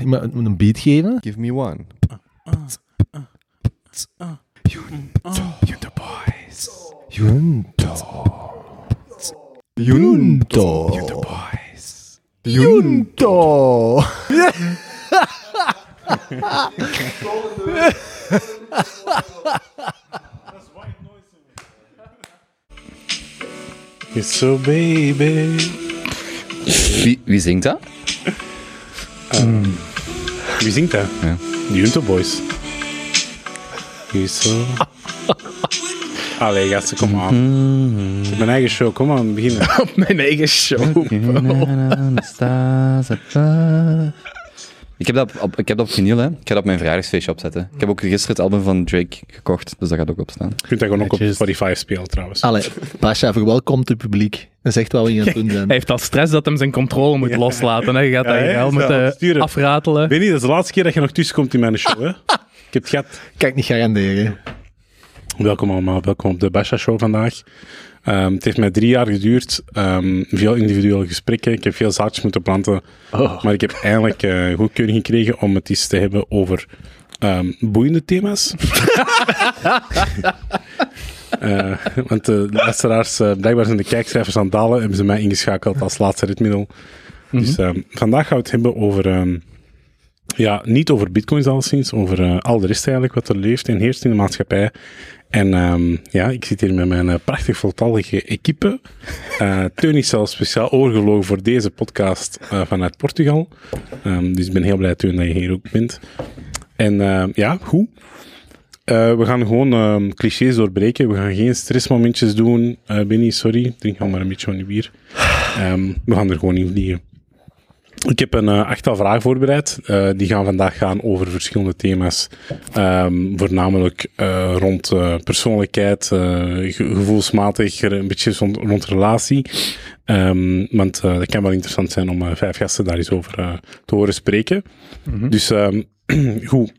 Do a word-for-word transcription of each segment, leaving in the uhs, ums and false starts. Ik moet een beat geven. Give me one. Junto Boys. Junto. Junto. Junto Boys. Junto. It's so baby. Wie, wie zingt dat? Um, wie zingt dat? Ja. Junto Boys. Is zo. Allee, gasten, kom aan. Mm-hmm. Op mijn eigen show, kom aan, beginnen. Op mijn eigen show. Ik heb dat op, ik heb dat op vinyl, hè. Ik ga dat op mijn verjaardagsfeestje opzetten. Ik heb ook gisteren het album van Drake gekocht, dus dat gaat ook opstaan. Je kunt dat gewoon ook op Spotify spelen, trouwens. Allee, Pasha, verwelkomt het publiek. Dat is echt wat we hier aan het doen zijn. Hij heeft al stress dat hem zijn controle moet ja. loslaten, hè. Je gaat ja, dat helemaal moeten afratelen. Weet je, dat is de laatste keer dat je nog tussenkomt in mijn show, hè. Ik heb het gehad. Kan ik niet garanderen. Welkom allemaal, welkom op de Bacha Show vandaag. Um, het heeft mij drie jaar geduurd, um, veel individuele gesprekken, ik heb veel zaadjes moeten planten, oh. maar ik heb eindelijk uh, goedkeuring gekregen om het eens te hebben over um, boeiende thema's. uh, want de luisteraars, uh, blijkbaar zijn de kijkcijfers aan het dalen, hebben ze mij ingeschakeld als laatste ritmiddel. Mm-hmm. Dus um, vandaag gaan we het hebben over... Um, Ja, niet over bitcoins alleszins, over uh, al de rest eigenlijk wat er leeft en heerst in de maatschappij. En um, ja, ik zit hier met mijn uh, prachtig voltallige equipe. Uh, Teun is zelfs speciaal oorgelogen voor deze podcast uh, vanuit Portugal. Um, dus ik ben heel blij, Teun, dat je hier ook bent. En uh, ja, goed. Uh, we gaan gewoon uh, clichés doorbreken. We gaan geen stressmomentjes doen. Uh, Benny, sorry, drink al maar een beetje van je bier. Um, we gaan er gewoon in vliegen. Ik heb een uh, achttal vragen voorbereid. Uh, die gaan vandaag gaan over verschillende thema's. Um, voornamelijk uh, rond uh, persoonlijkheid, uh, ge- gevoelsmatig, een beetje rond, rond relatie. Um, want uh, dat kan wel interessant zijn om uh, vijf gasten daar eens over uh, te horen spreken. Mm-hmm. Dus um, goed.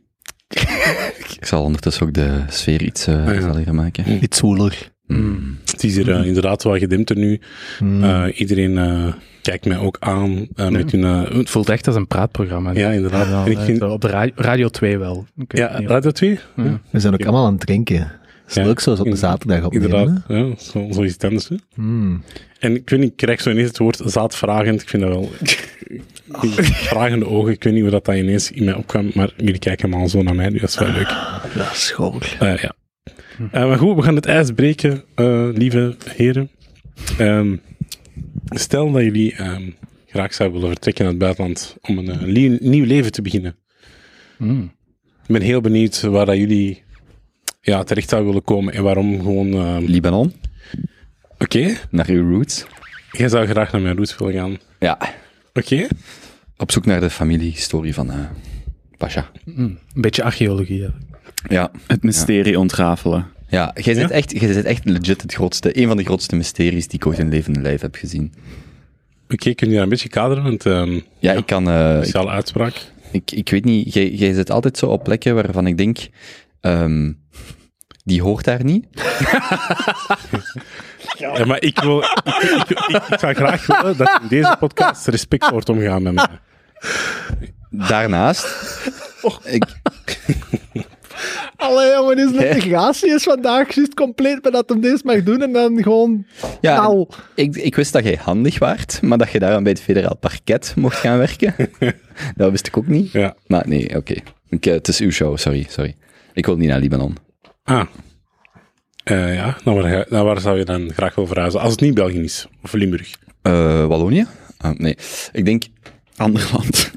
Ik zal ondertussen ook de sfeer iets uh, ah, ja. gaan maken. Iets woeler. Mm. Het is hier uh, inderdaad wel gedempter nu. Mm. Uh, iedereen... Uh, Kijk mij ook aan uh, met hun... Uh, het voelt echt als een praatprogramma. Ja, inderdaad. Ja, ik vind... Op de radio, radio twee wel. Ja, Radio twee? Ja. Ja. We zijn ook ja. allemaal aan het drinken. Dat is ja. leuk, zoals op de zaterdag opnemen. Inderdaad, ja, zo, zo is het anders. Mm. En ik weet niet, ik krijg zo ineens het woord zaadvragend. Ik vind dat wel... Vragende ogen, ik weet niet hoe dat, dat ineens in mij opkwam, maar jullie kijken allemaal zo naar mij, dat is wel leuk. Ah, dat is schoon. Uh, ja. Mm. Uh, maar goed, we gaan het ijs breken, uh, lieve heren. Um, Stel dat jullie um, graag zouden willen vertrekken naar het buitenland om een uh, li- nieuw leven te beginnen. Mm. Ik ben heel benieuwd waar dat jullie ja, terecht zouden willen komen en waarom gewoon... Um... Libanon. Oké. Okay. Naar uw roots. Jij zou graag naar mijn roots willen gaan. Ja. Oké. Okay. Op zoek naar de familiehistorie van uh, Pasha. Mm. Een beetje archeologie. Hè. Ja. Het mysterie ja. ontrafelen. Ja, jij zit, ja? Echt, jij zit echt legit het grootste, een van de grootste mysteries die ik ooit in levende lijf heb gezien. Oké, okay, kun je dat een beetje kaderen? Want, um, ja, ja, ik kan... Uh, speciale ik, uitspraak. Ik, ik weet niet, jij, jij zit altijd zo op plekken waarvan ik denk, um, die hoort daar niet. Ja, maar ik wil... Ik, ik, ik, ik, ik zou graag willen dat in deze podcast respect wordt omgegaan met mij. Daarnaast... Oh. Ik... Allee, jongen, is litigatie is vandaag juist compleet met dat hem deze mag doen en dan gewoon... Ja, ik, ik wist dat jij handig waart, maar dat je daaraan bij het federaal parket mocht gaan werken, dat wist ik ook niet. Ja. Maar nee, oké. Okay. Okay, het is uw show, sorry, sorry. Ik wil niet naar Libanon. Ah. Uh, ja, nou, waar, nou, waar zou je dan graag willen verhuizen? Als het niet België is, of Limburg? Uh, Wallonië? Uh, nee, ik denk ander land.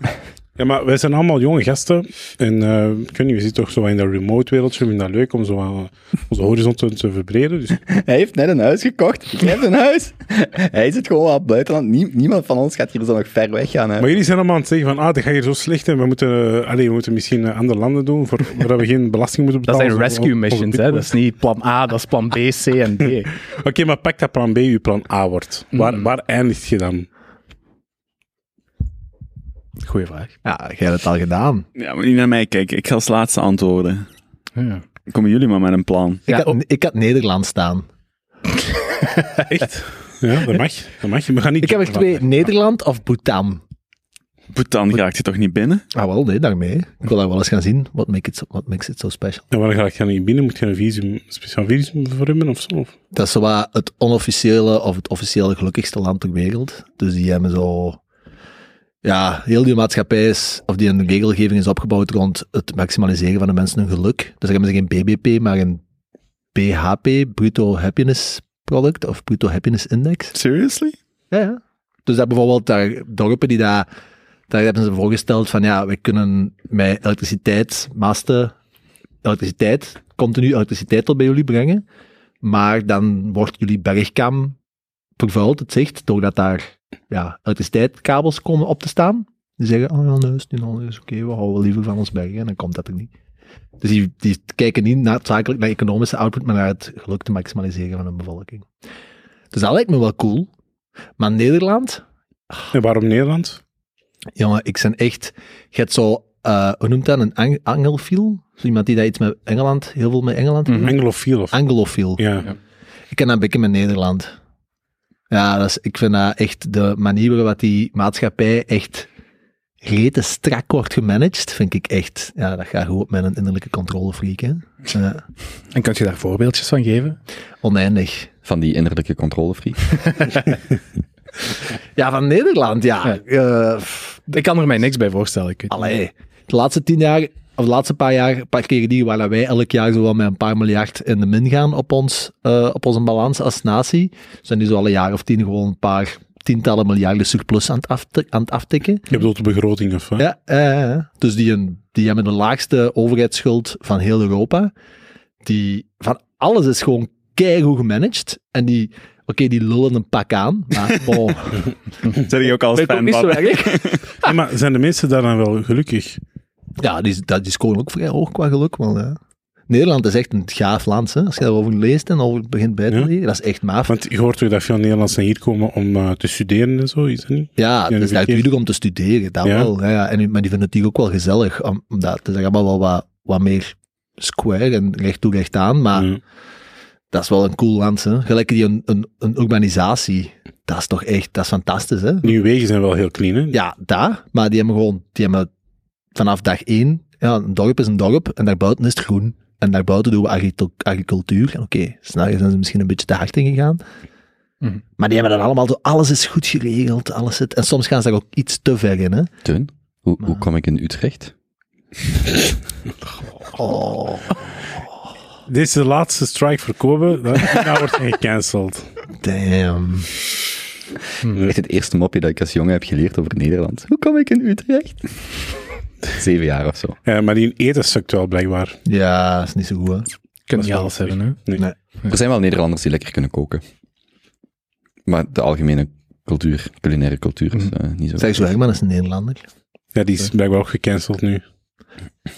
Ja, maar wij zijn allemaal jonge gasten en uh, ik weet niet, we zitten toch zo in dat remote wereldje, we vinden dat leuk om zo aan onze horizon te, te verbreden. Dus. Hij heeft net een huis gekocht, ik heb een huis. Hij zit gewoon op buitenland, Nie- niemand van ons gaat hier zo nog ver weg gaan. Hè. Maar jullie zijn allemaal aan het zeggen van, ah, dat gaat hier zo slecht en we moeten, allez, we moeten misschien uh, andere landen doen, voor, waar we geen belasting moeten betalen. Dat zijn rescue missions, hè? Dat is niet plan A, dat is plan B, C en D. Oké, okay, maar pak dat plan B je plan A wordt. Mm. Waar, waar eindigt je dan? Goeie vraag. Ja, jij hebt het al gedaan. Ja, maar niet naar mij kijken. Ik ga als laatste antwoorden. Ja. Komen jullie maar met een plan. Ja. Ik, had, ik had Nederland staan. Echt? Ja, dat mag. Dat mag. We gaan niet ik heb er twee. Nederland of Bhutan? Bhutan raakt je toch niet binnen? Ah, wel, nee, daarmee. Ik wil daar wel eens gaan zien. What makes it, what makes it so special? Ja, waar ga ik niet binnen? Moet je een visum, speciaal visum voor hebben of zo? Dat is zowat het onofficiële of het officiële gelukkigste land ter wereld. Dus die hebben zo... Ja, heel die maatschappij is, of die een regelgeving is opgebouwd rond het maximaliseren van de mensen hun geluk. Dus daar hebben ze geen B B P, maar een B H P, Bruto Happiness Product, of Bruto Happiness Index. Seriously? Ja, ja. Dus dat bijvoorbeeld, daar dorpen die daar, daar hebben ze voorgesteld van, ja, we kunnen met elektriciteit, masten, elektriciteit, continu elektriciteit tot bij jullie brengen, maar dan wordt jullie bergkam vervuild, het zicht, doordat daar, ja, elektriciteitskabels komen op te staan. Die zeggen, oh ja, nee, is niet anders, oké, okay, we houden liever van ons bergen, en dan komt dat er niet. Dus die, die kijken niet noodzakelijk naar economische output, maar naar het geluk te maximaliseren van hun bevolking. Dus dat lijkt me wel cool. Maar Nederland... En waarom Nederland? Jongen, ik ben echt... Je hebt zo, uh, hoe noemt dat, een ang- anglofiel? Zo iemand die dat iets met Engeland, heel veel met Engeland... Mm, anglofiel. Of... Anglofiel. Ja. Ja. Ik ken dat een beetje met Nederland. Ja, dat is, ik vind dat echt de manier waarop die maatschappij echt rete strak wordt gemanaged, vind ik echt... Ja, dat gaat goed op mijn innerlijke controlefreak, hè. Ja. En kunt je daar voorbeeldjes van geven? Oneindig. Van die innerlijke controlefreak? Ja, van Nederland, ja. ja. Uh, ik kan er mij niks bij voorstellen. Ik weet Allee, de laatste tien jaar, of de laatste paar jaar, parkeren die waar wij elk jaar zo wel met een paar miljard in de min gaan op, ons, uh, op onze balans als natie. Zijn die zo al een jaar of tien gewoon een paar tientallen miljarden surplus aan het, aftik- aan het aftikken. Je bedoelt de begroting of wat? Ja, uh, dus die, die hebben de laagste overheidsschuld van heel Europa. Die van alles is gewoon keigoed gemanaged. En die, oké, okay, die lullen een pak aan, maar bon. Zijn die ook al fan niet zo erg. Ja, maar zijn de mensen daar dan wel gelukkig? Ja, die, die scoren ook vrij hoog qua geluk, want ja. Nederland is echt een gaaf land, hè. Als je daarover leest en over begint bij te leren, ja. Dat is echt maaf. Want je hoort toch dat veel Nederlanders naar hier komen om uh, te studeren en zo, is dat niet? Ja, het is natuurlijk om te studeren, dat ja. wel. Ja, ja. En, maar die vinden het natuurlijk ook wel gezellig, omdat het is allemaal wel wat, wat meer square en recht toe recht aan, maar... Ja. Dat is wel een cool land, hè. Gelijk die een, een, een urbanisatie. Dat is toch echt, dat is fantastisch, hè. Nieuwe wegen zijn wel heel clean, hè. Ja, daar. Maar die hebben gewoon, die hebben vanaf dag één, ja, een dorp is een dorp en daarbuiten is het groen. En daarbuiten doen we agric- agricultuur. En oké, okay, s'nachts zijn ze misschien een beetje te hard ingegaan. Mm. Maar die hebben dat allemaal zo, alles is goed geregeld, alles zit. En soms gaan ze daar ook iets te ver in, hè. Teun, hoe, maar... hoe kom ik in Utrecht? Oh... Dit is de laatste strike voor Kobe. Nou wordt hij gecanceld. Damn. Hm. Echt het eerste mopje dat ik als jongen heb geleerd over Nederland. Hoe kom ik in Utrecht? Zeven jaar of zo. Ja, maar die eten sukt wel blijkbaar. Ja, dat is niet zo goed, hè. Kunnen niet alles hebben, hè. Nee. Nee. Er zijn wel Nederlanders die lekker kunnen koken. Maar de algemene cultuur, culinaire cultuur, is uh, niet zo... Zeg zo, Herman is een Nederlander. Ja, die is blijkbaar ook gecanceld nu.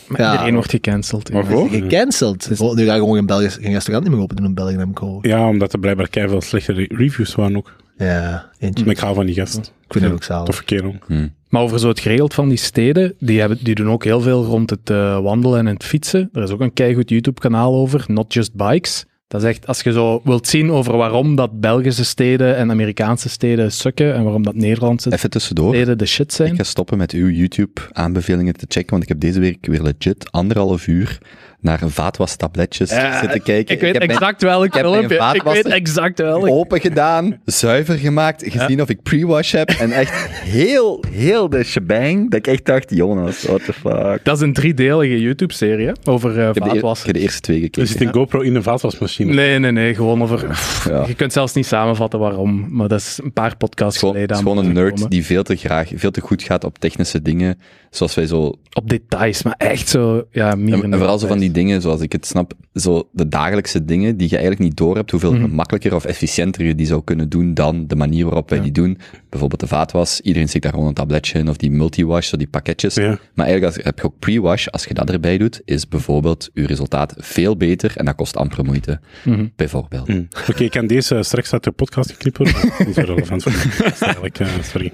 Maar ja, iedereen wordt gecanceld. Waarvoor? Gecanceld. Dus nu ga je gewoon een Belgisch een restaurant niet meer open doen in België, heb ik gehoord. Ja, omdat er blijkbaar keiveel slechte reviews waren ook. Ja, eentje. Maar ik hou van die gast. Ik vind het ook zalig. Toffe kerel. Hmm. Maar over zo het geregeld van die steden, die, hebben, die doen ook heel veel rond het uh, wandelen en het fietsen. Er is ook een keigoed YouTube-kanaal over, Not Just Bikes. Dat is echt, als je zo wilt zien over waarom dat Belgische steden en Amerikaanse steden sukken en waarom dat Nederlandse Even tussendoor. Steden de shit zijn. Ik ga stoppen met uw YouTube-aanbevelingen te checken, want ik heb deze week weer legit anderhalf uur naar vaatwastabletjes ja, zitten kijken. Ik weet ik heb exact mijn, welk filmpje. Ik weet exact welk. Open gedaan, zuiver gemaakt, gezien ja. of ik pre-wash heb en echt heel, heel de shebang dat ik echt dacht, Jonas, what the fuck. Dat is een driedelige YouTube-serie over uh, vaatwas. Ik heb de eerste twee gekeken. Er zit een GoPro in een vaatwasmachine. Nee, nee, nee, gewoon over... Ja. Je kunt zelfs niet samenvatten waarom, maar dat is een paar podcasts Scho- geleden. Het is gewoon een nerd komen. Die veel te graag, veel te goed gaat op technische dingen, zoals wij zo... Op details, maar echt zo... Ja, meer en, en vooral zo van die dingen, zoals ik het snap, zo de dagelijkse dingen die je eigenlijk niet doorhebt, hoeveel mm-hmm. makkelijker of efficiënter je die zou kunnen doen dan de manier waarop wij ja. die doen. Bijvoorbeeld de vaatwas, iedereen steekt daar gewoon een tabletje in, of die multi-wash, zo die pakketjes. Ja. Maar eigenlijk als, heb je ook pre-wash, als je dat erbij doet, is bijvoorbeeld je resultaat veel beter en dat kost amper moeite. Mm-hmm. Bijvoorbeeld. Mm. Oké, okay, ik kan deze straks uit de podcast knippen. Dat is relevant voor eigenlijk, uh, sorry.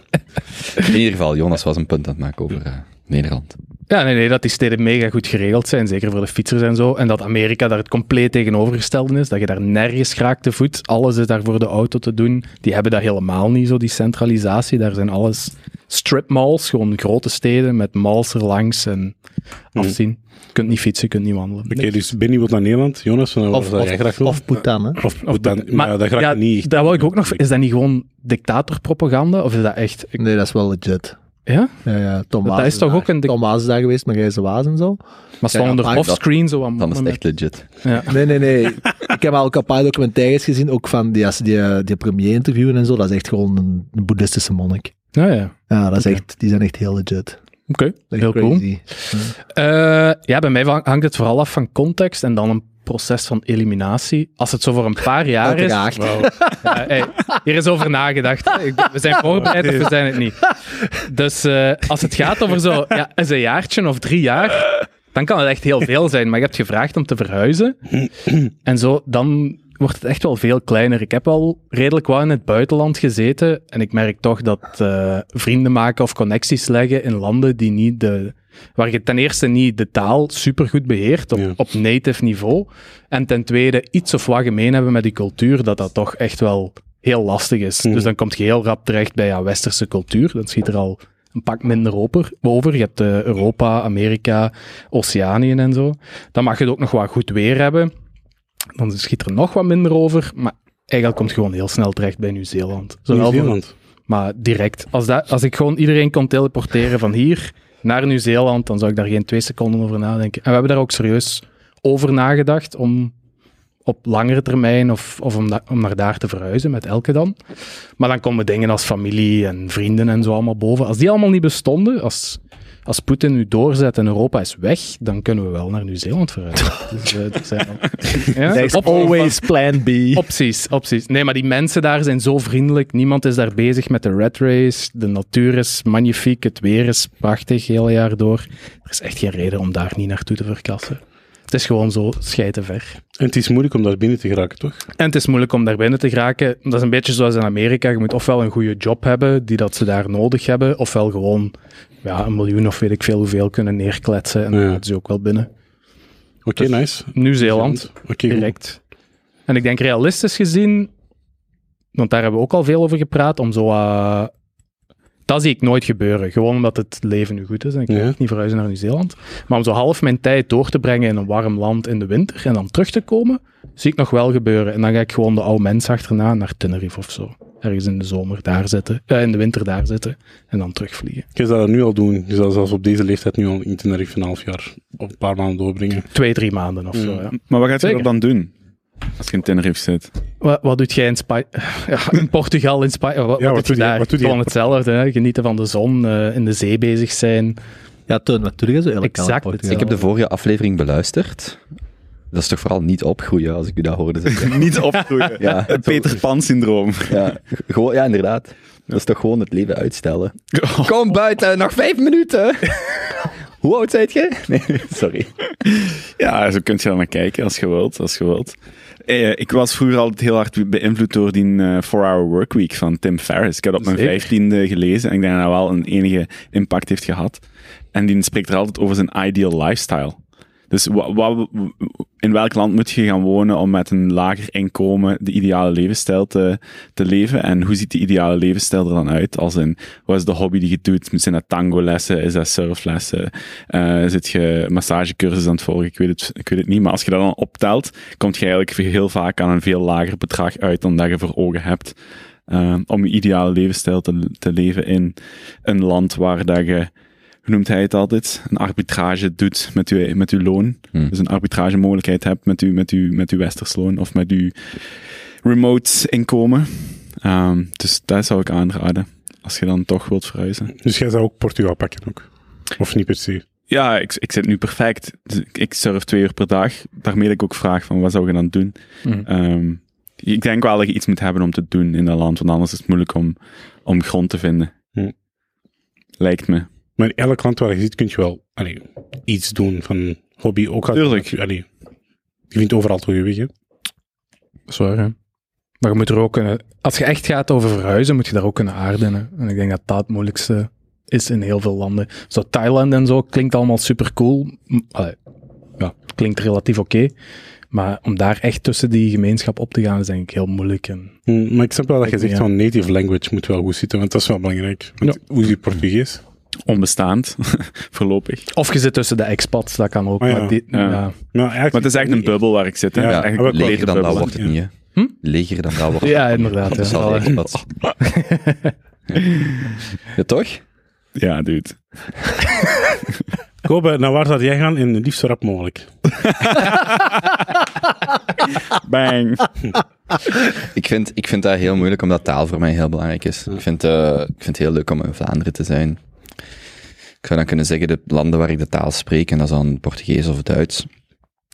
In ieder geval, Jonas was een punt aan het maken over uh, Nederland. Ja, nee, nee, dat die steden mega goed geregeld zijn, zeker voor de fietsers en zo. En dat Amerika daar het compleet tegenovergestelde is, dat je daar nergens geraakt te voet. Alles is daar voor de auto te doen. Die hebben daar helemaal niet zo, die centralisatie. Daar zijn alles stripmalls, gewoon grote steden met malls erlangs en afzien. Mm. Je kunt niet fietsen, je kunt niet wandelen. Oké, okay, dus Benny wordt naar Nederland, Jonas, van of, of, graag of Bhutan, hè? Of Bhutan, maar, maar dat graag ja, niet. Dat wil ik ook nog... Is dat niet gewoon dictatorpropaganda, of is dat echt... Ik... Nee, dat is wel legit. Ja? Ja, ja. Tom dat, dat is toch daar. Ook een... Tom Waas is daar geweest, maar jij ze Waas en zo. Maar staan ja, ja, er offscreen dat, zo aan... Dan is het echt legit. Ja. Nee, nee, nee. Ik heb al een paar documentaires gezien, ook van die, die, die premier interviewen en zo. Dat is echt gewoon een, een boeddhistische monnik. Ja, ja. Ja, dat is okay. Echt, die zijn echt heel legit. Oké, okay, heel crazy. Cool. Ja. Uh, ja, bij mij hangt het vooral af van context en dan een proces van eliminatie. Als het zo voor een paar jaar is... Wow. Ja, hey, hier is over nagedacht. We zijn voorbereid of we zijn het niet. Dus uh, als het gaat over zo, ja, eens een jaartje of drie jaar, dan kan het echt heel veel zijn. Maar je hebt gevraagd om te verhuizen. En zo, dan wordt het echt wel veel kleiner. Ik heb al redelijk wat in het buitenland gezeten en ik merk toch dat uh, vrienden maken of connecties leggen in landen die niet de... waar je ten eerste niet de taal supergoed beheert, op, ja. op native niveau, en ten tweede iets of wat gemeen hebben met die cultuur, dat dat toch echt wel heel lastig is. Mm. Dus dan kom je heel rap terecht bij ja, westerse cultuur, dan schiet er al een pak minder over. Je hebt uh, Europa, Amerika, Oceanië en zo. Dan mag je het ook nog wat goed weer hebben. Dan schiet er nog wat minder over, maar eigenlijk komt gewoon heel snel terecht bij Nieuw-Zeeland. Nieuw-Zeeland. Maar direct. Als, dat, als ik gewoon iedereen kon teleporteren van hier naar Nieuw-Zeeland, dan zou ik daar geen twee seconden over nadenken. En we hebben daar ook serieus over nagedacht om op langere termijn of, of om, da- om naar daar te verhuizen met elke dan. Maar dan komen dingen als familie en vrienden en zo allemaal boven. Als die allemaal niet bestonden, als... Als Poetin nu doorzet en Europa is weg, dan kunnen we wel naar Nieuw-Zeeland verhuizen. Dus, uh, dat zijn ja? There's always plan B. Opties, opties. Nee, maar die mensen daar zijn zo vriendelijk. Niemand is daar bezig met de rat race. De natuur is magnifiek. Het weer is prachtig, het hele jaar door. Er is echt geen reden om daar niet naartoe te verkassen. Het is gewoon zo scheitenver. En het is moeilijk om daar binnen te geraken, toch? En het is moeilijk om daar binnen te geraken. Dat is een beetje zoals in Amerika. Je moet ofwel een goede job hebben, die dat ze daar nodig hebben, ofwel gewoon ja, een miljoen of weet ik veel hoeveel kunnen neerkletsen. En dan gaat ze ook wel binnen. Oké, okay, nice. Nieuw-Zeeland, okay, direct. Goed. En ik denk realistisch gezien, want daar hebben we ook al veel over gepraat, om zo... Uh, dat zie ik nooit gebeuren. Gewoon omdat het leven nu goed is. En ik wil ja. niet verhuizen naar Nieuw-Zeeland. Maar om zo half mijn tijd door te brengen in een warm land in de winter en dan terug te komen, zie ik nog wel gebeuren. En dan ga ik gewoon de oude mensen achterna naar Tenerife of zo. Ergens in de zomer daar zitten. Eh, in de winter daar zitten. En dan terugvliegen. Je zou dat nu al doen. Je zou zelfs op deze leeftijd nu al in Tenerife een half jaar of een paar maanden doorbrengen. Twee, drie maanden of zo, ja. Ja. Maar wat gaat je dan doen? Als je in Tenerife zit. Wat, wat doet jij in, Spa- ja, in Portugal, in Spanje? Wat, ja, wat, wat doe je daar? Wat doe je gewoon hetzelfde. Hè? Genieten van de zon, uh, in de zee bezig zijn. Ja, Teun, wat doe je zo eigenlijk? Exact. Ik heb de vorige aflevering beluisterd. Dat is toch vooral niet opgroeien, als ik u dat hoorde zeggen. Niet opgroeien. Ja, Peter Pan-syndroom. Ja, gewoon, ja, inderdaad. Dat is toch gewoon het leven uitstellen. Oh. Kom buiten, nog vijf minuten. Hoe oud zijt je? Nee, sorry. Ja, zo kun je er naar kijken, als je wilt. Als je wilt. Eh, ik was vroeger altijd heel hard beïnvloed door die uh, four-hour workweek van Tim Ferriss. Ik had op mijn vijftiende gelezen en ik denk dat dat wel een enige impact heeft gehad. En die spreekt er altijd over zijn ideal lifestyle. Dus wa- wa- in welk land moet je gaan wonen om met een lager inkomen de ideale levensstijl te, te leven? En hoe ziet die ideale levensstijl er dan uit? Als in, wat is de hobby die je doet? Zijn dat tangolessen? Is dat surflessen? Uh, zit je massagecursus aan het volgen? Ik weet het, ik weet het niet. Maar als je dat dan optelt, kom je eigenlijk heel vaak aan een veel lager bedrag uit dan dat je voor ogen hebt. Uh, om je ideale levensstijl te, te leven in een land waar dat je... noemt hij het altijd, een arbitrage doet met uw, met uw loon. Hmm. Dus een arbitrage mogelijkheid hebt met uw, met uw, met uw westers loon of met uw remote inkomen. Um, dus dat zou ik aanraden, als je dan toch wilt verhuizen. Dus jij zou ook Portugal pakken ook? Of niet per se? Ja, ik, ik zit nu perfect. Dus ik surf twee uur per dag. Daarmee dat ik ook vraag van, wat zou je dan doen? Hmm. Um, ik denk wel dat je iets moet hebben om te doen in dat land, want anders is het moeilijk om, om grond te vinden. Hmm. Lijkt me. Maar in elk land waar je zit, kun je wel allee, iets doen van hobby. Ook al, tuurlijk. Allee, je vindt overal toch je weg, hè? Dat is waar, hè? Maar je moet er ook kunnen... Als je echt gaat over verhuizen, moet je daar ook kunnen aarden, hè? En ik denk dat dat het moeilijkste is in heel veel landen. Zo Thailand en zo klinkt allemaal super cool. Ja, klinkt relatief oké. Okay. Maar om daar echt tussen die gemeenschap op te gaan, is denk ik heel moeilijk. En mm, maar ik snap wel dat je zegt, van native language moet wel goed zitten, want dat is wel belangrijk. Ja. Hoe is die Portugees? Onbestaand, voorlopig. Of je zit tussen de expats, dat kan ook. Oh, ja. Maar, die, ja. Ja. Nou, maar het is echt een bubbel waar ik zit. Ja. Ja, eigenlijk leger dan dat wordt het ja. niet, hè. Hm? Leger dan dat wordt het. Ja, inderdaad. Dat is al expats. Ja, toch? Ja, dude. Kobe, naar nou waar zou jij gaan? En liefst zo rap mogelijk. Bang. Ik vind, ik vind dat heel moeilijk, omdat taal voor mij heel belangrijk is. Ik vind, uh, ik vind het heel leuk om in Vlaanderen te zijn. Ik zou dan kunnen zeggen, de landen waar ik de taal spreek, en dat is dan Portugees of Duits,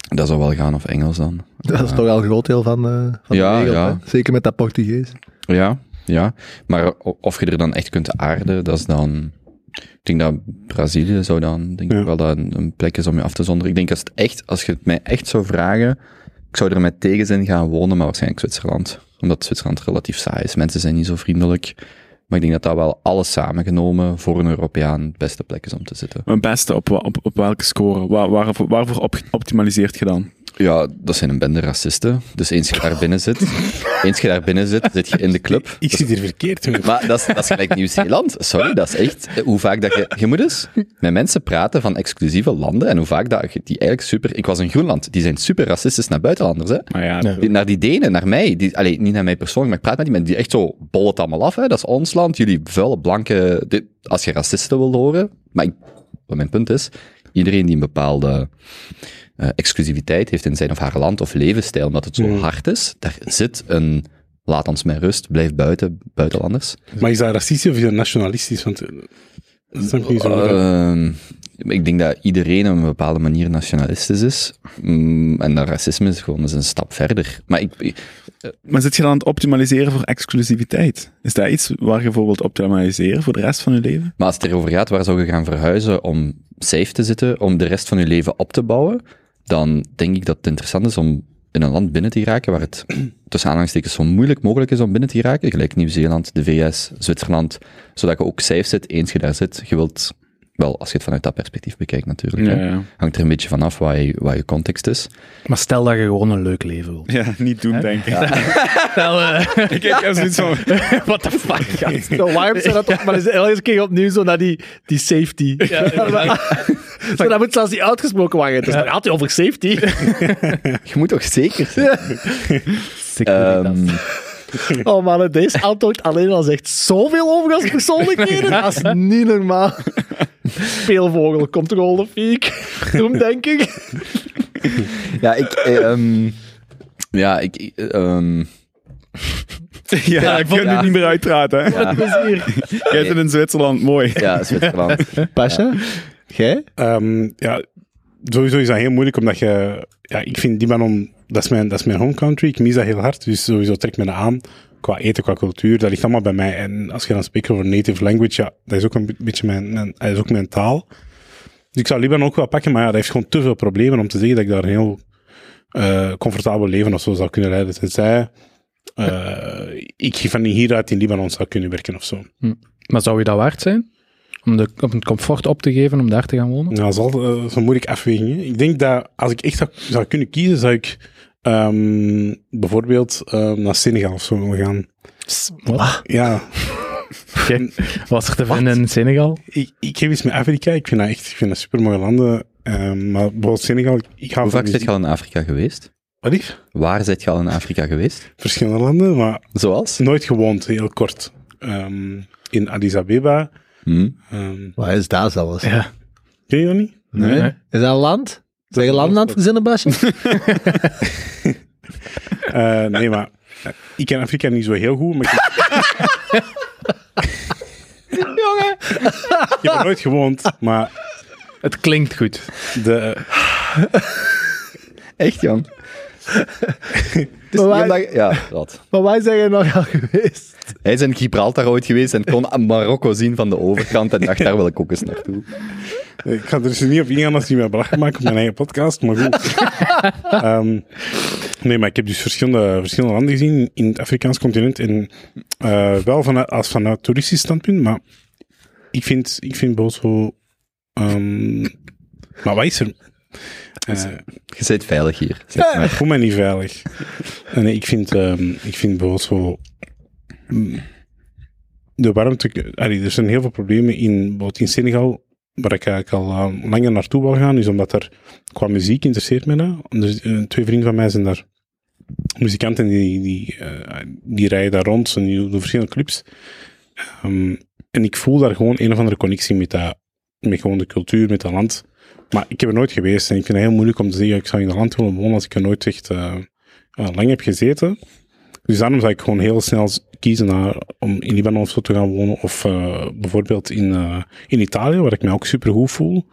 dat zou wel gaan, of Engels dan. Dat is uh, toch wel een groot deel van, uh, van ja, de regel, ja. Zeker met dat Portugees. Ja, ja. Maar of je er dan echt kunt aarden, dat is dan... Ik denk dat Brazilië zou dan, denk ja. ik wel, dat een plek is om je af te zonderen. Ik denk, als, het echt, als je het mij echt zou vragen, ik zou er met tegenzin gaan wonen, maar waarschijnlijk Zwitserland. Omdat Zwitserland relatief saai is. Mensen zijn niet zo vriendelijk. Maar ik denk dat dat wel alles samengenomen voor een Europeaan de beste plek is om te zitten. Een beste, op, op, op welke score? Waar, waar, waarvoor op, optimaliseert je dan? Ja, dat zijn een bende racisten. Dus eens je daar binnen zit, eens je daar binnen zit, zit je in de club. Ik, ik zit hier verkeerd. Hoor. Maar dat is, dat is gelijk Nieuw-Zeeland. Sorry, dat is echt hoe vaak dat je... Je moet eens met mensen praten van exclusieve landen en hoe vaak dat je die eigenlijk super... Ik was in Groenland. Die zijn super racistisch naar buitenlanders, hè. Maar ja, ja. Die, naar die Denen, naar mij. Die, allee, niet naar mij persoonlijk, maar ik praat met die mensen die echt zo bollen het allemaal af, hè. Dat is ons land. Jullie vuile, blanke... Dit, als je racisten wil horen. Maar ik, wat mijn punt is, iedereen die een bepaalde... Uh, exclusiviteit heeft in zijn of haar land of levensstijl, omdat het zo mm. hard is, daar zit een laat ons met rust, blijf buiten, buitenlanders. Maar is dat racistisch of is dat nationalistisch? Want dat is niet zo uh, ik denk dat iedereen op een bepaalde manier nationalistisch is. Mm, en dat racisme is gewoon eens een stap verder. Maar, ik, ik, uh, maar zit je dan aan het optimaliseren voor exclusiviteit? Is dat iets waar je bijvoorbeeld optimaliseren voor de rest van je leven? Maar als het erover gaat, waar zou je gaan verhuizen om safe te zitten, om de rest van je leven op te bouwen? Dan denk ik dat het interessant is om in een land binnen te geraken waar het tussen aanhalingstekens zo moeilijk mogelijk is om binnen te geraken, gelijk Nieuw-Zeeland, de V S, Zwitserland, zodat je ook safe zit, eens je daar zit. Je wilt, wel, als je het vanuit dat perspectief bekijkt natuurlijk, ja, ja. hangt er een beetje vanaf waar je, waar je context is. Maar stel dat je gewoon een leuk leven wilt. Ja, niet doen, He? denk ik. Ja. Stel, uh, ik heb ja. zoiets van, what the fuck. Zo warm zijn dat op, maar is elke keer opnieuw zo naar die, die safety. Ja, ja. Zo, dat moet zelfs niet uitgesproken worden. Het is nog altijd over safety. Je moet toch zeker zijn. um, oh man, deze antwoord alleen al zegt zoveel over als persoonlijkheden. Dat is niet normaal. Speelvogel, control the peak. Doe denk ik. Ja, ik... Eh, um, ja, ik... Um, Ja, ja, ik kan ja. nu niet meer uitpraten. Ja. Wat plezier. Jij zit in Zwitserland, mooi. Ja, Zwitserland. Pasha? Ja. Jij? Um, ja, sowieso is dat heel moeilijk, omdat je... Ja, ik vind Libanon, dat is mijn, dat is mijn home country, ik mis dat heel hard, dus sowieso trekt me dat aan. Qua eten, qua cultuur, dat ligt allemaal bij mij. En als je dan spreekt over native language, ja, dat is ook een beetje mijn, mijn, dat is ook mijn taal. Dus ik zou Libanon ook wel pakken, maar ja, dat heeft gewoon te veel problemen om te zeggen dat ik daar een heel uh, comfortabel leven of zo zou kunnen leiden. Tenzij uh, ik van hieruit in Libanon zou kunnen werken of zo. Hm. Maar zou je dat waard zijn? Om, de, om het comfort op te geven, om daar te gaan wonen? Nou, dat is altijd zo'n moeilijke afweging. Ik denk dat als ik echt zou, zou kunnen kiezen, zou ik um, bijvoorbeeld um, naar Senegal of zo willen gaan. Wat? Ja. Okay. Wat is er te Wat? vinden in Senegal? Ik, ik heb iets met Afrika. Ik vind dat echt ik vind dat supermooie landen. Um, maar bijvoorbeeld Senegal... Ik ga Hoe vaak zit je al in Afrika geweest? Wat is? Waar zit je al in Afrika geweest? Verschillende landen, maar... Zoals? Nooit gewoond, heel kort. Um, in Addis Abeba... Hmm. Um, Wat is dat zelfs? Ja. Ken je dat niet? Nee. nee. Is dat een land? Zijn je land aan het verzinnen, Basje? uh, nee, maar ik ken Afrika niet zo heel goed. Maar ik... Jongen! Ik heb er nooit gewoond, maar... Het klinkt goed. De... Echt, Jan? Dus maar, waar, ja, dat. Maar waar zijn jij nog al geweest? Hij is in Gibraltar ooit geweest en kon Marokko zien van de overkant en dacht, daar wil ik ook eens naartoe. Ik ga er dus niet op ingaan als je mij belachelijk maakt op mijn eigen podcast, maar goed. um, nee, maar ik heb dus verschillende, verschillende landen gezien in het Afrikaans continent en uh, wel vanuit, als vanuit toeristisch standpunt, maar ik vind, ik vind boos zo... Um, maar wat is er... Uh, je bent veilig hier. Ja, maar. Ik voel me niet veilig. Nee, ik vind, um, ik vind bijvoorbeeld zo... De warmte... Allee, er zijn heel veel problemen in, in Senegal, waar ik eigenlijk al uh, langer naartoe wil gaan, is omdat er qua muziek interesseert mij dat. Dus, uh, twee vrienden van mij zijn daar muzikanten, die, die, uh, die rijden daar rond, en die doen verschillende clubs. Um, en ik voel daar gewoon een of andere connectie met dat, met gewoon de cultuur, met dat land. Maar ik heb er nooit geweest en ik vind het heel moeilijk om te zeggen, ik zou in dat land willen wonen als ik er nooit echt uh, uh, lang heb gezeten. Dus daarom zou ik gewoon heel snel kiezen naar, om in Libanon of zo te gaan wonen. Of uh, bijvoorbeeld in, uh, in Italië, waar ik mij ook super goed voel.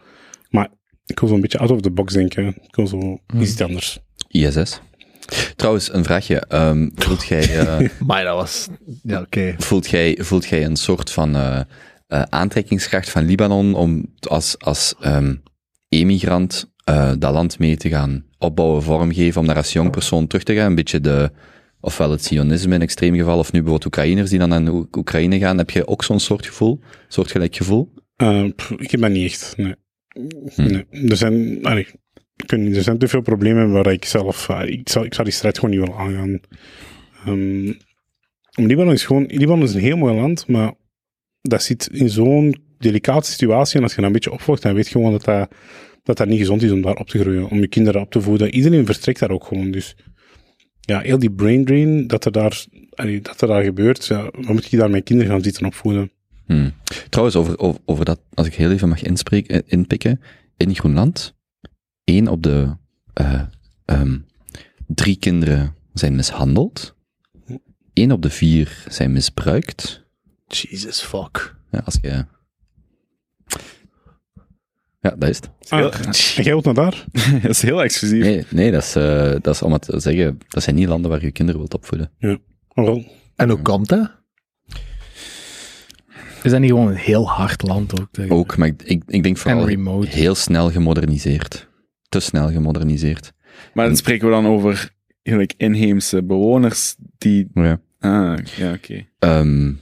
Maar ik wil zo een beetje out of the box denken. Ik wil zo hmm. iets anders. I S S. Trouwens, een vraagje. Um, voelt jij... Uh, maar dat was... Ja, oké. Okay. Voelt jij, voelt jij een soort van uh, uh, aantrekkingskracht van Libanon om als, als um, emigrant uh, dat land mee te gaan opbouwen, vormgeven, om daar als jong persoon terug te gaan? Een beetje de... Ofwel het sionisme in extreem geval, of nu bijvoorbeeld Oekraïners die dan naar o- Oekraïne gaan. Heb je ook zo'n soort gevoel, soortgelijk gevoel? Uh, pff, ik heb dat niet echt, nee. Hmm. nee. Er, zijn, allee, er zijn te veel problemen waar ik zelf... Uh, ik, zou, ik zou die strijd gewoon niet willen aangaan. Um, Libanon is gewoon... Libanon is een heel mooi land, maar dat zit in zo'n delicate situatie. En als je dat een beetje opvolgt, dan weet je gewoon dat dat, dat dat niet gezond is om daar op te groeien. Om je kinderen op te voeden. Iedereen vertrekt daar ook gewoon, dus... Ja, heel die brain drain, dat er daar, dat er daar gebeurt, ja, waar moet ik daar mijn kinderen gaan zitten opvoeden? Hmm. Trouwens, over, over, over dat, als ik heel even mag inspreken, inpikken, in Groenland, één op de uh, um, drie kinderen zijn mishandeld, één op de vier zijn misbruikt. Jesus fuck. Ja, als je... Ja, dat is het. Ah, ja. Jij wilt naar daar? Dat is heel exclusief. Nee, nee dat, is, uh, dat is om het te zeggen, dat zijn niet landen waar je kinderen wilt opvoeden. Ja. Oh. En hoe komt dat? Is dat niet gewoon een heel hard land ook? Tegen... Ook, maar ik, ik, ik denk vooral heel snel gemoderniseerd. Te snel gemoderniseerd. Maar dan en... spreken we dan over eigenlijk inheemse bewoners die... Ja. Ah, ja, oké. Okay. Um,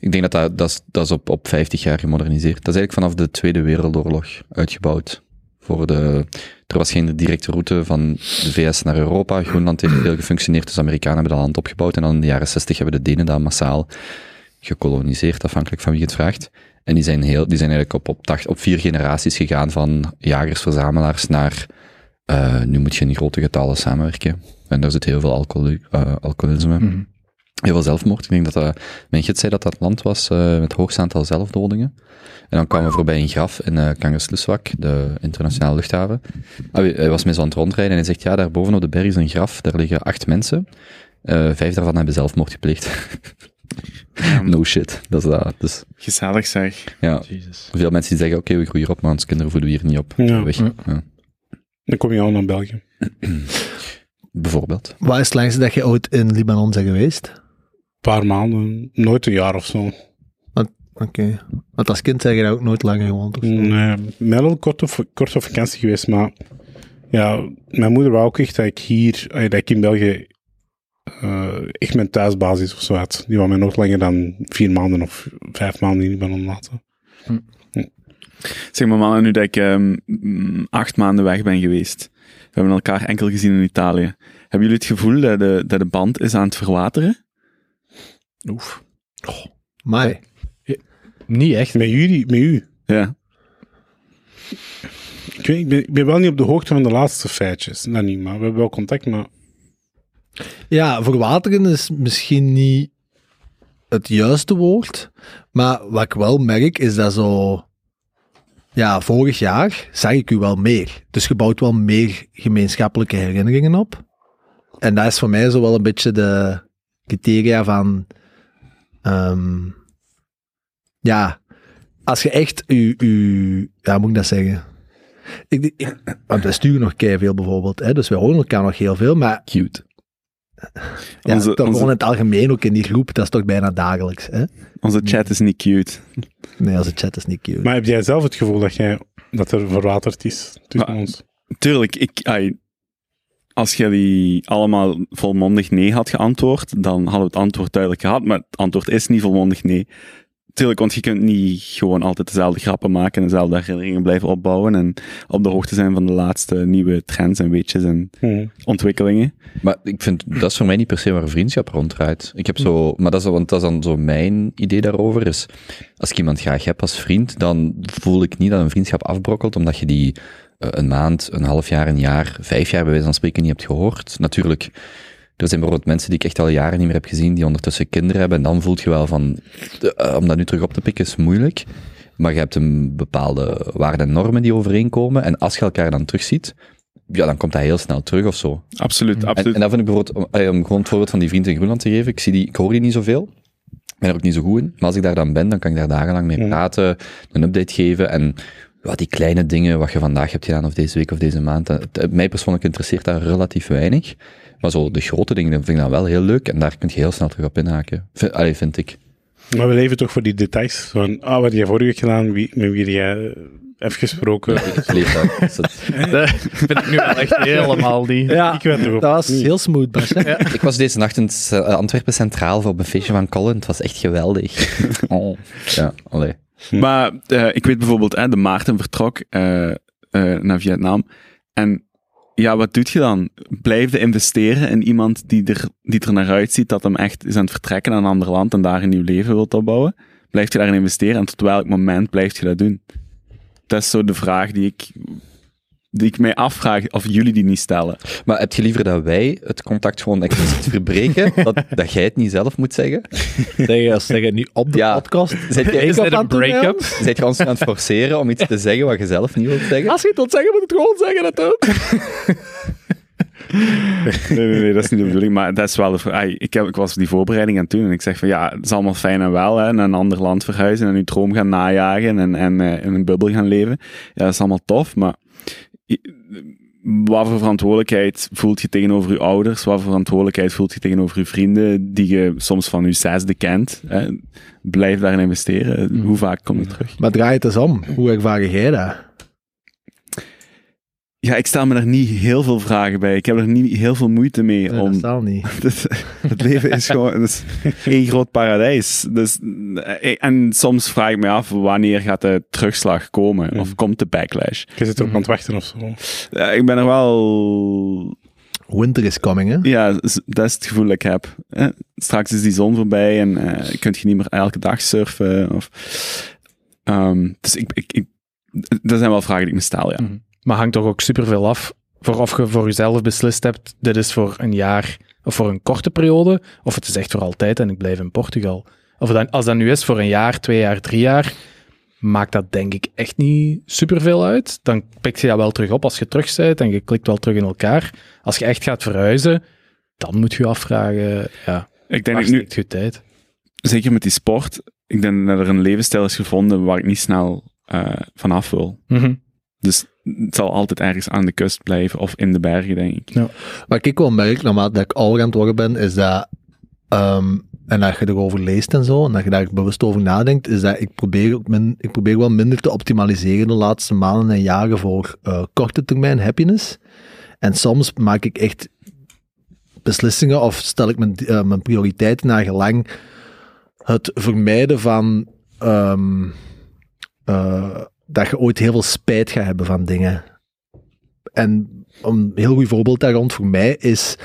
Ik denk dat dat, dat, is, dat is op, op vijftig jaar gemoderniseerd. Dat is eigenlijk vanaf de Tweede Wereldoorlog uitgebouwd. Voor de, er was geen directe route van de V S naar Europa. Groenland heeft veel gefunctioneerd, dus de Amerikanen hebben dat land opgebouwd. En dan in de jaren zestig hebben de Denen dat massaal gekoloniseerd, afhankelijk van wie je het vraagt. En die zijn, heel, die zijn eigenlijk op, op, tacht, op vier generaties gegaan van jagers-verzamelaars naar... Uh, nu moet je in grote getallen samenwerken. En daar zit heel veel alcohol, uh, alcoholisme. Mm-hmm. Heel veel zelfmoord. Ik denk dat dat... Mijn gids zei dat dat land was uh, met het hoogste aantal zelfdodingen. En dan kwamen we voorbij een graf in uh, Kangerlussuaq, de internationale luchthaven. Ah, hij was met z'n aan het rondrijden en hij zegt, ja, daar boven op de berg is een graf, daar liggen acht mensen. Uh, vijf daarvan hebben zelfmoord gepleegd. um, no shit. Dat is dat. Dus, gezellig zeg. Ja. Jesus. Veel mensen die zeggen, oké, okay, we groeien op, maar onze kinderen voelen we hier niet op. Ja. Weg. Ja. Ja. Dan kom je al naar België. Bijvoorbeeld. Wat is het langste dat je ooit in Libanon bent geweest? Paar maanden, nooit een jaar of zo. Oké. Okay. Want als kind zijn je daar ook nooit langer gewoond of zo? Nee, mij wel kort op, kort op vakantie geweest, maar ja, mijn moeder wou ook echt dat ik hier, dat ik in België uh, echt mijn thuisbasis of zo had. Die wou mij nooit langer dan vier maanden of vijf maanden in Libanon laten. Hm. Hm. Zeg maar mannen, nu dat ik um, acht maanden weg ben geweest, we hebben elkaar enkel gezien in Italië. Hebben jullie het gevoel dat de, dat de band is aan het verwateren? Oef. Oh, maar ja, niet echt. Met jullie, met u. Ja. Ik, weet, ik, ben, ik ben wel niet op de hoogte van de laatste feitjes. Nou niet, maar we hebben wel contact, maar... Ja, verwateren is misschien niet het juiste woord. Maar wat ik wel merk, is dat zo... Ja, vorig jaar zag ik u wel meer. Dus je bouwt wel meer gemeenschappelijke herinneringen op. En dat is voor mij zo wel een beetje de criteria van... Um, ja, als je echt je, je, ja, moet ik dat zeggen? Ik, ik, want wij sturen nog keiveel bijvoorbeeld, hè, dus wij horen elkaar nog heel veel, maar... Cute. Ja, onze, toch onze... gewoon in het algemeen, ook in die groep, dat is toch bijna dagelijks, hè? Onze chat is niet cute. Nee, onze chat is niet cute. Maar heb jij zelf het gevoel dat, jij, dat er verwaterd is tussen maar, ons? Tuurlijk, ik... I, als jullie allemaal volmondig nee had geantwoord, dan hadden we het antwoord duidelijk gehad, maar het antwoord is niet volmondig nee. Tuurlijk, want je kunt niet gewoon altijd dezelfde grappen maken en dezelfde herinneringen blijven opbouwen en op de hoogte zijn van de laatste nieuwe trends en weetjes en hmm. ontwikkelingen. Maar ik vind, dat is voor mij niet per se waar een vriendschap ronddraait. Ik heb zo, maar dat is, want dat is dan zo mijn idee daarover, is als ik iemand graag heb als vriend, dan voel ik niet dat een vriendschap afbrokkelt, omdat je die uh, een maand, een half jaar, een jaar, vijf jaar bij wijze van spreken niet hebt gehoord. Natuurlijk... Er zijn bijvoorbeeld mensen die ik echt al jaren niet meer heb gezien, die ondertussen kinderen hebben. En dan voel je wel van, uh, om dat nu terug op te pikken is moeilijk. Maar je hebt een bepaalde waarden en normen die overeenkomen. En als je elkaar dan terugziet, ja, dan komt dat heel snel terug of zo. Absoluut, absoluut. En, en dat vind ik bijvoorbeeld, om, om gewoon het voorbeeld van die vriend in Groenland te geven. Ik, zie die, ik hoor die niet zoveel. Ik ben er ook niet zo goed in. Maar als ik daar dan ben, dan kan ik daar dagenlang mee praten, een update geven. En wat die kleine dingen, wat je vandaag hebt gedaan, of deze week of deze maand. Dat, mij persoonlijk interesseert dat relatief weinig. Maar zo de grote dingen vind ik dan wel heel leuk. En daar kun je heel snel terug op inhaken. Vind, allee, vind ik. Maar we leven toch voor die details. Van, ah, wat heb jij vorige week gedaan? Wie, met wie jij hebt gesproken? Ja, ik leef dat. Dat vind ik nu wel echt helemaal die. Ja, ik weet erop. Dat was heel smooth, Bas. Ja. Ik was deze nacht in Antwerpen Centraal voor een feestje van Colin. Het was echt geweldig. Oh. Ja, allee. Hm. Maar uh, ik weet bijvoorbeeld, hè, de Maarten vertrok uh, uh, naar Vietnam. En... ja, wat doet je dan? Blijf je investeren in iemand die er, die er naar uitziet dat hem echt is aan het vertrekken naar een ander land en daar een nieuw leven wilt opbouwen? Blijf je daarin investeren en tot welk moment blijf je dat doen? Dat is zo de vraag die ik, die ik mij afvraag of jullie die niet stellen. Maar heb je liever dat wij het contact gewoon expliciet verbreken? dat, dat jij het niet zelf moet zeggen? Zeg, als zeg je nu op de ja. podcast... Zijt jij, is dat een break-up? Zijt je ons aan het forceren om iets te zeggen wat je zelf niet wilt zeggen? Als je het wilt zeggen, moet het gewoon zeggen dat ook. nee, nee, nee, dat is niet de bedoeling. Maar dat is wel... De, ik, heb, ik was die voorbereiding aan het doen en ik zeg van ja, het is allemaal fijn en wel, hè, naar een ander land verhuizen en je droom gaan najagen en, en uh, in een bubbel gaan leven. Ja, dat is allemaal tof, maar... wat voor verantwoordelijkheid voelt je tegenover je ouders? Wat voor verantwoordelijkheid voelt je tegenover je vrienden die je soms van je zesde kent? Hè? Blijf daarin investeren. Mm. Hoe vaak kom je terug? Maar draai het eens om. Hoe ervaar jij dat? Ja, ik stel me daar niet heel veel vragen bij. Ik heb er niet heel veel moeite mee. Nee, om... dat zal niet. Het leven is gewoon is één groot paradijs. Dus, en soms vraag ik me af, wanneer gaat de terugslag komen? Of komt de backlash? Je zit er ook aan het wachten of zo. Ja, ik ben er wel... Winter is coming, hè? Ja, dat is het gevoel dat ik heb. Straks is die zon voorbij en uh, kun je niet meer elke dag surfen. Of... Um, dus ik, ik, ik... dat zijn wel vragen die ik me stel, ja. Mm-hmm. Maar hangt toch ook superveel af voor of je voor jezelf beslist hebt, dit is voor een jaar of voor een korte periode, of het is echt voor altijd en ik blijf in Portugal. Of dan, als dat nu is voor een jaar, twee jaar, drie jaar, maakt dat denk ik echt niet superveel uit. Dan pik je dat wel terug op als je terug bent en je klikt wel terug in elkaar. Als je echt gaat verhuizen, dan moet je je afvragen, ja, ik denk nu, je tijd. Zeker met die sport, ik denk dat er een levensstijl is gevonden waar ik niet snel uh, vanaf wil. Mm-hmm. Dus het zal altijd ergens aan de kust blijven of in de bergen, denk ik. Ja. Wat ik wel merk, naarmate dat ik ouder aan het worden ben, is dat, um, en dat je erover leest en zo, en dat je daar bewust over nadenkt, is dat ik probeer, ook min, ik probeer wel minder te optimaliseren de laatste maanden en jaren voor uh, korte termijn happiness. En soms maak ik echt beslissingen of stel ik mijn, uh, mijn prioriteiten naar gelang het vermijden van... Um, uh, dat je ooit heel veel spijt gaat hebben van dingen. En een heel goed voorbeeld daar rond voor mij is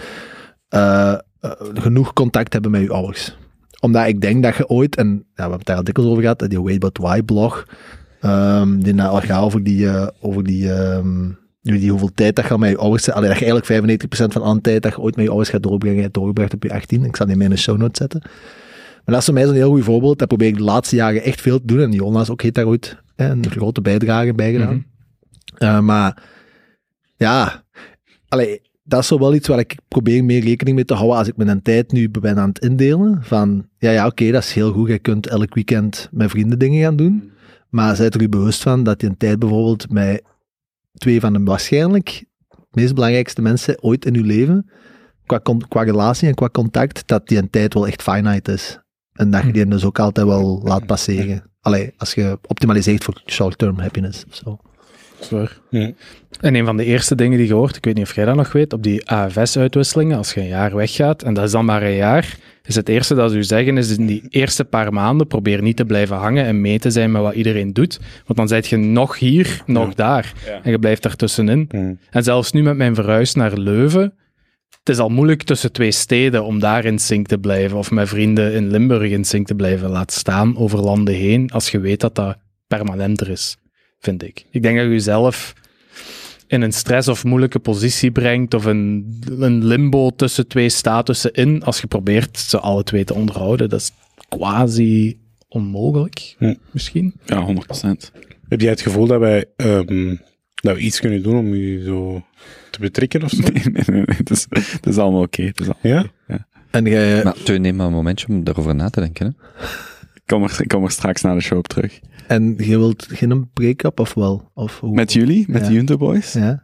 uh, uh, genoeg contact hebben met je ouders. Omdat ik denk dat je ooit, en ja, we hebben het daar al dikwijls over gehad, die Wait But Why blog, um, die nou al gaat over die, uh, over die, um, die hoeveel tijd dat je met je ouders, allee, dat je eigenlijk vijfennegentig procent van alle tijd dat je ooit met je ouders gaat doorbrengen, je doorgebracht op je achttien. Ik zal die mee in de show notes zetten. Maar dat is voor mij zo'n heel goed voorbeeld. Dat probeer ik de laatste jaren echt veel te doen. En Jonas ook heet daar ooit een grote bijdrage bij gedaan. Mm-hmm. Uh, maar ja, allee, dat is zo wel iets waar ik probeer meer rekening mee te houden als ik mijn tijd nu ben aan het indelen. Van, ja, ja, oké, okay, dat is heel goed. Je kunt elk weekend met vrienden dingen gaan doen. Maar zijt er u bewust van dat je een tijd bijvoorbeeld met twee van de waarschijnlijk meest belangrijkste mensen ooit in je leven, qua, qua relatie en qua contact, dat die een tijd wel echt finite is. En dat je die dus ook altijd wel laat passeren. Allee, als je optimaliseert voor short-term happiness of zo. Zwaar. Ja. En een van de eerste dingen die je hoort, ik weet niet of jij dat nog weet, op die A F S-uitwisselingen, als je een jaar weggaat, en dat is dan maar een jaar, is het eerste dat ze u zeggen, is in die eerste paar maanden probeer niet te blijven hangen en mee te zijn met wat iedereen doet. Want dan zit je nog hier, nog ja. daar. Ja. En je blijft daartussenin. Ja. En zelfs nu met mijn verhuis naar Leuven, het is al moeilijk tussen twee steden om daar in sync te blijven, of met vrienden in Limburg in sync te blijven. Laat staan over landen heen, als je weet dat dat permanenter is, vind ik. Ik denk dat je jezelf in een stress of moeilijke positie brengt, of een, een limbo tussen twee statussen in, als je probeert ze alle twee te onderhouden. Dat is quasi onmogelijk, hm. misschien. Ja, honderd procent. Heb jij het gevoel dat wij um, dat we iets kunnen doen om je zo te betrekken of zo? Nee, nee, nee, nee. Het is, het is allemaal oké. Okay. Ja? Okay. Ja? En jij... Maar Teun, neem maar een momentje om daarover na te denken, hè. Kom er, kom er straks naar de show op terug. En je wilt geen break-up of wel? Of hoe? Met jullie? Met ja. de Junto Boys? Ja.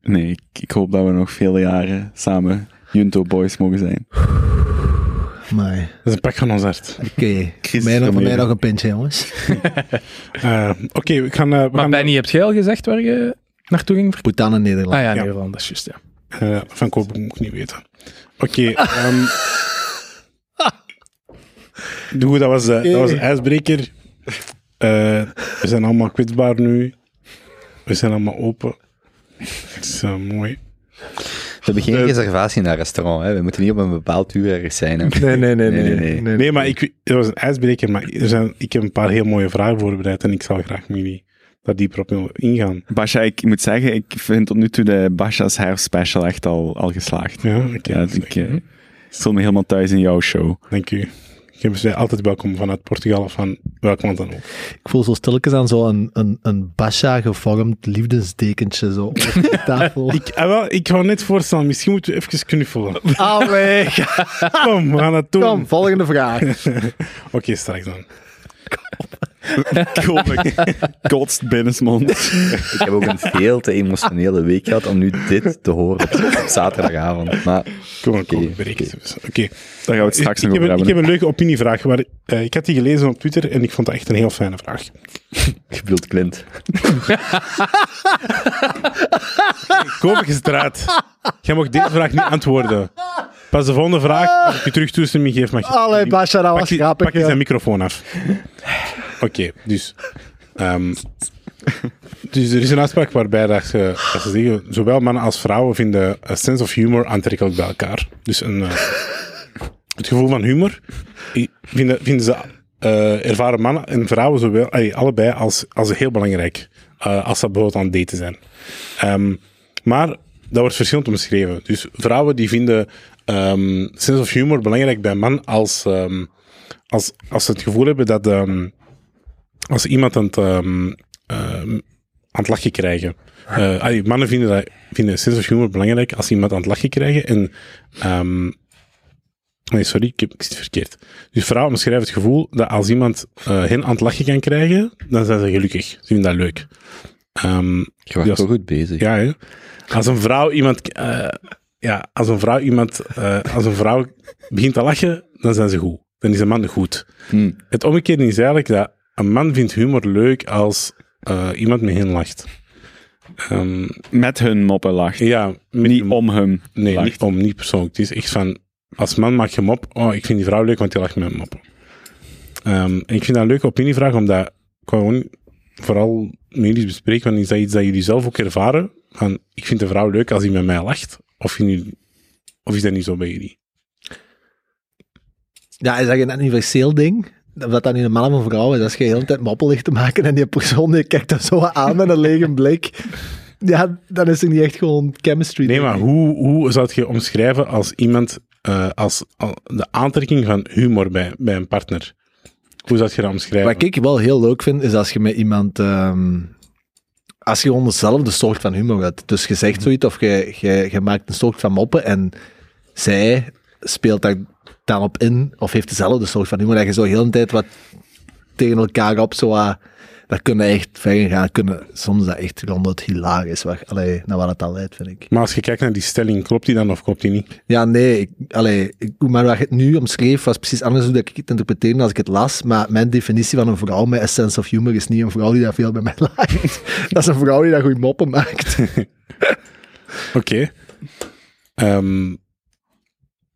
Nee, ik, ik hoop dat we nog vele jaren samen Junto Boys mogen zijn. Amai. Dat is een pak van ons hart. Oké. Okay. Voor mij nog een pintje, jongens. uh, Oké, okay, we gaan... Uh, we maar gaan... Benny, heb jij al gezegd waar je naartoe ging? Bhutan en Nederland. Ah ja, ja. Nederland, dat is juist, ja. Uh, van Koop moet ik niet weten. Oké, okay, um... Doe, dat was, uh, hey. dat was een ijsbreker. Uh, we zijn allemaal kwetsbaar nu. We zijn allemaal open. Het is uh, mooi. We hebben geen uh, reservatie naar een restaurant. Hè? We moeten niet op een bepaald uur ergens zijn. Nee nee nee, nee, nee, nee. Nee, nee, nee. Nee, maar ik, dat was een ijsbreker. Maar er zijn, ik heb een paar heel mooie vragen voorbereid. En ik zou graag met jullie daar dieper op ingaan. Basha, ik moet zeggen, ik vind tot nu toe de Basha's Herfstspecial echt al, al geslaagd. Ja, okay, ja dat ik uh, voel me helemaal thuis in jouw show. Dank u. Je bent altijd welkom vanuit Portugal of van welk land dan ook. Ik voel zo stilletjes aan zo'n een, een, een Basha-gevormd liefdesdekentje zo op de tafel. ik, ah, wel, ik wou net voorstellen, misschien moeten we even knuffelen. Ah, nee. Kom, we gaan dat doen. Kom, volgende vraag. Oké, okay, straks dan. Kom, ik kotst binnensmond. Ik heb ook een veel te emotionele week gehad om nu dit te horen op zaterdagavond. Maar, kom maar, okay, kom maar. Oké, okay. Daar gaan we het straks nog over hebben. Ik heb een leuke opinievraag. Maar, uh, ik had die gelezen op Twitter en ik vond dat echt een heel fijne vraag. Je bedoelt Clint. Koop eens draad. Jij mag deze vraag niet antwoorden. Pas de volgende vraag, als ik je terug toestemming geef, mag je... Allee, Basha, dat was grappig. Pak je zijn microfoon af. Oké, okay, dus... Um, dus er is een uitspraak waarbij dat ze, dat ze zeggen... Zowel mannen als vrouwen vinden a sense of humor aantrekkelijk bij elkaar. Dus een, uh, het gevoel van humor vinden, vinden ze... Uh, ervaren mannen en vrouwen zowel, allee, allebei als, als heel belangrijk. Uh, als ze bijvoorbeeld aan het daten zijn. Um, maar... Dat wordt verschillend omschreven. Dus vrouwen die vinden um, sense of humor belangrijk bij man als, um, als, als ze het gevoel hebben dat um, als iemand aan het, um, uh, aan het lachen krijgen. Uh, allee, mannen vinden, dat, vinden sense of humor belangrijk als iemand aan het lachen krijgen. En, um, nee, sorry, ik, heb, ik zit verkeerd. Dus vrouwen omschrijven het gevoel dat als iemand uh, hen aan het lachen kan krijgen, dan zijn ze gelukkig. Ze vinden dat leuk. Um, Je was toch goed bezig. Ja, hè? Als een vrouw iemand, uh, ja, als een vrouw iemand, uh, als een vrouw begint te lachen, dan zijn ze goed. Dan is een man goed. Hmm. Het omgekeerde is eigenlijk dat een man vindt humor leuk als uh, iemand met hen lacht. Um, met hun moppen lacht. Ja, met niet hun om hem. Nee, lacht. Niet om, niet persoonlijk. Het is echt van, als man maak je mop, oh, ik vind die vrouw leuk, want die lacht met moppen. Um, en ik vind dat een leuke opinievraag, omdat gewoon vooral met jullie bespreken, want is dat iets dat jullie zelf ook ervaren? Van, ik vind de vrouw leuk als hij met mij lacht. Of, jullie, of is dat niet zo bij jullie? Ja, is dat een universeel ding? Of dat dat nu een man of een vrouw is. Als je de hele tijd moppen ligt te maken en die persoon die kijkt dat zo aan met een lege blik. Ja, dan is het niet echt gewoon chemistry. Nee, maar hoe, hoe zou je omschrijven als iemand, uh, als, als de aantrekking van humor bij, bij een partner? Hoe zou je dat omschrijven? Wat ik wel heel leuk vind, is als je met iemand... Um, als je gewoon dezelfde soort van humor hebt. Dus je zegt zoiets, of je, je, je maakt een soort van moppen, en zij speelt daar dan op in, of heeft dezelfde soort van humor, dat je zo heel de tijd wat tegen elkaar op zo... Uh, daar kunnen echt ver gaan. Kunnen soms dat echt honderd hilarisch was. Allee, naar wat het al leidt, vind ik. Maar als je kijkt naar die stelling, klopt die dan of klopt die niet? Ja, nee. Ik, allee, ik, maar wat je het nu omschreef, was precies anders hoe ik het interpreteerde als ik het las. Maar mijn definitie van een vrouw met essence of humor is niet een vrouw die dat veel bij mij lacht. Dat is een vrouw die dat goede moppen maakt. Oké. Okay. Um,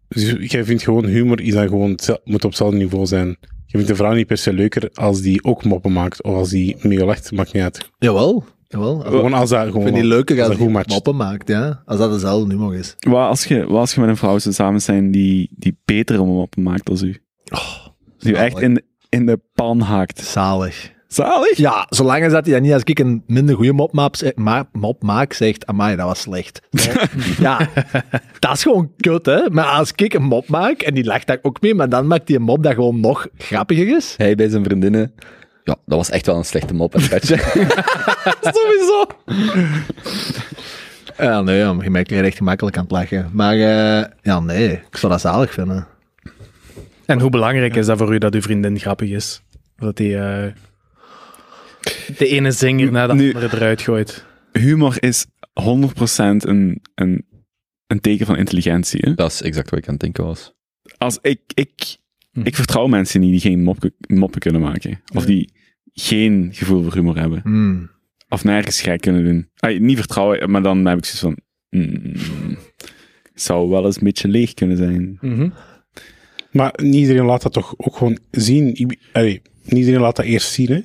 dus jij vindt gewoon humor is dan gewoon, moet op hetzelfde niveau zijn. Je vindt een vrouw niet per se leuker als die ook moppen maakt of als die mee lacht, maakt niet uit. Jawel. Jawel. Gewoon als dat gewoon. Ik vind die leuker als, als, als die goed moppen maakt, ja. Als dat dezelfde humor is. Wat als je, wat als je met een vrouw zou samen zijn die, die beter moppen maakt als u? Oh, die u echt in, in de pan haakt. Zalig. Zalig? Ja, zolang is dat hij dat niet, als ik een minder goede mop, mop maak, zegt, amai, dat was slecht. Ja, dat is gewoon kut, hè. Maar als ik een mop maak, en die lacht daar ook mee, maar dan maakt die een mop dat gewoon nog grappiger is. Hij bij zijn vriendinnen, ja, dat was echt wel een slechte mop, hè, Patje. Sowieso. Ja, nee, je merkt dat je echt gemakkelijk aan het lachen. Maar, uh, ja, nee, ik zou dat zalig vinden. En hoe belangrijk is dat voor u dat uw vriendin grappig is? Dat die... Uh... de ene zinger naar de nu, andere eruit gooit. Humor is honderd procent een, een, een teken van intelligentie. Hè? Dat is exact wat ik aan het denken was. Als ik, ik, hm. ik vertrouw mensen niet die geen moppen, moppen kunnen maken. Of nee. die geen gevoel voor humor hebben. Mm. Of nergens gek kunnen doen. Ay, niet vertrouwen, maar dan heb ik zoiets van... Mm, zou wel eens een beetje leeg kunnen zijn. Mm-hmm. Maar niet iedereen laat dat toch ook gewoon zien. Allee, niet iedereen laat dat eerst zien, hè?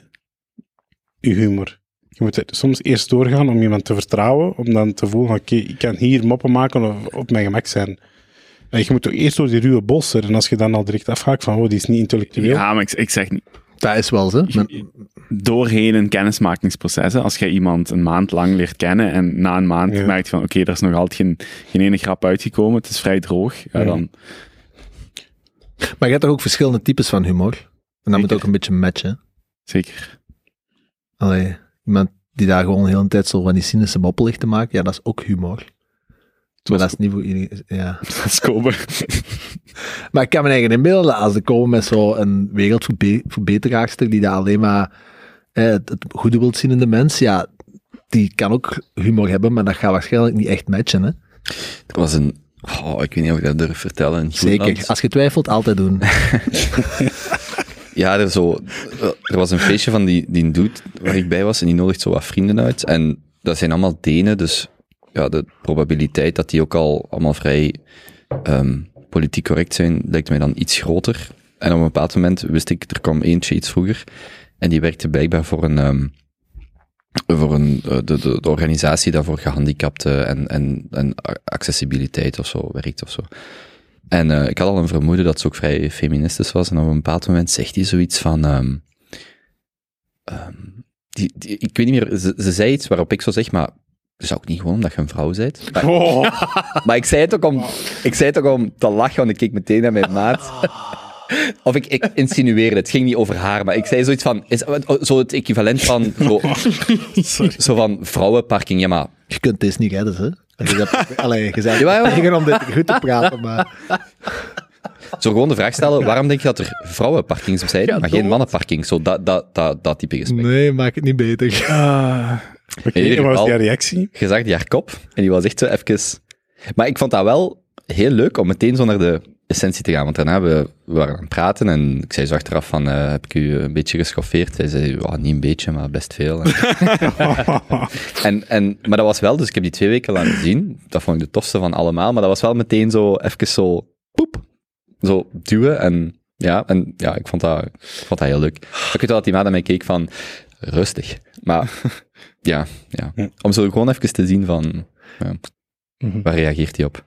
Je humor. Je moet soms eerst doorgaan om iemand te vertrouwen, om dan te voelen, oké, okay, ik kan hier moppen maken of op mijn gemak zijn. En je moet ook eerst door die ruwe bolster, en als je dan al direct afhaakt van, oh, die is niet intellectueel. Ja, maar ik, ik zeg niet... Dat is wel zo. Je, doorheen een kennismakingsproces, hè, als jij iemand een maand lang leert kennen, en na een maand ja. merkt van, oké, okay, er is nog altijd geen, geen ene grap uitgekomen, het is vrij droog, ja, ja. dan... Maar je hebt toch ook verschillende types van humor? En dat Zeker. Moet ook een beetje matchen. Zeker. Allee, iemand die daar gewoon de hele tijd zo van die cynische moppen ligt te maken, ja, dat is ook humor. Maar dat is niet voor iedereen, ja. Dat is komen. Maar ik kan me eigenlijk inbeelden dat als er komen met zo'n wereldverbeteraarster die daar alleen maar eh, het goede wilt zien in de mens, ja, die kan ook humor hebben, maar dat gaat waarschijnlijk niet echt matchen, hè. Er was een... Oh, ik weet niet of ik dat durf vertellen. In Zeker, als je twijfelt, altijd doen. Ja, er, zo, er was een feestje van die, die dude waar ik bij was en die nodigt zo wat vrienden uit. En dat zijn allemaal Denen, dus ja, de probabiliteit dat die ook al allemaal vrij um, politiek correct zijn, lijkt mij dan iets groter. En op een bepaald moment wist ik, er kwam eentje iets vroeger en die werkte blijkbaar voor een, um, voor een de, de, de organisatie daarvoor gehandicapten en, en, en accessibiliteit of zo werkt of zo. En uh, ik had al een vermoeden dat ze ook vrij feministisch was. En op een bepaald moment zegt hij zoiets van... Um, um, die, die, ik weet niet meer, ze, ze zei iets waarop ik zo zeg, maar... Zou ik niet gewoon omdat je een vrouw bent? Maar, oh. maar ik, zei het ook om, ik zei het ook om te lachen, want ik keek meteen naar mijn maat. Of ik, ik insinueerde, het ging niet over haar, maar ik zei zoiets van... Is, zo het equivalent van... Zo, zo van vrouwenparking, ja maar... Je kunt dit niet redden, hè? Allee, je zei ja, om dit goed te praten, maar... Zo gewoon de vraag stellen, waarom denk je dat er vrouwenparkings zijn, ja, maar geen mannenparkings? Zo dat, dat, dat, dat type gesprek. Nee, maak het niet beter. Uh, okay, wat was die reactie? Je zag die haar kop, en die was echt zo even... Maar ik vond dat wel heel leuk om meteen zo naar de essentie te gaan, want daarna we, we waren aan het praten, en ik zei zo achteraf van, uh, heb ik u een beetje geschoffeerd? Hij zei, oh, niet een beetje, maar best veel. en, en, maar dat was wel, dus ik heb die twee weken laten zien, dat vond ik de tofste van allemaal, maar dat was wel meteen zo, even zo, poep, zo duwen, en ja, en, ja ik, vond dat, ik vond dat heel leuk. Ik weet wel dat die maat aan mij keek van, rustig, maar ja, ja. om zo gewoon even te zien van, ja, waar reageert hij op?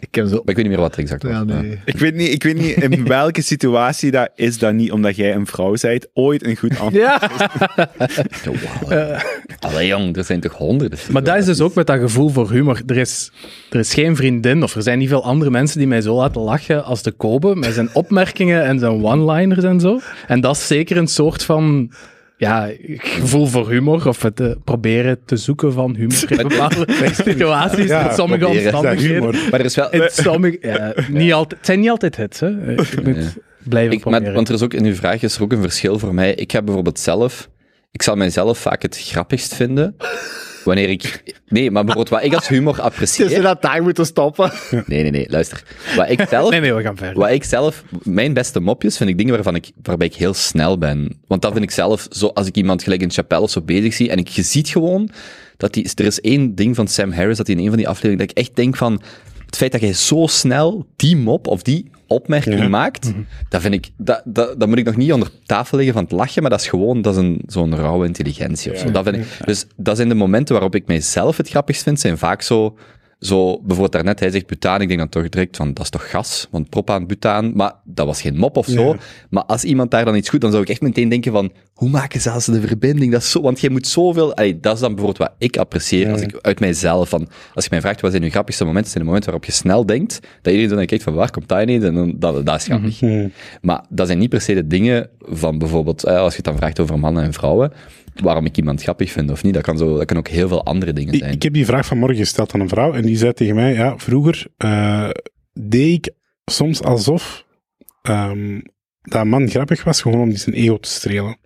Ik, heb zo... maar ik weet niet meer wat exact was. Ja, nee. ja. ik, weet niet, ik weet niet in welke situatie dat is dat niet, omdat jij een vrouw bent, ooit een goed antwoord ja. is. Wow. Uh. Allee jong, er zijn toch honderden. Maar dat is dus ook met dat gevoel voor humor. Er is, er is geen vriendin, of er zijn niet veel andere mensen die mij zo laten lachen als de Kobe, met zijn opmerkingen en zijn one-liners en zo. En dat is zeker een soort van... Ja, gevoel voor humor, of het uh, proberen te zoeken van humor in bepaalde situaties, ja, in sommige proberen. omstandigheden. Maar er is wel... In sommige, ja, niet ja. Altijd, het zijn niet altijd hits, hè. Je moet ja. blijven ik, proberen. Maar, want er is ook, in uw vraag is er ook een verschil voor mij. Ik heb bijvoorbeeld zelf... Ik zal mijzelf vaak het grappigst vinden wanneer ik... Nee, maar bijvoorbeeld wat ik als humor apprecieer... Het is dat daar moeten stoppen. Nee, nee, nee, luister. Wat ik zelf... Nee, nee, we gaan verder. Wat ik zelf... Mijn beste mopjes vind ik dingen waarvan ik, waarbij ik heel snel ben. Want dat vind ik zelf... Zo, als ik iemand gelijk in Chappelle of zo bezig zie... En ik, je ziet gewoon... dat die, er is één ding van Sam Harris dat hij in een van die afleveringen... Dat ik echt denk van... Het feit dat jij zo snel die mop of die opmerking ja. maakt... Mm-hmm. Dat vind ik... Dat, dat, dat moet ik nog niet onder tafel leggen van het lachen... Maar dat is gewoon... Dat is een, zo'n rauwe intelligentie of zo. Ja. Dat vind ik, dus dat zijn de momenten waarop ik mijzelf het grappigst vind. Zijn vaak zo... zo bijvoorbeeld daarnet, hij zegt butaan. Ik denk dan toch direct van... Dat is toch gas? Want propaan, butaan... Maar dat was geen mop of zo. Ja. Maar als iemand daar dan iets goed... Dan zou ik echt meteen denken van... Hoe maken ze als de verbinding? Dat is zo, want jij moet zoveel... Allee, dat is dan bijvoorbeeld wat ik apprecieer ja. als ik uit mijzelf... Van, als je mij vraagt, wat zijn je grappigste momenten? Zijn de momenten waarop je snel denkt... Dat iedereen dan kijkt van... Waar komt dat ineens? En dan, dat, dat is grappig. Mm-hmm. Maar dat zijn niet per se de dingen van bijvoorbeeld... Eh, als je het dan vraagt over mannen en vrouwen... Waarom ik iemand grappig vind of niet. Dat kan, zo, dat kan ook heel veel andere dingen zijn. Ik, ik heb die vraag vanmorgen gesteld aan een vrouw... En die zei tegen mij... Ja, vroeger uh, deed ik soms alsof... Um, dat een man grappig was... Gewoon om zijn ego te strelen.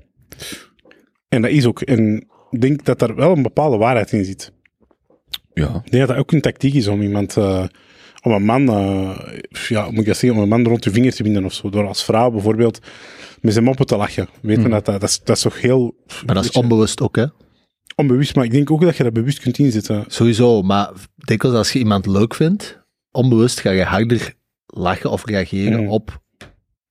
En dat is ook... En ik denk dat daar wel een bepaalde waarheid in zit. Ja. Ik denk dat dat ook een tactiek is om iemand... Uh, om een man... Uh, ja, moet ik dat zeggen? Om een man rond je vinger te binden of zo. Door als vrouw bijvoorbeeld... Met zijn moppen te lachen. Weet mm. dat, dat, dat, is, dat is toch heel... Maar dat is onbewust ook, hè? Onbewust, maar ik denk ook dat je dat bewust kunt inzetten. Sowieso, maar dikwijls als je iemand leuk vindt, onbewust ga je harder lachen of reageren mm. op...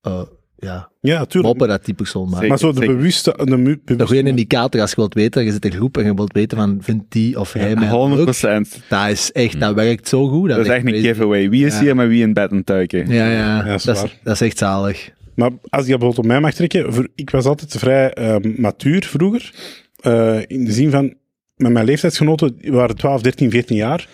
Uh, ja, ja moppen dat die persoon maakt. Zeker, maar zo de zeker. bewuste... De mu- bewuste dat is een indicator als je wilt weten, je zit in een groep en je wilt weten van, vindt die of hij ja, mij honderd procent. Dat is echt, dat werkt zo goed. Dat, dat is echt een giveaway. Wie is ja. hier, maar wie in bed en tuiken. Ja, ja, ja dat, is, dat is echt zalig. Maar als je dat bijvoorbeeld op mij mag trekken, ik was altijd vrij uh, matuur vroeger, uh, in de zin van, met mijn leeftijdsgenoten waren twaalf, dertien, veertien jaar,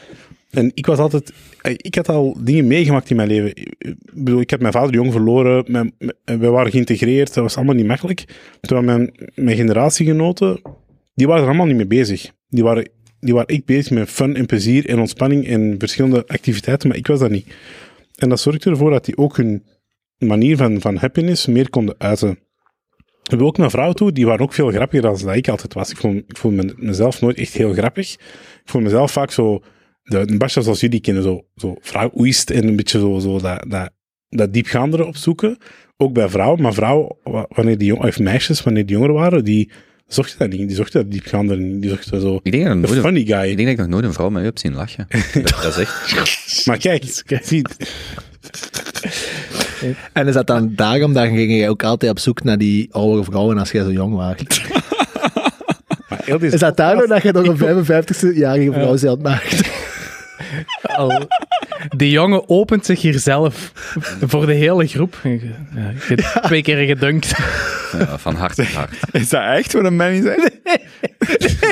en ik was altijd, ik had al dingen meegemaakt in mijn leven. Ik bedoel, ik heb mijn vader jong verloren, mijn, wij waren geïntegreerd, dat was allemaal niet makkelijk. Terwijl mijn, mijn generatiegenoten, die waren er allemaal niet mee bezig. Die waren, die waren ik bezig met fun en plezier en ontspanning en verschillende activiteiten, maar ik was dat niet. En dat zorgde ervoor dat die ook hun manier van, van happiness meer konden uiten. We hebben ook naar vrouwen toe, die waren ook veel grappiger dan dat ik altijd was. Ik vond, ik vond mezelf nooit echt heel grappig. Ik vond mezelf vaak zo, de, de Basha zoals jullie kennen, zo, zo vrouw-oest en een beetje zo, zo dat, dat, dat diepgaandere opzoeken. Ook bij vrouwen, maar vrouwen, wanneer die jong, of meisjes, wanneer die jonger waren, die zochten dat niet, die zochten dat diepgaandere niet, die zochten zo ik denk de funny een, guy. Ik denk dat ik nog nooit een vrouw met u heb zien lachen. dat, dat is echt... Maar kijk, kijk, zie en is dat dan daarom, dan ging je ook altijd op zoek naar die oude vrouwen als jij zo jong was? Is dat daardoor dat je nog een vijfenvijftigjarige vrouw uh. zelf maakt? Oh. Die jongen opent zich hier zelf voor de hele groep. Ja, ja. Twee keer gedunkt. Ja, van hart tot hart. Is dat echt wat een mens is? Nee.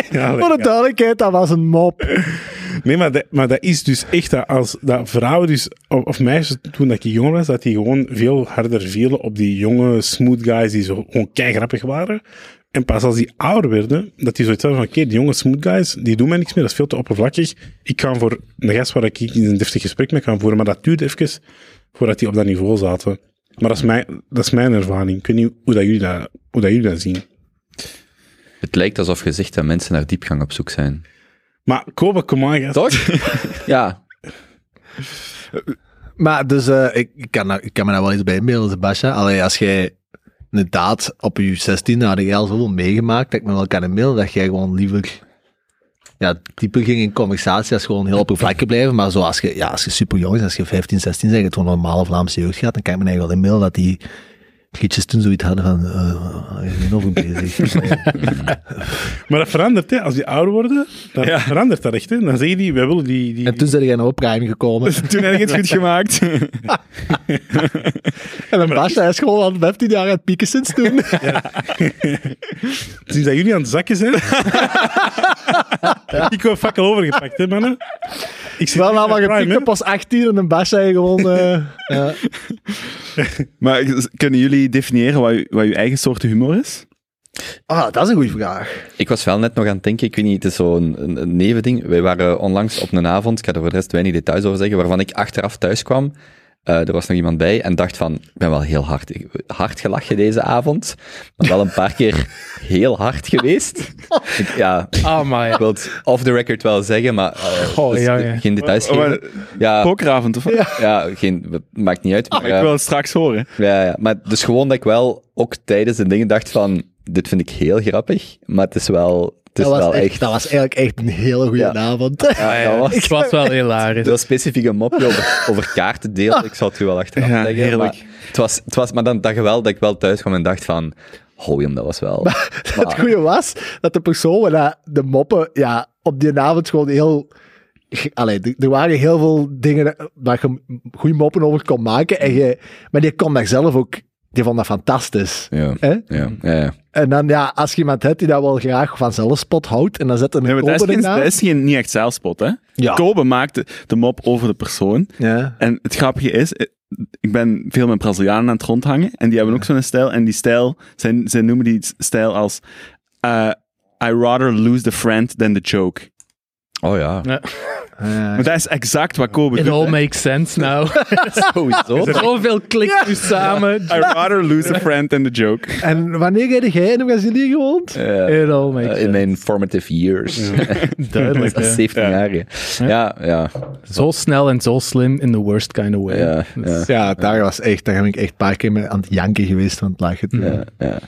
Ja, voor de duidelijkheid, dat was een mop. Nee, maar dat, maar dat is dus echt dat als dat vrouwen, dus, of, of meisjes toen ik jonger was, dat die gewoon veel harder vielen op die jonge smooth guys die zo gewoon keigrappig waren. En pas als die ouder werden, dat die zoiets hadden van, oké, okay, die jonge smooth guys, die doen mij niks meer, dat is veel te oppervlakkig. Ik ga voor de gast waar ik een deftig gesprek mee kan voeren, maar dat duurt even voordat die op dat niveau zaten. Maar dat is mijn, dat is mijn ervaring. Ik weet niet hoe, dat jullie, dat, hoe dat jullie dat zien. Het lijkt alsof je zegt dat mensen naar diepgang op zoek zijn. Maar Koba, kom aan, toch? Ja. Maar dus, uh, ik, ik, kan, ik kan me daar wel eens bij inbeelden, De Bacha. Allee, als jij... Inderdaad, op je zestiende had jij al zoveel meegemaakt dat ik me wel kan inbeelden dat jij gewoon liever ja, dieper ging in conversatie als gewoon heel oppervlakkig blijven. Maar zo als je, ja, als je super jong is, als je vijftien, zestien bent, je hebt gewoon een normale Vlaamse jeugd gehad, dan kan ik me eigenlijk wel inbeelden dat die gietjes toen zoiets hadden van uh, ik ben over bezig. Maar dat verandert, hè. Als die ouder worden, dan ja. verandert dat echt, hè. Dan zeg je die, wij willen die... die... En toen zijn jij naar opruiming gekomen. Dus toen heb ik het goed gemaakt. En dan Bas, hij is gewoon al vijftien jaar aan het pieken sinds toen. Ja. Sinds dat jullie aan het zakken zijn. Ik word fakkel overgepakt, hè, mannen. Ik zit wel allemaal gepikt op pas achttien en een Bas zei gewoon... Uh, ja. Maar kunnen jullie definiëren wat je, wat je eigen soort humor is? Ah, dat is een goede vraag. Ik was wel net nog aan het denken, ik weet niet, het is zo'n een, een nevending. Wij waren onlangs op een avond, ik ga er voor de rest weinig details over zeggen, waarvan ik achteraf thuis kwam Uh, er was nog iemand bij en dacht van, ik ben wel heel hard, hard gelachen deze avond, maar wel een paar keer heel hard geweest. Ik, ja, oh ik wil het off the record wel zeggen, maar uh, oh, dus ja, ja. geen details oh, geven. Ja, pokeravond of wat? Ja, ja geen, maakt niet uit. Maar, oh, ik wil het straks horen. Ja, ja, maar dus gewoon dat ik wel ook tijdens de dingen dacht van, dit vind ik heel grappig, maar het is wel... Dat was, wel echt, echt... dat was eigenlijk echt een hele goede ja. avond. Ja, ja, was, het was wel hilarisch. Het was specifiek een mopje over, over kaarten delen. Ik zal het u wel achteraf ja, zeggen. Heerlijk. Maar het was, het was maar dan dat geweld dat ik wel thuis kwam en dacht van... Hoi, dat was wel... Maar, maar. Het goede was dat de persoon, dat de moppen, ja, op die avond gewoon heel... Allee, er waren heel veel dingen waar je goede moppen over kon maken. En je, maar die kon daar zelf ook... Die vond dat fantastisch. Ja, ja, ja, ja. En dan, ja, als je iemand hebt die dat wel graag van zelfspot houdt, en dan zet er een ja, Kobe in. Dat is geen, niet echt zelfspot, hè? Ja. Kobe maakt de, de mop over de persoon. Ja. En het grappige is, ik ben veel met Brazilianen aan het rondhangen, en die hebben ook ja. zo'n stijl, en die stijl, zij, zij noemen die stijl als uh, I rather lose the friend than the joke. Oh ja. ja. Uh, maar dat is exact wat Kobe doet. It all makes sense now. Sowieso. Zoveel klikt nu samen. I rather lose a friend than the joke. En wanneer heb jij in Brazilië gewoond? Uh, It all makes uh, sense. In mijn formative years. Duidelijk. zeventien jaar. Ja. Ja, ja. Zo snel en zo slim in the worst kind of way. Ja, ja. ja daar was echt, daar ben ik echt een paar keer mee aan het janken geweest van het lachen. Mm. Ja, ja.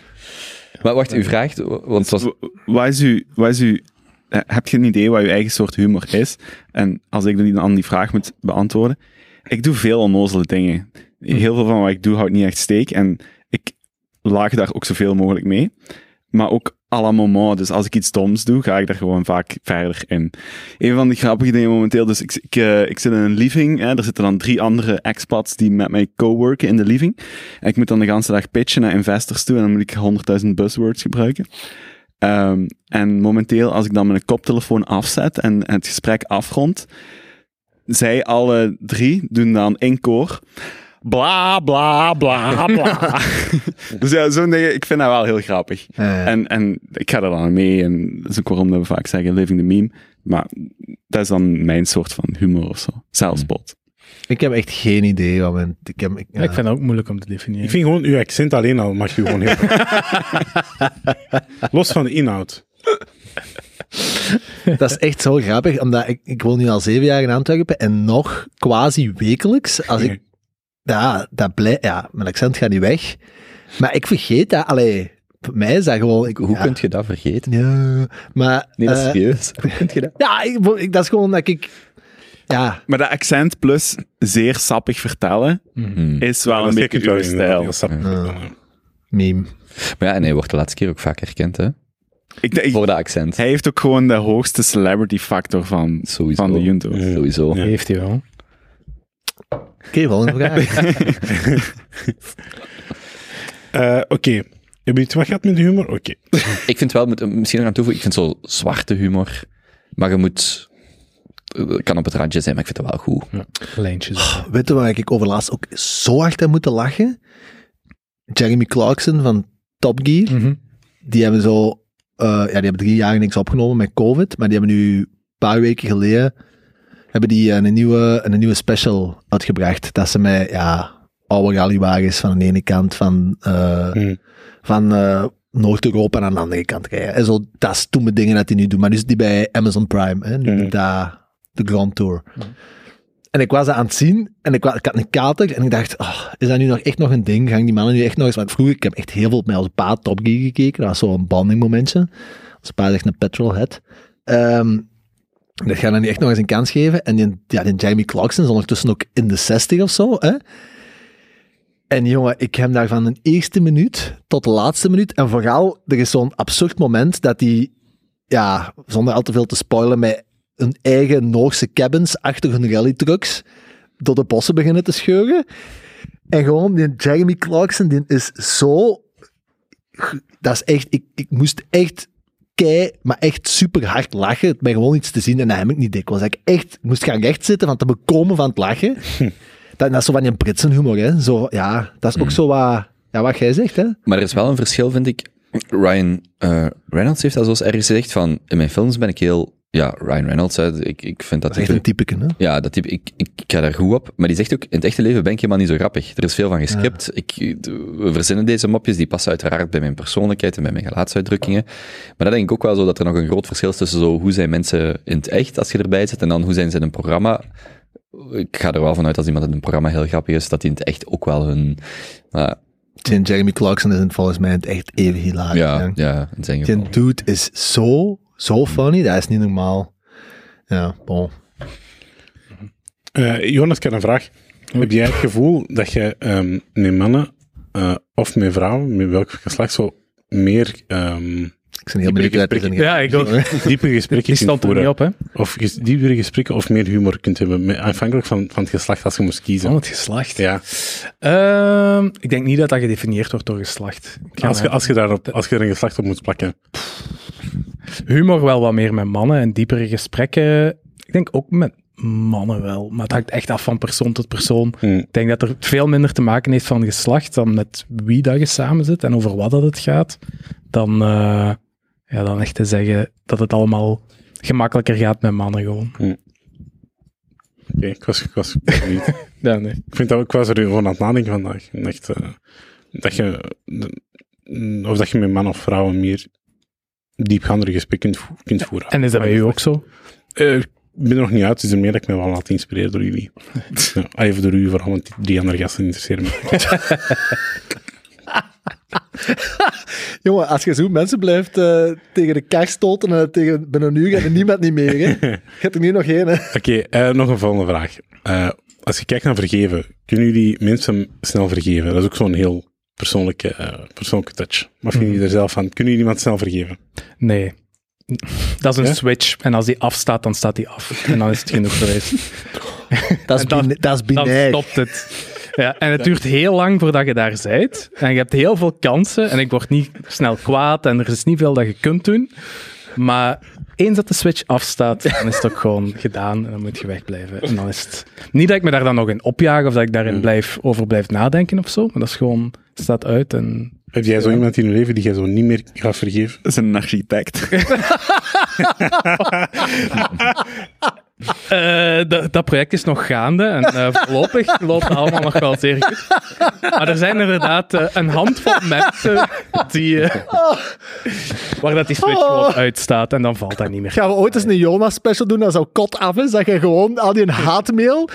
Maar wacht, u vraagt... Want was... Waar is u... Waar is u Uh, heb je een idee wat je eigen soort humor is? En als ik dan aan die vraag moet beantwoorden... Ik doe veel onnozele dingen. Heel veel van wat ik doe houdt niet echt steek. En ik laag daar ook zoveel mogelijk mee. Maar ook à la moment. Dus als ik iets doms doe, ga ik daar gewoon vaak verder in. Een van de grappige dingen momenteel... Dus ik, ik, uh, ik zit in een living. Hè, er zitten dan drie andere expats die met mij coworken in de living. En ik moet dan de hele dag pitchen naar investors toe. En dan moet ik honderdduizend buzzwords gebruiken. Um, en momenteel, als ik dan mijn koptelefoon afzet en het gesprek afrond, zij alle drie doen dan in koor bla bla bla bla. Dus ja, zo'n ding, ik vind dat wel heel grappig. Uh. En, en ik ga er dan mee en dat is ook waarom dat we vaak zeggen living the meme, maar dat is dan mijn soort van humor of zo, zelfspot. Uh. Ik heb echt geen idee. Wat men, ik, heb, ik, ja. ik vind het ook moeilijk om te definiëren. Ik vind gewoon, uw accent alleen al mag je gewoon heel... Los van de inhoud. Dat is echt zo grappig, omdat ik, ik woon nu al zeven jaar in Antwerpen en nog quasi wekelijks, als ik... Ja, dat blij, ja, mijn accent gaat niet weg. Maar ik vergeet dat, allee... Mij is dat gewoon... Ik, hoe ja. kun je dat vergeten? Ja, maar... Nee, dat is uh, serieus. Hoe kun je dat? Ja, ik, ik, dat is gewoon dat ik... Ja. Maar dat accent plus zeer sappig vertellen mm-hmm. is wel ja, een beetje jouw stijl. Uh, meme. Maar ja, en hij wordt de laatste keer ook vaak herkend, hè? Ik, ik, Voor dat accent. Hij heeft ook gewoon de hoogste celebrity factor van, van de Junto. Ja. Sowieso. Ja. Heeft hij wel. Oké, okay, volgende vraag. uh, Oké. Okay. Heb je iets wat gehad met de humor? Oké. Okay. Ik vind wel, met, misschien nog aan toevoegen, ik vind zo zwarte humor, maar je moet... kan op het randje zijn, maar ik vind het wel goed. Ja, lijntjes. Oh, weet je waar ik overlaatst ook zo hard aan moeten lachen? Jeremy Clarkson van Top Gear. Mm-hmm. Die hebben zo... Uh, ja, die hebben drie jaar niks opgenomen met COVID, maar die hebben nu een paar weken geleden hebben die een nieuwe, een nieuwe special uitgebracht. Dat ze met ja, oude rallywagens van de ene kant van, uh, mm. van uh, Noord-Europa aan de andere kant rijden. En zo, dat is toen mijn dingen dat die nu doen. Maar nu is die bij Amazon Prime. Hè? Nu mm. doet dat... de Grand Tour. Ja. En ik was dat aan het zien, en ik, ik had een kater, en ik dacht, oh, is dat nu nog echt nog een ding? Gaan die mannen nu echt nog eens... Want vroeger, ik heb echt heel veel op mijn pa Top Gear gekeken, dat was zo'n bonding momentje. Als pa zegt een petrolhead. Um, dat gaan dan nu echt nog eens een kans geven. En die, ja, die Jeremy Clarkson is ondertussen ook in de zestig of zo, hè? En jongen, ik heb daar van de eerste minuut tot de laatste minuut, en vooral, er is zo'n absurd moment dat die, ja, zonder al te veel te spoilen, met hun eigen Noorse cabins achter hun rallytrucks door de bossen beginnen te scheuren. En gewoon, die Jeremy Clarkson, die is zo... Dat is echt... Ik, ik moest echt kei, maar echt super hard lachen. Het mij gewoon iets te zien, en dat heb ik niet dikwijls. Dat ik echt moest gaan rechtzitten van te bekomen van het lachen. Hm. Dat, dat is zo van die Britse humor, hè. Zo, ja, dat is ook hm. zo wat... Ja, wat jij zegt, hè. Maar er is wel een verschil, vind ik. Ryan uh, Reynolds heeft dat zoals ergens gezegd van... In mijn films ben ik heel... Ja, Ryan Reynolds, hè. Ik, ik vind dat... Dat is echt een typeken, hè? Ja, dat type, ik, ik, ik ga daar goed op. Maar die zegt ook, in het echte leven ben ik helemaal niet zo grappig. Er is veel van gescript. Ja. Ik, we verzinnen deze mopjes, die passen uiteraard bij mijn persoonlijkheid en bij mijn gelaatsuitdrukkingen. Maar dat denk ik ook wel zo, dat er nog een groot verschil is tussen zo, hoe zijn mensen in het echt, als je erbij zit, en dan hoe zijn ze in een programma. Ik ga er wel vanuit, als iemand in een programma heel grappig is, dat die in het echt ook wel hun... Uh, Jeremy Clarkson is volgens mij in het echt even hilarisch. Ja, ja, in zijn geval. Die dude is zo... Zo funny, dat is niet normaal. Ja, bon. Uh, Jonas, ik heb een vraag. Oh. Heb jij het gevoel dat je um, met mannen uh, of met vrouwen, met welk geslacht, zo meer... Um, ik ben heel benieuwd uit de zin. Ja, ik ook. Diepe gesprekken die kunt voeren. Niet op, hè? Of ges, diepere gesprekken of meer humor kunt hebben, afhankelijk van, van het geslacht als je moest kiezen. Van het geslacht? Ja. Uh, ik denk niet dat dat gedefinieerd wordt door geslacht. Als je, als, je daarop, als je er een geslacht op moet plakken... Humor wel wat meer met mannen en diepere gesprekken. Ik denk ook met mannen wel, maar het hangt echt af van persoon tot persoon. Mm. Ik denk dat er veel minder te maken heeft van geslacht dan met wie dat je samen zit en over wat dat het gaat, dan, uh, ja, dan echt te zeggen dat het allemaal gemakkelijker gaat met mannen gewoon. Mm. Oké, okay, ik was, ik was niet. Ja, nee. Ik vind dat ik was er gewoon aan het nadenken vandaag. Echt, uh, dat je, of dat je met man of vrouwen meer diepgaandere gesprekken kunt, kunt voeren. En is dat bij u ook zo? Uh, ik ben er nog niet uit, het is er meer dat ik me wel laat inspireren door jullie. Ja, even door u vooral, want die andere gasten interesseren me. Jongen, als je zo mensen blijft uh, tegen de kar stoten en uh, tegen binnen een uur gaat er niemand niet meer. Hè? Gaat er nu nog heen. Oké, okay, uh, nog een volgende vraag. Uh, als je kijkt naar vergeven, kunnen jullie mensen snel vergeven? Dat is ook zo'n heel... Persoonlijke, uh, persoonlijke touch. Wat vinden jullie er zelf van? Kunnen jullie iemand snel vergeven? Nee. Dat is een ja? switch. En als die afstaat, dan staat die af. En dan is het genoeg geweest. Dat is, dan, dat is binair. Dan stopt het. Ja, en het duurt heel lang voordat je daar bent. En je hebt heel veel kansen. En ik word niet snel kwaad. En er is niet veel dat je kunt doen. Maar eens dat de switch afstaat, dan is het ook gewoon gedaan. En dan moet je wegblijven. En dan is het... Niet dat ik me daar dan nog in opjaag. Of dat ik daarin blijf, over blijf nadenken of zo. Maar dat is gewoon... staat uit en... Heb jij zo iemand in je leven die jij zo niet meer gaat vergeven? Dat is een architect. uh, d- dat project is nog gaande en uh, voorlopig loopt het allemaal nog wel zeer goed. Maar er zijn inderdaad uh, een handvol mensen die, uh, waar dat die switch gewoon uitstaat en dan valt dat niet meer. Gaan we ooit eens een Jonas-special doen dat zo kot af is, dat je gewoon al die haatmail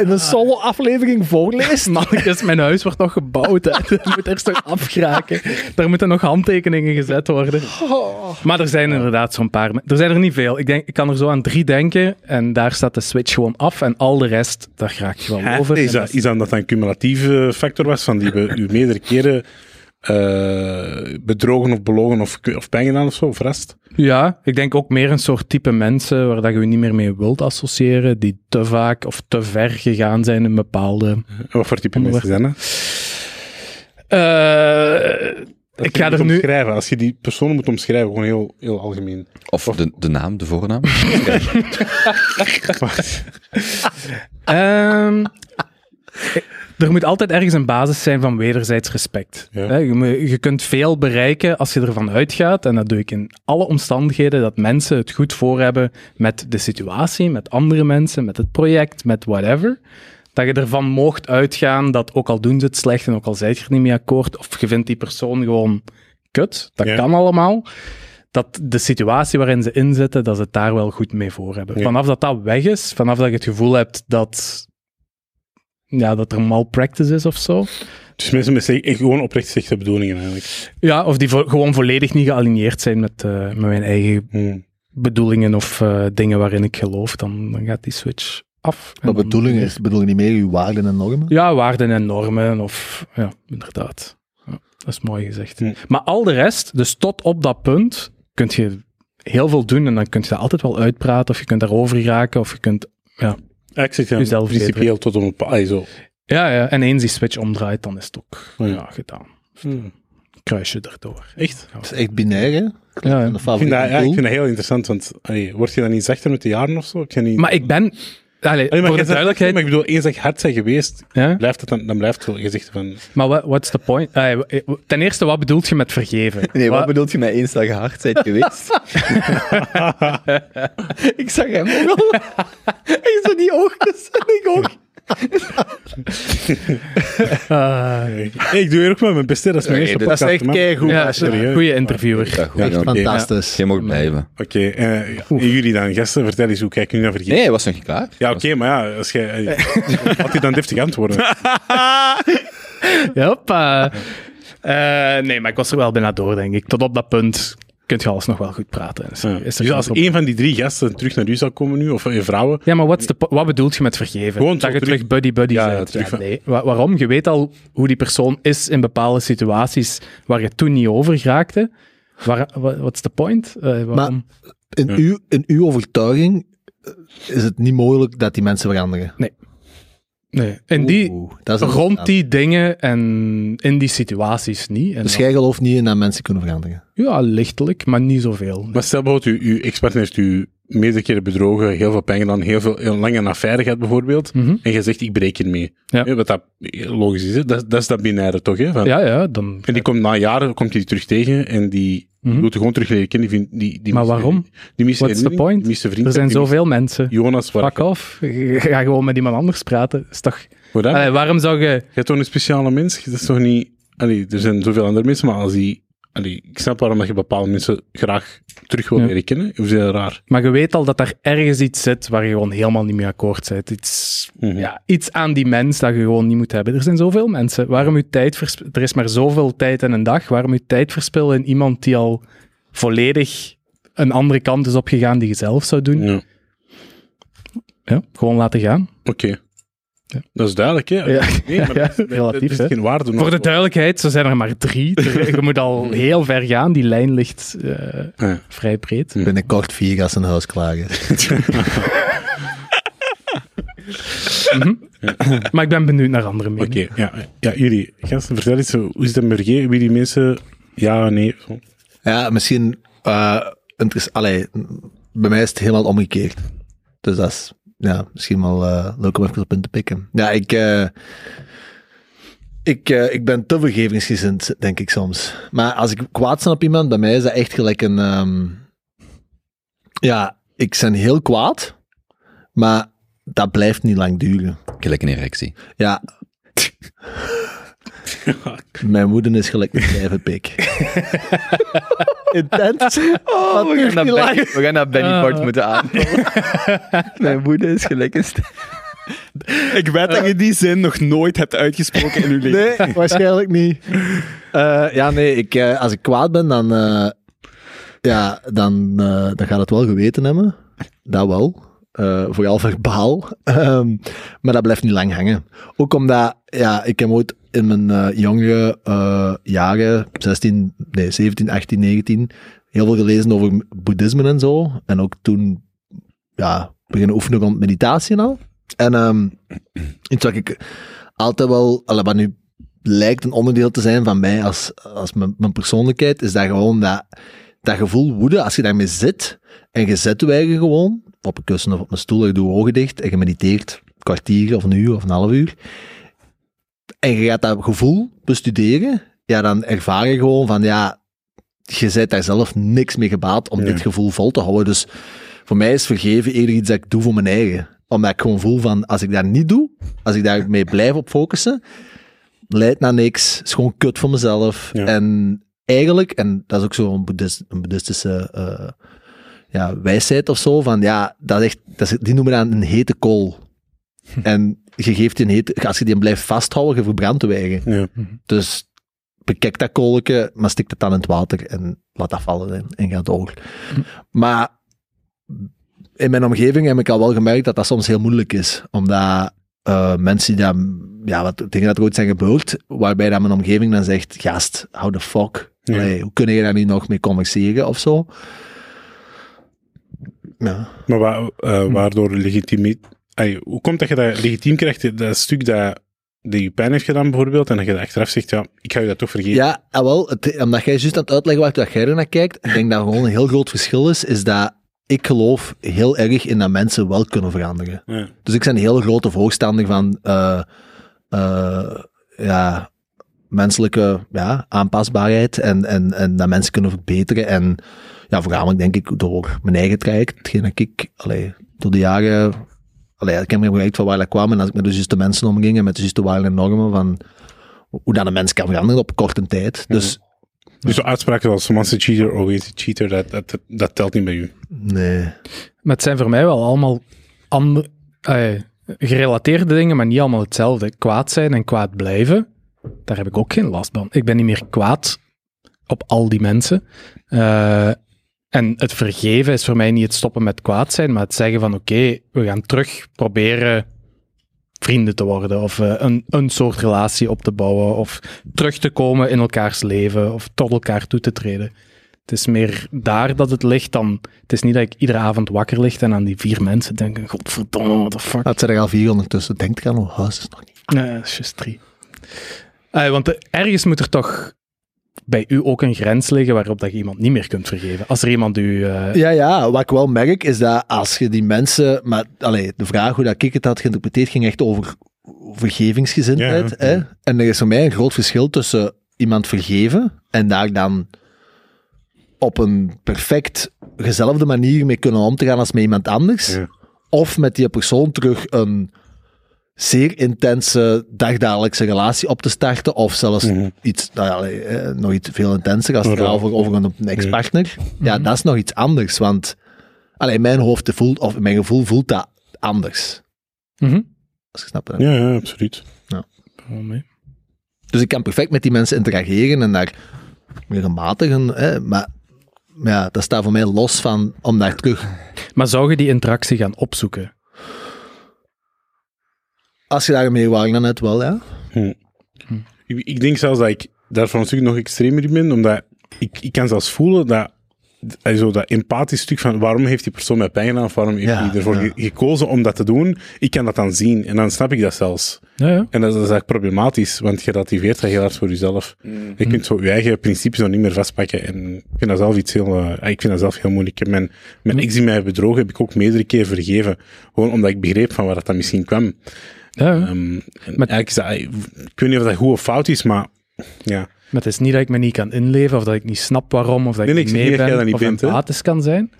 in een solo-aflevering voorleest? Mannetjes, mijn huis wordt nog gebouwd. Het moet eerst nog afgeraken. Daar moeten nog handtekeningen gezet worden. Maar er zijn inderdaad zo'n paar. Er zijn er niet veel. Ik, denk, ik kan er zo aan drie denken en daar staat de switch gewoon af en al de rest, daar raak je wel over. Is dat, is dat dat een cumulatieve factor was, van die we u meerdere keren uh, bedrogen of belogen of, of pijn gedaan of zo, of rest? Ja, ik denk ook meer een soort type mensen waar dat je, je niet meer mee wilt associëren, die te vaak of te ver gegaan zijn in bepaalde... Wat voor type onderwerp. Mensen zijn dat? Uh, Ik ga er nu... Als je die persoon moet omschrijven, gewoon heel, heel algemeen. Of de, de naam, de voornaam. um, er moet altijd ergens een basis zijn van wederzijds respect. Ja. Je, je kunt veel bereiken als je ervan uitgaat, en dat doe ik in alle omstandigheden, dat mensen het goed voor hebben met de situatie, met andere mensen, met het project, met whatever. Dat je ervan mocht uitgaan dat ook al doen ze het slecht en ook al zijt je er niet mee akkoord, of je vindt die persoon gewoon kut, dat ja. kan allemaal, dat de situatie waarin ze inzitten, dat ze het daar wel goed mee voor hebben. Ja. Vanaf dat dat weg is, vanaf dat je het gevoel hebt dat, ja, dat er malpractice is of zo. Dus mensen met zeg, gewoon oprecht slechte bedoelingen eigenlijk. Ja, of die vo- gewoon volledig niet gealigneerd zijn met, uh, met mijn eigen hmm. bedoelingen of uh, dingen waarin ik geloof, dan, dan gaat die switch... af. Maar bedoeling is, bedoel je niet meer uw waarden en normen? Ja, waarden en normen, of ja, inderdaad. Ja, dat is mooi gezegd. Hm. Maar al de rest, dus tot op dat punt, kun je heel veel doen en dan kun je dat altijd wel uitpraten, of je kunt daarover raken, of je kunt, ja. ja ik zeg ja, jezelf principieel tot een bepaald zo. Ja, ja, en eens die switch omdraait, dan is het ook oh, ja. ja, gedaan. Hm. Kruis je daardoor. Echt? Het is echt binair, hè? Ja, ik, vind dat, ja, ik vind dat heel interessant, want allee, word je dan niet zachter met de jaren of zo? Ik niet... Maar ik ben... Allee, Allee, maar voor de duidelijkheid... Maar ik bedoel, eens dat je hard bent geweest, ja? blijft het dan, dan blijft het gezicht van... Maar wat what, is de point? Allee, ten eerste, wat bedoelt je met vergeven? Nee, wat, wat bedoelt je met eens dat je hard bent geweest? Ik zag hem ook al. Ik zag die oogjes en ik ook. uh, hey, ik doe hier ook maar mijn beste, dat is mijn okay, eerste podcast. Dat is echt keigoed. Ja, ja, goede interviewer. Ja, goed, echt okay, fantastisch. Ja. Je mag blijven. Oké, okay, uh, en jullie dan, gasten, vertel eens, hoe kijk je nu naar vergeten? Nee, hij was nog niet klaar. Ja, oké, okay, was... maar ja, als jij, uh, had hij dan deftig antwoorden? Hoppa. Uh, nee, maar ik was er wel bijna door, denk ik. Tot op dat punt kunt je alles nog wel goed praten. Dus, ja. is er dus als op... een van die drie gasten terug naar u zou komen nu, of je vrouwen... Ja, maar what's the po- wat bedoelt je met vergeven? Gewoon dat je terug, terug buddy-buddy ja, bent. Ja, ja, nee. Wa- waarom? Je weet al hoe die persoon is in bepaalde situaties waar je toen niet over geraakte. Waar, what's the point? Uh, maar in, ja. uw, in uw overtuiging is het niet mogelijk dat die mensen veranderen? Nee. Nee. En die, oeh, dat is rond aan. Die dingen en in die situaties niet. En dus jij gelooft niet in dat mensen kunnen veranderen? Ja, lichtelijk, maar niet zoveel. Nee. Maar stel bijvoorbeeld, uw ex-partner heeft u meerdere keren bedrogen, heel veel pijn gedaan, heel veel heel lang een affaire gehad bijvoorbeeld, mm-hmm. en je zegt, ik breek ermee. Ja. Ja, wat dat logisch is, hè? Dat, dat is dat binaire toch? Hè? Van, ja, ja. Dan, en die komt na jaren komt die terug tegen en die... Mm-hmm. Je gewoon terug leren kennen. Die, die, die maar mis, waarom? Die mis, what's the point? Er zijn zoveel mis, mensen. Jonas, fuck off. Ga gewoon met iemand anders praten. Is toch... Allee, waarom zou je... Je bent toch een speciale mens? Dat is toch niet... Allee, er zijn zoveel andere mensen, maar als die... Allee, ik snap waarom dat je bepaalde mensen graag terug wil ja. leren kennen. Hoe is dat raar? Maar je weet al dat er ergens iets zit waar je gewoon helemaal niet mee akkoord bent. Iets, mm-hmm. ja, iets aan die mens dat je gewoon niet moet hebben. Er zijn zoveel mensen. Waarom je tijd versp- er is maar zoveel tijd in een dag. Waarom je tijd verspillen in iemand die al volledig een andere kant is opgegaan die je zelf zou doen? Ja. Ja, gewoon laten gaan. Oké. Okay. Ja. Dat is duidelijk, hè? Ja. Nee, maar ja, ja. Relatief, hè? Geen waarde voor de duidelijkheid, zo zijn er maar drie. Je moet al heel ver gaan. Die lijn ligt uh, ja. vrij breed. Ja. Binnenkort vier als een huis klagen. mm-hmm. ja. Maar ik ben benieuwd naar andere meningen. Oké, okay, ja. ja, jullie, gasten, vertel eens, hoe is dat mergé? Wie die mensen, ja, nee? Zo. Ja, misschien, uh, interess- allee, bij mij is het helemaal omgekeerd. Dus dat is... Ja, misschien wel uh, leuk om even op in te pikken. Ja, ik, uh, ik, uh, ik ben te vergevingsgezind, denk ik soms. Maar als ik kwaad ben op iemand, bij mij is dat echt gelijk een... Um, ja, ik ben heel kwaad, maar dat blijft niet lang duren. Gelijk een erectie. Ja. Mijn moeder is gelijk een stijve pik. Intent. Oh, we, gaan ben, we gaan naar Bennyport oh. moeten aanvallen. Mijn moeder is gelijk een stijve. Ik weet uh. dat je die zin nog nooit hebt uitgesproken in uw leven. Nee, waarschijnlijk niet. Uh, ja, nee, ik, uh, als ik kwaad ben, dan, uh, ja, dan, uh, dan gaat het wel geweten hebben. Dat wel. Uh, vooral verbaal. Um, maar dat blijft niet lang hangen. Ook omdat, ja, ik heb ooit in mijn uh, jongere uh, jaren, zestien, nee, zeventien, achttien, negentien, heel veel gelezen over boeddhisme en zo. En ook toen, ja, beginnen oefenen rond meditatie en al. En um, iets wat ik altijd wel, wat nu lijkt een onderdeel te zijn van mij als, als mijn, mijn persoonlijkheid, is dat gewoon dat, dat gevoel woede, als je daarmee zit, en je zet je eigen gewoon, op een kussen of op een stoel, je doet je ogen dicht en je mediteert een kwartier of een uur of een half uur. En je gaat dat gevoel bestuderen, ja, dan ervaar je gewoon van, ja, je bent daar zelf niks mee gebaat om ja. dit gevoel vol te houden. Dus voor mij is vergeven eerder iets dat ik doe voor mijn eigen. Omdat ik gewoon voel van, als ik dat niet doe, als ik daarmee blijf op focussen, leidt naar niks, is gewoon kut voor mezelf. Ja. En eigenlijk, en dat is ook zo'n boeddhist, een boeddhistische uh, ja, wijsheid of zo, van ja, dat is echt, dat is, die noemen dan een hete kool. En je geeft die een hete, als je die blijft vasthouden, je verbrandt je eigen. Ja. Dus bekijk dat kooltje, maar stik het dan in het water en laat dat vallen en, en ga door. Ja. Maar in mijn omgeving heb ik al wel gemerkt dat dat soms heel moeilijk is. Omdat uh, mensen die dan, ja, wat, tegen dat er ooit zijn gebeurd, waarbij dan mijn omgeving dan zegt, gast, how the fuck? Ja. Allee, hoe kun je daar nu nog mee converseren of zo? Ja. Maar wa- uh, waardoor legitiem... Allee, hoe komt dat je dat legitiem krijgt? Dat stuk dat, dat je pijn heeft gedaan bijvoorbeeld, en dat je dat achteraf zegt, ja, ik ga je dat toch vergeten. Ja, wel, het, omdat jij juist aan het uitleggen waar jij naar kijkt, ik denk dat er gewoon een heel groot verschil is, is dat ik geloof heel erg in dat mensen wel kunnen veranderen. Ja. Dus ik ben een heel grote voorstander van uh, uh, ja, menselijke ja, aanpasbaarheid en, en, en dat mensen kunnen verbeteren. En ja, voornamelijk denk ik door mijn eigen traject, hetgeen dat ik allee, door de jaren... Allee, ik heb me bereikt van waar dat kwam en als ik met de juiste mensen omging en met de juiste waarden en normen van hoe dat een mens kan veranderen op korte tijd. Ja. Dus... Dus de uitspraken als someone's a cheater or is a cheater, dat, dat, dat, dat telt niet bij u. Nee. Maar het zijn voor mij wel allemaal ander, uh, gerelateerde dingen, maar niet allemaal hetzelfde. Kwaad zijn en kwaad blijven, daar heb ik ook geen last van. Ik ben niet meer kwaad op al die mensen. Uh, en het vergeven is voor mij niet het stoppen met kwaad zijn, maar het zeggen van oké, okay, we gaan terug proberen vrienden te worden of uh, een, een soort relatie op te bouwen of terug te komen in elkaars leven of tot elkaar toe te treden. Het is meer daar dat het ligt dan... Het is niet dat ik iedere avond wakker lig en aan die vier mensen denk, godverdomme, what the fuck. Het zijn er al vier ondertussen. Denk er aan, oh, huis is nog niet. Nee, het is just drie. Uh, want uh, ergens moet er toch bij u ook een grens liggen waarop dat je iemand niet meer kunt vergeven. Als er iemand u... Uh... Ja, ja, wat ik wel merk is dat als je die mensen... Maar allee, de vraag hoe dat ik het had geïnterpreteerd ging echt over vergevingsgezindheid. Ja, hè? Ja. En er is voor mij een groot verschil tussen iemand vergeven en daar dan op een perfect gezelfde manier mee kunnen om te gaan als met iemand anders. Ja. Of met die persoon terug een... zeer intense dagdagelijkse relatie op te starten, of zelfs mm-hmm. iets, nou ja, eh, nog iets veel intenser als het gaat over, over een ex-partner. Mm-hmm. Ja, dat is nog iets anders, want allee, in mijn hoofd voelt, of in mijn gevoel voelt dat anders. Mm-hmm. Als je snapt, hè? Ja, ja, absoluut. Ja. Oh, nee. Dus ik kan perfect met die mensen interageren en daar regelmatig een, hè, maar ja, dat staat voor mij los van om daar terug... Maar zou je die interactie gaan opzoeken? Als je daarmee waagt, dan net wel, ja. Hm. Ik, ik denk zelfs dat ik daarvan een stuk nog extremer in ben, omdat ik, ik kan zelfs voelen dat, also, dat empathisch stuk van waarom heeft die persoon mij pijn gedaan, of waarom heeft ja, hij ervoor ja. gekozen om dat te doen, ik kan dat dan zien. En dan snap ik dat zelfs. Ja, ja. En dat is, dat is eigenlijk problematisch, want je relativeert dat heel hard voor jezelf. Mm. Je kunt zo je eigen principes nog niet meer vastpakken. En ik vind dat zelf iets heel, uh, ik vind dat zelf heel moeilijk. Mijn, mijn ex die mij heeft bedrogen, heb ik ook meerdere keer vergeven. Gewoon omdat ik begreep van waar dat dan misschien kwam. Ja. Um, met, is dat, ik weet niet of dat goed of fout is, maar ja. Maar het is niet dat ik me niet kan inleven, of dat ik niet snap waarom, of dat nee, ik niet mee ben, niet of bent, empathisch he? Kan zijn.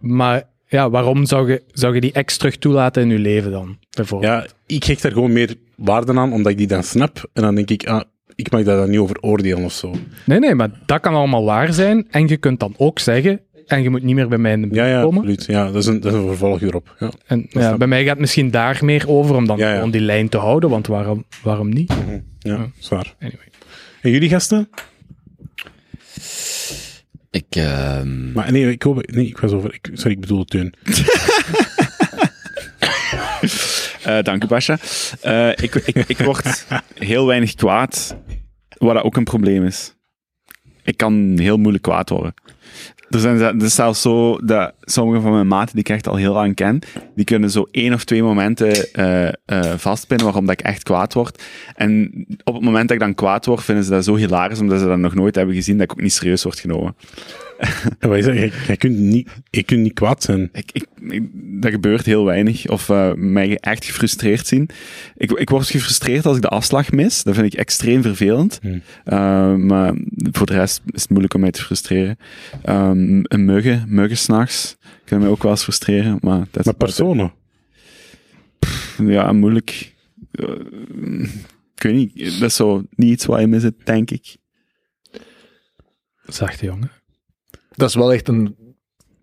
Maar ja, waarom zou je, zou je die ex terug toelaten in je leven dan? Ja, ik geef daar gewoon meer waarde aan, omdat ik die dan snap. En dan denk ik, ah, ik mag daar dan niet over oordelen of zo. Nee, nee, maar dat kan allemaal waar zijn. En je kunt dan ook zeggen... En je moet niet meer bij mij in de buurt ja, ja, komen. Absoluut. Ja, dat is een, dat is een vervolg hierop. Ja, en, ja, bij mij gaat het misschien daar meer over om dan ja, ja. om die lijn te houden, want waarom, waarom niet? Ja, ja. Zwaar. Anyway. En jullie gasten? Ik... Uh... Maar nee, ik hoop... Nee, ik was over... Ik, sorry, ik bedoel Teun. uh, dank u, Basja. Uh, ik, ik, ik word heel weinig kwaad, wat dat ook een probleem is. Ik kan heel moeilijk kwaad worden. Er zijn het is zelfs zo dat sommige van mijn maten, die ik echt al heel lang ken, die kunnen zo één of twee momenten uh, uh, vastpinnen waarom dat ik echt kwaad word. En op het moment dat ik dan kwaad word, vinden ze dat zo hilarisch, omdat ze dat nog nooit hebben gezien, dat ik ook niet serieus word genomen. Wat is dat? Je, je, kunt niet, je kunt niet kwaad zijn. Ik, ik, ik, dat gebeurt heel weinig. Of uh, mij echt gefrustreerd zien. Ik, ik word gefrustreerd als ik de afslag mis. Dat vind ik extreem vervelend. Hmm. Uh, maar voor de rest is het moeilijk om mij te frustreren. Um, een muggen, muggen s'nachts, kunnen mij ook wel eens frustreren. Maar, dat maar personen? Pff, ja, moeilijk. Uh, ik weet niet, dat is zo niet iets waar je mee zit, denk ik. Zachte jongen. Dat is wel echt een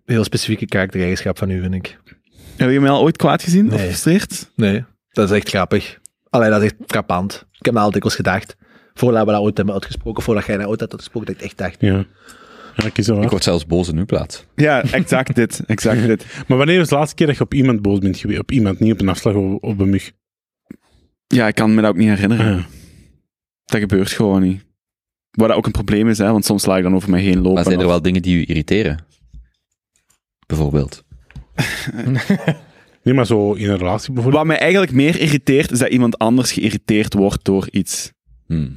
heel specifieke karaktereigenschap van u, vind ik. Heb je mij al ooit kwaad gezien? Nee. Of gefrustreerd? Nee, dat is echt grappig. Allee, dat is echt frappant. Ik heb me al dikwijls gedacht. Voordat we dat ooit hebben uitgesproken, voordat jij dat ooit had uitgesproken, dat ik echt dacht. Ja. Ja, ik, ik word zelfs boos in uw plaats. Ja, exact dit. Exact dit. Maar wanneer was de laatste keer dat je op iemand boos bent geweest? Op iemand, niet op een afslag of op een mug? Ja, ik kan me dat ook niet herinneren. Ah. Dat gebeurt gewoon niet. Waar dat ook een probleem is, hè, want soms sla ik dan over mij heen lopen. Maar zijn er of... wel dingen die u irriteren? Bijvoorbeeld. Nee, maar zo in een relatie bijvoorbeeld. Wat mij eigenlijk meer irriteert, is dat iemand anders geïrriteerd wordt door iets. Hmm.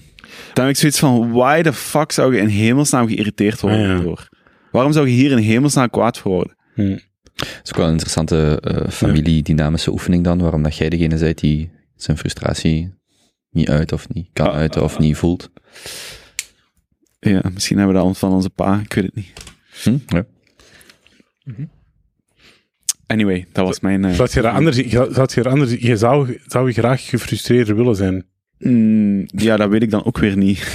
Dan heb ik zoiets van, why the fuck zou je in hemelsnaam geïrriteerd worden? Ah, ja. door? Waarom zou je hier in hemelsnaam kwaad voor worden? Hmm. Het is ook wel een interessante uh, familiedynamische oefening dan, waarom dat jij degene bent die zijn frustratie niet uit of niet kan ah, uiten of ah, niet voelt. Ja, misschien hebben we dat van onze pa, ik weet het niet. Hmm? Ja. Mm-hmm. Anyway, dat was mijn... Uh, zou je dat anders... Zou je, anders je zou, zou je graag gefrustreerder willen zijn? Mm, ja, dat weet ik dan ook weer niet.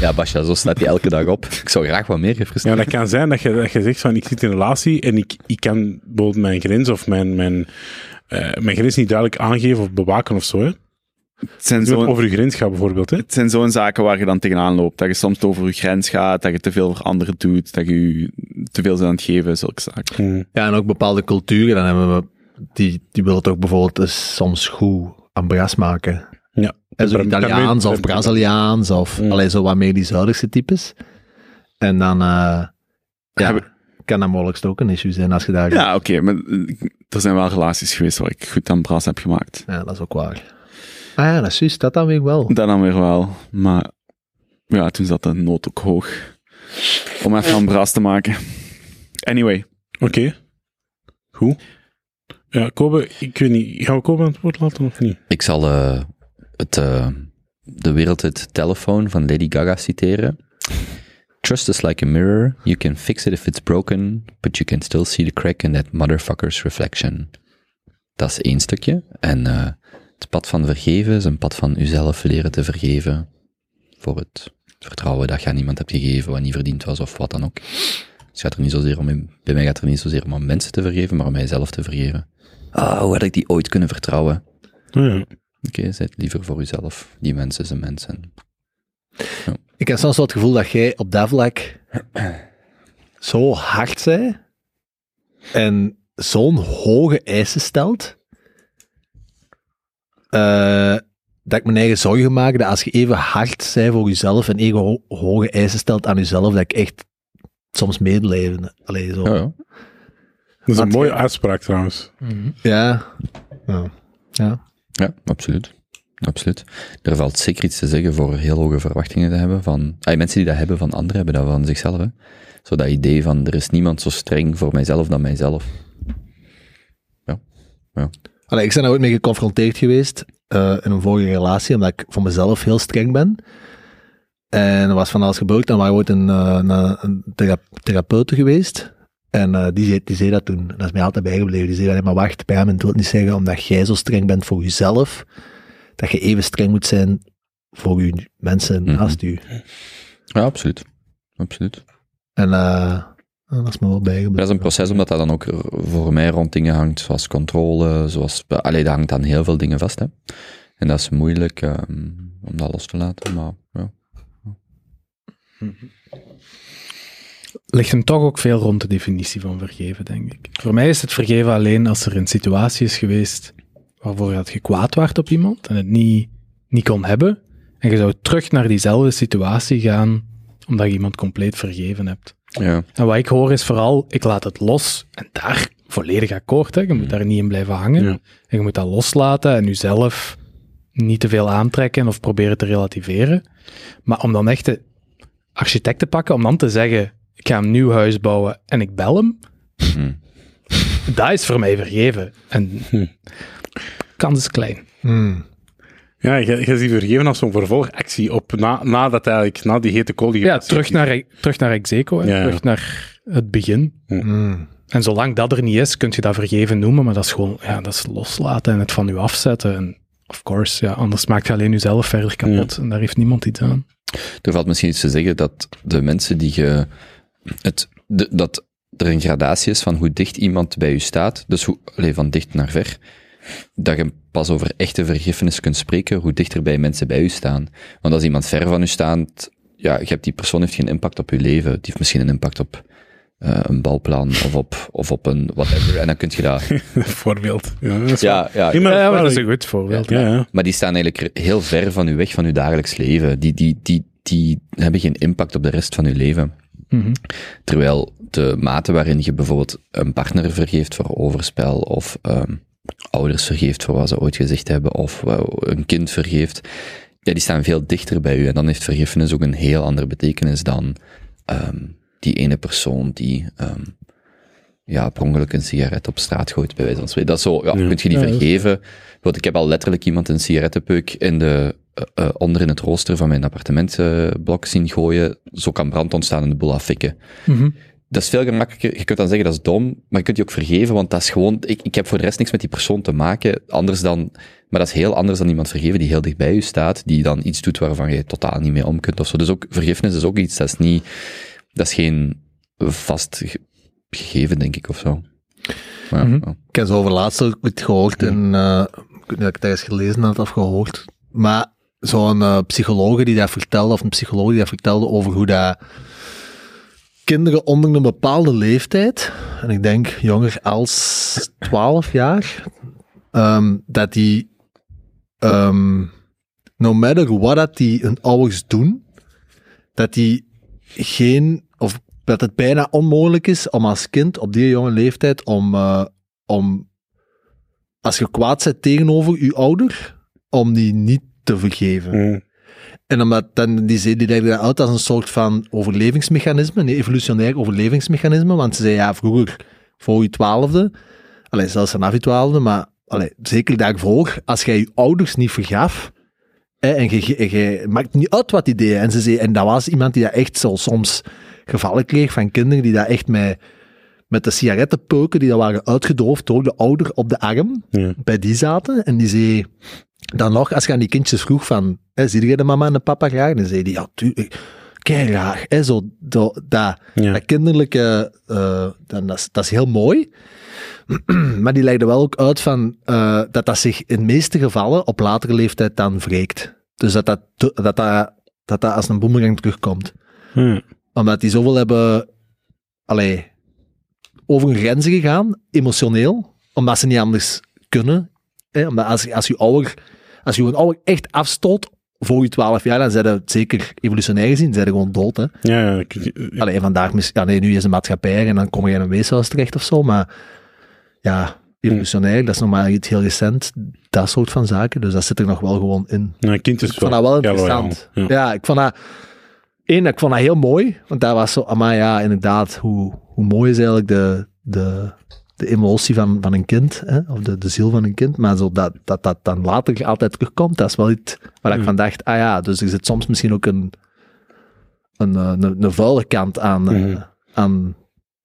Ja, Basja, zo staat hij elke dag op. Ik zou graag wat meer gefrustreerd. Ja, dat kan zijn dat je, dat je zegt van, ik zit in een relatie en ik, ik kan bijvoorbeeld mijn grens of mijn, mijn, uh, mijn grens niet duidelijk aangeven of bewaken of zo, hè. Het zijn zo over je grens gaat bijvoorbeeld, hè? Het zijn zo'n zaken waar je dan tegenaan loopt. Dat je soms over je grens gaat, dat je te veel voor anderen doet, dat je, je te veel zijn aan het geven, zulke zaken. Mm. Ja, en ook bepaalde culturen, dan hebben we, die, die willen toch bijvoorbeeld dus soms goed ambras maken. Ja. En zo Italiaans of Braziliaans of mm. alleen zo wat meer die Zuiderse types. En dan, uh, ja, we... kan dat mogelijk ook een issue zijn als je daar... Ja, oké, okay, maar er zijn wel relaties geweest waar ik goed aan bras heb gemaakt. Ja, dat is ook waar. Ah ja, dat is juist, dat dan weer wel. Dat dan weer wel, maar ja, toen zat de nood ook hoog om even een bras te maken. Anyway. Oké. Okay. Goed. Ja, Kobe, ik weet niet, gaan we Kobe aan het woord laten of niet? Ik zal uh, het, uh, de wereld het telefoon van Lady Gaga citeren. Trust is like a mirror, you can fix it if it's broken, but you can still see the crack in that motherfucker's reflection. Dat is één stukje, en... Uh, Het pad van vergeven is een pad van uzelf leren te vergeven voor het vertrouwen dat je aan iemand hebt gegeven wat niet verdiend was of wat dan ook. Dus het gaat er niet zozeer om, bij mij gaat het er niet zozeer om om mensen te vergeven, maar om mijzelf te vergeven. Ah, hoe had ik die ooit kunnen vertrouwen? Ja. Oké, okay, zijt liever voor uzelf. Die mensen zijn mensen. Ja. Ik heb soms wel het gevoel dat jij op dat vlak zo hard bent en zo'n hoge eisen stelt... Uh, dat ik mijn eigen zorgen maak, dat als je even hard bent voor jezelf en even ho- hoge eisen stelt aan jezelf, dat ik echt soms medeleven. Allee, zo. Ja, ja. Dat is een mooie uitspraak trouwens. Mm-hmm. Ja. Ja. Ja. Ja, absoluut. Absoluut. Er valt zeker iets te zeggen voor heel hoge verwachtingen te hebben van... Ah, mensen die dat hebben van anderen, hebben dat van zichzelf. Hè? Zo dat idee van, er is niemand zo streng voor mijzelf dan mijzelf. Ja. Ja. Allee, ik ben daar ooit mee geconfronteerd geweest uh, in een vorige relatie, omdat ik voor mezelf heel streng ben. En er was van alles gebeurd en we waren ooit een, uh, een thera- therapeute geweest. En uh, die, zei, die zei dat toen, dat is mij altijd bijgebleven. Die zei, maar wacht, bij hem wil het niet zeggen, omdat jij zo streng bent voor jezelf, dat je even streng moet zijn voor je mensen naast mm-hmm. je. Ja, absoluut. Absoluut. En... Uh, Dat is me wel bijgebleven. Dat is een proces, omdat dat dan ook voor mij rond dingen hangt, zoals controle, zoals... Allee, dat hangt aan heel veel dingen vast, hè. En dat is moeilijk um, om dat los te laten, maar ja. Ligt hem toch ook veel rond de definitie van vergeven, denk ik. Voor mij is het vergeven alleen als er een situatie is geweest waarvoor dat je kwaad werd op iemand en het niet, niet kon hebben, en je zou terug naar diezelfde situatie gaan omdat je iemand compleet vergeven hebt. Ja. En wat ik hoor is vooral, ik laat het los en daar volledig akkoord, hè. Je moet mm. daar niet in blijven hangen ja. en je moet dat loslaten en jezelf niet te veel aantrekken of proberen te relativeren, maar om dan echt de architect te pakken, om dan te zeggen, ik ga een nieuw huis bouwen en ik bel hem mm. dat is voor mij vergeven en mm. kans is klein mm. Ja, je, je ziet vergeven als zo'n vervolgactie op na, na, dat eigenlijk, na die hete kool. Die ja, terug naar, terug naar Execo, ja, terug ja. naar het begin. Mm. En zolang dat er niet is, kun je dat vergeven noemen, maar dat is gewoon ja, dat is loslaten en het van je afzetten. En of course, ja, anders maakt je alleen jezelf verder kapot ja. en daar heeft niemand iets aan. Er valt misschien iets te zeggen dat de mensen die je... Het, de, dat er een gradatie is van hoe dicht iemand bij je staat, dus hoe, allez, van dicht naar ver... dat je pas over echte vergiffenis kunt spreken, hoe dichterbij mensen bij u staan. Want als iemand ver van u staat, ja, je hebt, die persoon heeft geen impact op je leven, die heeft misschien een impact op uh, een balplan, of op, of op een whatever, en dan kun je dat... voorbeeld. Ja, dat is, ja, ja, ja, ja, maar dat is een goed voorbeeld. Ja, ja. Ja. Maar die staan eigenlijk heel ver van u weg, van uw dagelijks leven. Die, die, die, die hebben geen impact op de rest van uw leven. Mm-hmm. Terwijl de mate waarin je bijvoorbeeld een partner vergeeft voor overspel, of... Um, ouders vergeeft voor wat ze ooit gezegd hebben, of een kind vergeeft, ja, die staan veel dichter bij u. En dan heeft vergiffenis ook een heel andere betekenis dan um, die ene persoon die um, ja, per ongeluk een sigaret op straat gooit, bij wijze van spreken. Dat is zo, ja, ja. Kun je niet ja, vergeven. Ja. Want ik heb al letterlijk iemand een sigarettenpeuk in de, uh, uh, onder in het rooster van mijn appartementblok uh, zien gooien. Zo kan brand ontstaan en de boel affikken. Mm-hmm. Dat is veel gemakkelijker. Je kunt dan zeggen, dat is dom, maar je kunt die ook vergeven, want dat is gewoon, ik, ik heb voor de rest niks met die persoon te maken, anders dan, maar dat is heel anders dan iemand vergeven die heel dicht bij je staat, die dan iets doet waarvan je totaal niet mee om kunt of zo. Dus ook, vergiffenis is ook iets, dat is niet, dat is geen vast gegeven, denk ik, of zo. Maar, mm-hmm. ja. Ik heb zo over laatst ook iets gehoord, en uh, ik weet niet of ik het ergens gelezen had of gehoord, maar zo'n uh, psycholoog die dat vertelde, of een psycholoog die dat vertelde over hoe dat kinderen onder een bepaalde leeftijd, en ik denk jonger als twaalf jaar, um, dat die, um, no matter what dat die hun ouders doen, dat die geen, of dat het bijna onmogelijk is om als kind op die jonge leeftijd, om, uh, om als je kwaad bent tegenover je ouder, om die niet te vergeven. Mm. En omdat dan, die ze die legde dat uit als een soort van overlevingsmechanisme, een evolutionair overlevingsmechanisme, want ze zei, ja, vroeger, voor je twaalfde, allee, zelfs vanaf je twaalfde, maar allee, zeker daarvoor, als jij je ouders niet vergaf, hè, en je maakt niet uit wat die deden. En ze zei, en dat was iemand die dat echt zo soms gevallen kreeg van kinderen die dat echt met, met de sigarettenpeuken die dat waren uitgedoofd door de ouder op de arm, ja. bij die zaten, en die zei... Dan nog, als je aan die kindjes vroeg van, hè, zie je de mama en de papa graag? Dan zei die, ja, tuurlijk, kei graag. Hè, zo, do, da, ja. Dat kinderlijke, uh, dan, dat, dat is heel mooi. Maar die legde wel ook uit van, uh, dat dat zich in de meeste gevallen op latere leeftijd dan wreekt. Dus dat dat, dat, dat, dat, dat, dat als een boemerang terugkomt. Hmm. Omdat die zoveel hebben, allee, over hun grenzen gegaan, emotioneel, omdat ze niet anders kunnen. Hè, omdat als, als je ouder... Als je een ouder echt afstoot voor je twaalf jaar, dan zijn ze zeker evolutionair gezien, zijn ze gewoon dood. Hè. Ja, ik, ik, Allee, vandaag misschien... Ja, nee, nu is een maatschappij en dan kom je in een weeshuis terecht of zo, maar ja, evolutionair, ja. dat is nog maar iets heel recent, dat soort van zaken, dus dat zit er nog wel gewoon in. Ja, kind is dus ik vond dat wel interessant. Ja, ja. ja, ik vond dat... Eén, ik vond dat heel mooi, want daar was zo... Maar ja, inderdaad, hoe, hoe mooi is eigenlijk de... de de emotie van, van een kind, hè? Of de, de ziel van een kind, maar zo dat, dat dat dan later altijd terugkomt, dat is wel iets waar ik van dacht, ah ja, dus er zit soms misschien ook een, een, een, een vuile kant aan, mm-hmm. uh, aan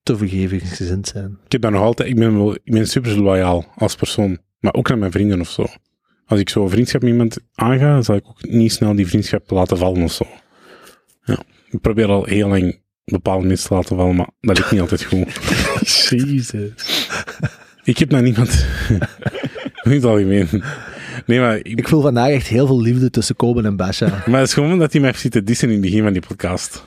te vergevingsgezind zijn. Ik heb dat nog altijd, ik ben, wel, ik ben super loyaal als persoon, maar ook naar mijn vrienden of zo. Als ik zo een vriendschap met iemand aanga, zal ik ook niet snel die vriendschap laten vallen of zo. Ja. Ik probeer al heel lang bepaalde mensen te laten vallen, maar dat ligt niet altijd goed. Jezus. Ik heb nou niemand... In het algemeen. Nee, maar... Ik... ik voel vandaag echt heel veel liefde tussen Koben en Basha. Maar het is gewoon omdat hij mij heeft zitten dissen in het begin van die podcast.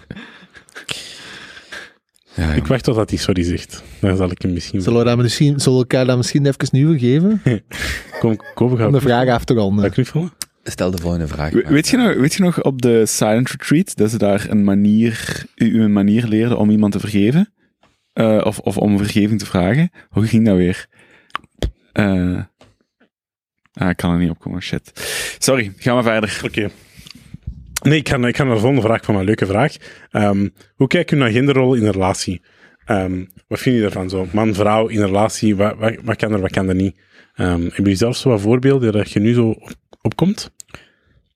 Ja, ik wacht totdat hij sorry zegt. Dan zal ik hem misschien... Zullen we, misschien... Zullen we elkaar dat misschien even nieuw geven? Kom, Koben gaat... Om de vraag af te ronden. Stel de volgende vraag. We, weet, je nog, weet je nog op de Silent Retreat, dat ze daar een manier... U een manier leerden om iemand te vergeven? Uh, of, of om vergeving te vragen. Hoe ging dat weer? Uh, ah, ik kan er niet op komen, shit. Sorry, ga maar verder. Oké. Okay. Nee, ik ga, ik ga naar de volgende vraag van een leuke vraag. Um, hoe kijkt u naar genderrol in een relatie? Um, wat vind je daarvan zo? Man, vrouw, in een relatie, wat, wat, wat kan er, wat kan er niet? Um, hebben jullie zelf zo wat voorbeelden dat je nu zo opkomt?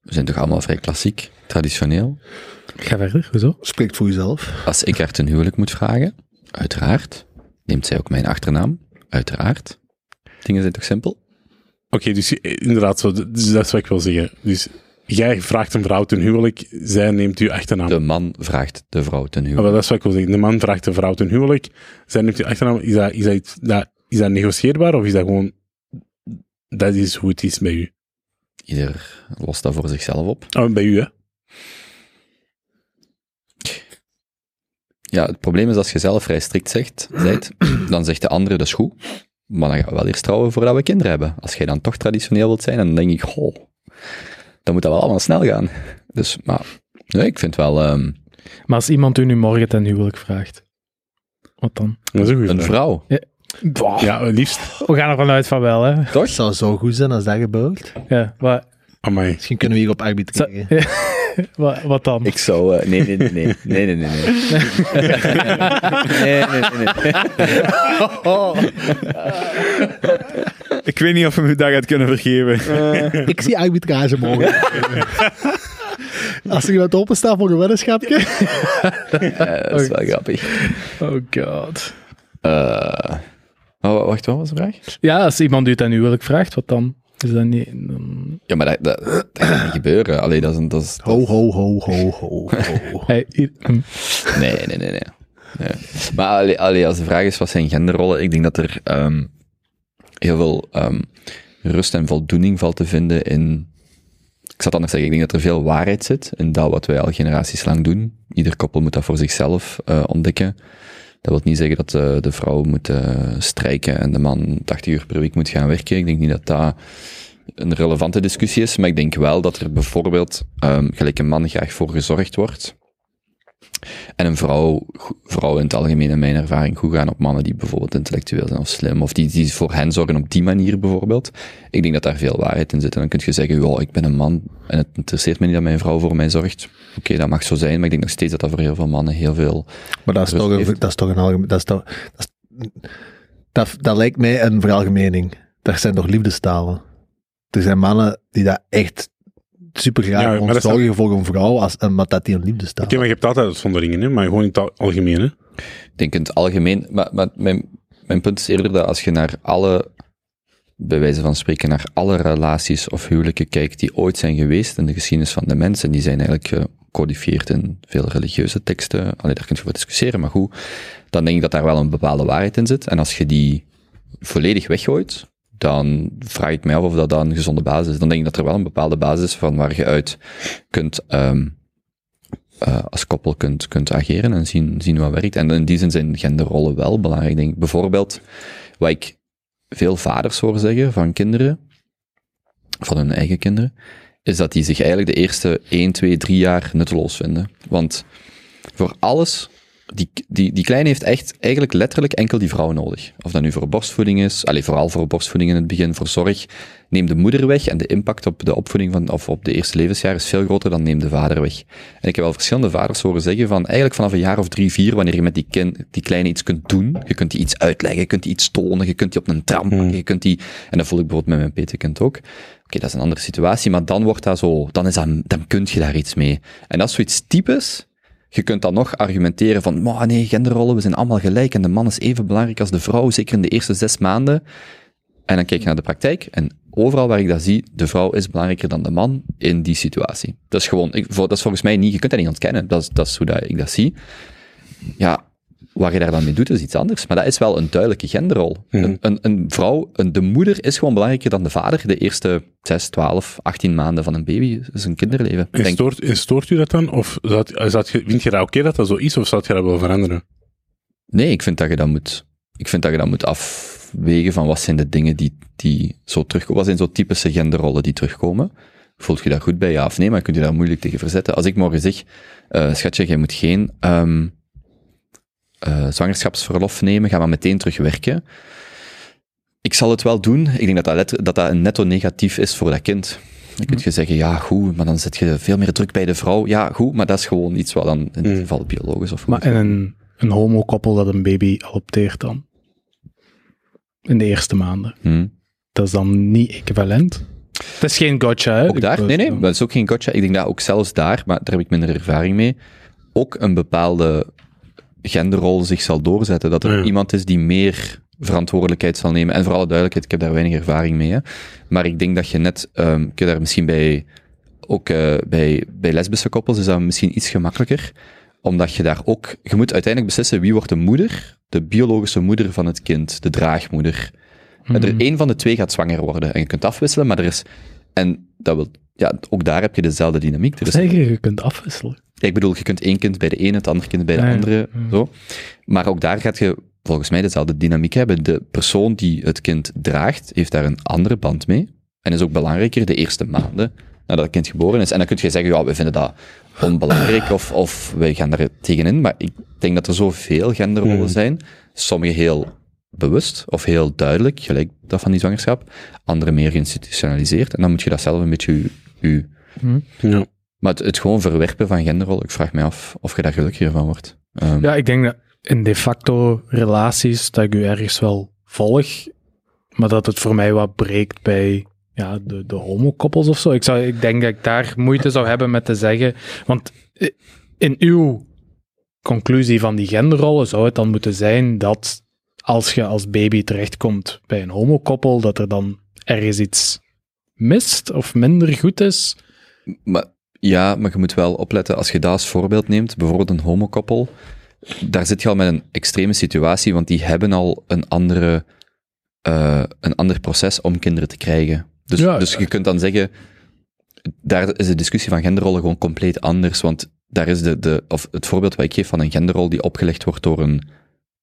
We zijn toch allemaal vrij klassiek, traditioneel? Ik ga verder, hoezo? Spreekt voor jezelf. Als ik haar ten huwelijk moet vragen... Uiteraard. Neemt zij ook mijn achternaam? Uiteraard. Dingen zijn toch simpel? Oké, okay, dus inderdaad, zo, dus dat is wat ik wil zeggen. Dus jij vraagt een vrouw ten huwelijk, zij neemt uw achternaam. De man vraagt de vrouw ten huwelijk. Oh, dat is wat ik wil zeggen. De man vraagt de vrouw ten huwelijk, zij neemt uw achternaam. Is dat, is dat, dat, is dat negotieerbaar of is dat gewoon... Dat is hoe het is bij u? Ieder lost dat voor zichzelf op. Oh, bij u, hè? Ja, het probleem is als je zelf vrij strikt zegt, zijt, dan zegt de andere, dat is goed, maar dan gaan we wel eerst trouwen voordat we kinderen hebben. Als jij dan toch traditioneel wilt zijn, dan denk ik, goh, dan moet dat wel allemaal snel gaan. Dus, maar, nee, ik vind wel... Um... Maar als iemand u nu morgen ten huwelijk vraagt, wat dan? Dat is een, een vrouw. Ja. ja, liefst. We gaan ervan uit van wel, hè. Toch? Het zou zo goed zijn als dat gebeurt. Ja, maar... Amai. Misschien kunnen we hier op arbitreren. Z- ja. Wat, wat dan? Ik zou... Uh, nee, nee, nee, nee. Nee, nee, nee. Nee, nee, nee, nee. Oh. Ik weet niet of we hem daar gaat kunnen vergeven. Uh, ik zie arbitrage morgen. Als er iemand openstaat voor een weddenschapje. Ja, dat is wel grappig. Oh god. Uh, oh, wacht, wat was de vraag? Ja, als iemand u het aan u wil ik vraagt, wat dan? Is dat niet... Dan... Ja, maar dat, dat, dat gaat niet gebeuren. Allee, dat is een... Dat is, dat... Ho, ho, ho, ho, ho, ho. Hey, hier, um. Nee, nee, nee, nee. nee. Maar allee, allee, als de vraag is, wat zijn genderrollen? Ik denk dat er um, heel veel um, rust en voldoening valt te vinden in... Ik zal het anders zeggen, ik denk dat er veel waarheid zit in dat wat wij al generaties lang doen. Ieder koppel moet dat voor zichzelf uh, ontdekken. Dat wil niet zeggen dat de, de vrouw moet uh, strijken en de man tachtig uur per week moet gaan werken. Ik denk niet dat dat een relevante discussie is, maar ik denk wel dat er bijvoorbeeld um, gelijk een man graag voor gezorgd wordt. En een vrouw, vrouw in het algemeen in mijn ervaring, goed gaan op mannen die bijvoorbeeld intellectueel zijn of slim, of die, die voor hen zorgen op die manier bijvoorbeeld. Ik denk dat daar veel waarheid in zit. En dan kun je zeggen, oh, ik ben een man en het interesseert me niet dat mijn vrouw voor mij zorgt. Oké, okay, dat mag zo zijn, maar ik denk nog steeds dat dat voor heel veel mannen heel veel... Maar dat is toch een, dat is toch een algemeen... Dat, dat, dat, dat lijkt mij een veralgemening. Daar zijn toch liefdestalen. Er zijn mannen die dat echt... super graag ja, ontzorgen dat... voor een vrouw, als, maar dat die een liefde staat. Oké, okay, maar je hebt altijd uitzonderingen, hè? Maar gewoon in het algemeen. Hè? Ik denk in het algemeen, maar, maar mijn, mijn punt is eerder dat als je naar alle, bij wijze van spreken, naar alle relaties of huwelijken kijkt die ooit zijn geweest in de geschiedenis van de mensen, die zijn eigenlijk gecodifieerd in veel religieuze teksten, alleen daar kun je voor discussiëren, maar goed, dan denk ik dat daar wel een bepaalde waarheid in zit. En als je die volledig weggooit... dan vraag ik mij af of dat dan een gezonde basis is. Dan denk ik dat er wel een bepaalde basis is van waar je uit kunt, um, uh, als koppel kunt, kunt ageren en zien, zien wat werkt. En in die zin zijn genderrollen wel belangrijk, denk ik. Bijvoorbeeld, wat ik veel vaders hoor zeggen van kinderen, van hun eigen kinderen, is dat die zich eigenlijk de eerste één, twee, drie jaar nutteloos vinden. Want voor alles... Die, die, die kleine heeft echt eigenlijk letterlijk enkel die vrouw nodig. Of dat nu voor borstvoeding is, allez, vooral voor borstvoeding in het begin, voor zorg. Neem de moeder weg en de impact op de opvoeding van, of op de eerste levensjaar is veel groter dan neem de vader weg. En ik heb al verschillende vaders horen zeggen van eigenlijk vanaf een jaar of drie, vier, wanneer je met die, kind, die kleine iets kunt doen, je kunt die iets uitleggen, je kunt die iets tonen, je kunt die op een tram pakken, je kunt die... En dat voel ik bijvoorbeeld met mijn petekind ook. Oké, dat is een andere situatie, maar dan wordt dat zo, dan is dat, dan kun je daar iets mee. En dat is zoiets typisch... Je kunt dan nog argumenteren van, maar nee, genderrollen, we zijn allemaal gelijk en de man is even belangrijk als de vrouw, zeker in de eerste zes maanden. En dan kijk je naar de praktijk en overal waar ik dat zie, de vrouw is belangrijker dan de man in die situatie. Dat is gewoon, ik, dat is volgens mij niet, je kunt dat niet ontkennen, dat is, dat is hoe dat ik dat zie. Ja, wat je daar dan mee doet is iets anders, maar dat is wel een duidelijke genderrol. Mm-hmm. Een, een, een vrouw, een, de moeder is gewoon belangrijker dan de vader de eerste zes, twaalf, achttien maanden van een baby, dus een kinderleven. En stoort, en stoort u dat dan? Of vind je dat oké dat dat zo is, of zou je dat wel veranderen? Nee, ik vind dat je dat moet, ik vind dat je dat moet afwegen van wat zijn de dingen die, die zo terugkomen, wat zijn zo typische genderrollen die terugkomen. Voelt je daar goed bij, ja of nee, maar kun je daar moeilijk tegen verzetten. Als ik morgen zeg, uh, schatje, jij moet geen... Um, Uh, zwangerschapsverlof nemen, ga maar meteen terugwerken. Ik zal het wel doen. Ik denk dat dat, letter, dat, dat een netto negatief is voor dat kind. Dan kun je mm. zeggen, ja goed, maar dan zet je veel meer druk bij de vrouw. Ja goed, maar dat is gewoon iets wat dan in dit mm. geval biologisch of... Maar en een, een homokoppel dat een baby adopteert dan? In de eerste maanden. Mm. Dat is dan niet equivalent? Dat is geen gotcha, hè? Ook daar? Ik nee, nee, dat is ook geen gotcha. Ik denk dat ook zelfs daar, maar daar heb ik minder ervaring mee, ook een bepaalde... genderrol zich zal doorzetten, dat er ja. iemand is die meer verantwoordelijkheid zal nemen. En voor alle duidelijkheid, ik heb daar weinig ervaring mee, hè. Maar ik denk dat je net, um, ik heb daar misschien bij, ook uh, bij, bij lesbische koppels, is dat misschien iets gemakkelijker, omdat je daar ook, je moet uiteindelijk beslissen wie wordt de moeder, de biologische moeder van het kind, de draagmoeder. Mm-hmm. Er één van de twee gaat zwanger worden, en je kunt afwisselen, maar er is, en dat wil, ja, ook daar heb je dezelfde dynamiek. Er is, Zeker, je kunt afwisselen. Ik bedoel, je kunt één kind bij de ene, het andere kind bij de ja, andere, ja. Zo. Maar ook daar gaat je volgens mij dezelfde dynamiek hebben. De persoon die het kind draagt, heeft daar een andere band mee. En is ook belangrijker de eerste maanden nadat het kind geboren is. En dan kun je zeggen, ja, we vinden dat onbelangrijk of, of we gaan daar tegenin. Maar ik denk dat er zoveel genderrollen zijn. Sommige heel bewust of heel duidelijk, gelijk dat van die zwangerschap. Andere meer geïnstitutionaliseerd. En dan moet je dat zelf een beetje je... je ja. Maar het, het gewoon verwerpen van genderrol, ik vraag mij af of je daar gelukkiger van wordt. Um, ja, ik denk dat in de facto relaties dat ik u ergens wel volg, maar dat het voor mij wat breekt bij ja, de, de homokoppels of zo. Ik, zou, ik denk dat ik daar moeite zou hebben met te zeggen, want in uw conclusie van die genderrollen zou het dan moeten zijn dat als je als baby terechtkomt bij een homokoppel, dat er dan ergens iets mist of minder goed is. Maar, ja, maar je moet wel opletten, als je dat als voorbeeld neemt, bijvoorbeeld een homokoppel, daar zit je al met een extreme situatie, want die hebben al een, andere, uh, een ander proces om kinderen te krijgen. Dus, ja, dus ja. je kunt dan zeggen, daar is de discussie van genderrollen gewoon compleet anders, want daar is de, de, of het voorbeeld wat ik geef van een genderrol die opgelegd wordt door een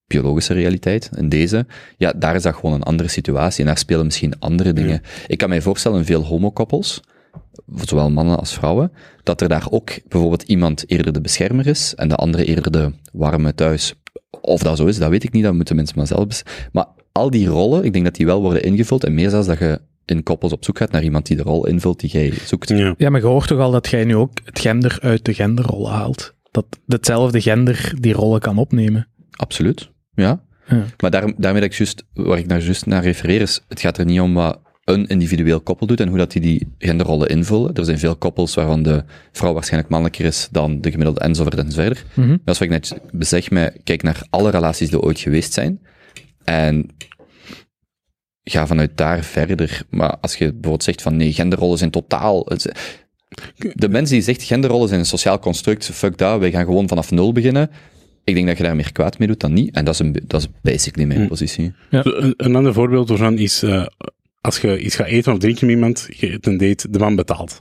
biologische realiteit, in deze, ja, daar is dat gewoon een andere situatie en daar spelen misschien andere dingen. Ja. Ik kan mij voorstellen, in veel homokoppels, zowel mannen als vrouwen, dat er daar ook bijvoorbeeld iemand eerder de beschermer is en de andere eerder de warme thuis. Of dat zo is, dat weet ik niet, dat moeten mensen maar zelf beslissen. Maar al die rollen, ik denk dat die wel worden ingevuld en meer zelfs dat je in koppels op zoek gaat naar iemand die de rol invult die jij zoekt. Ja, ja maar je hoort toch al dat jij nu ook het gender uit de genderrol haalt? Dat hetzelfde gender die rollen kan opnemen? Absoluut, ja. ja. Maar daar, daarmee dat ik just, waar ik nou juist naar refereer is, het gaat er niet om wat een individueel koppel doet en hoe dat die die genderrollen invullen. Er zijn veel koppels waarvan de vrouw waarschijnlijk mannelijker is dan de gemiddelde enzovoort enzoverder. Mm-hmm. Dat is wat ik net zeg, maar kijk naar alle relaties die ooit geweest zijn en ga vanuit daar verder. Maar als je bijvoorbeeld zegt van nee, genderrollen zijn totaal... De mensen die zegt genderrollen zijn een sociaal construct, fuck dat, wij gaan gewoon vanaf nul beginnen. Ik denk dat je daar meer kwaad mee doet dan niet. En dat is, een, dat is basically mijn positie. Ja. Een, een ander voorbeeld ervan is... Uh, als je iets gaat eten of drinken met iemand, je eet een date, de man betaalt.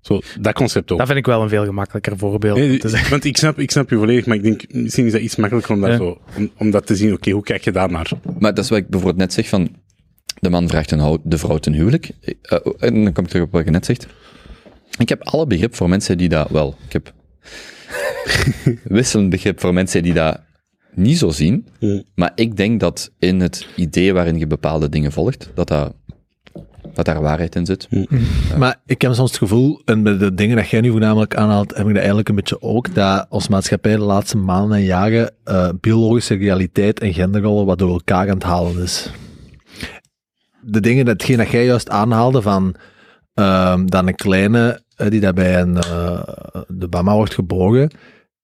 Zo, dat concept ook. Dat vind ik wel een veel gemakkelijker voorbeeld. Nee, te zeggen. Want ik snap, ik snap je volledig, maar ik denk, misschien is dat iets makkelijker om dat, ja. zo, om, om dat te zien. Oké, okay, hoe kijk je daar naar? Maar dat is wat ik bijvoorbeeld net zeg van... De man vraagt een, de vrouw ten huwelijk. Uh, en dan kom ik terug op wat je net zegt. Ik heb alle begrip voor mensen die dat... Wel, ik heb... wisselend begrip voor mensen die dat niet zo zien, ja. maar ik denk dat in het idee waarin je bepaalde dingen volgt, dat, dat, dat daar waarheid in zit. Ja. Ja. Maar ik heb soms het gevoel, en met de dingen dat jij nu voornamelijk aanhaalt, heb ik dat eigenlijk een beetje ook, dat ons maatschappij de laatste maanden en jaren uh, biologische realiteit en genderrollen wat door elkaar aan het halen is. De dingen, datgene dat jij juist aanhaalde van uh, dat een kleine die daarbij een, uh, de mama wordt geboren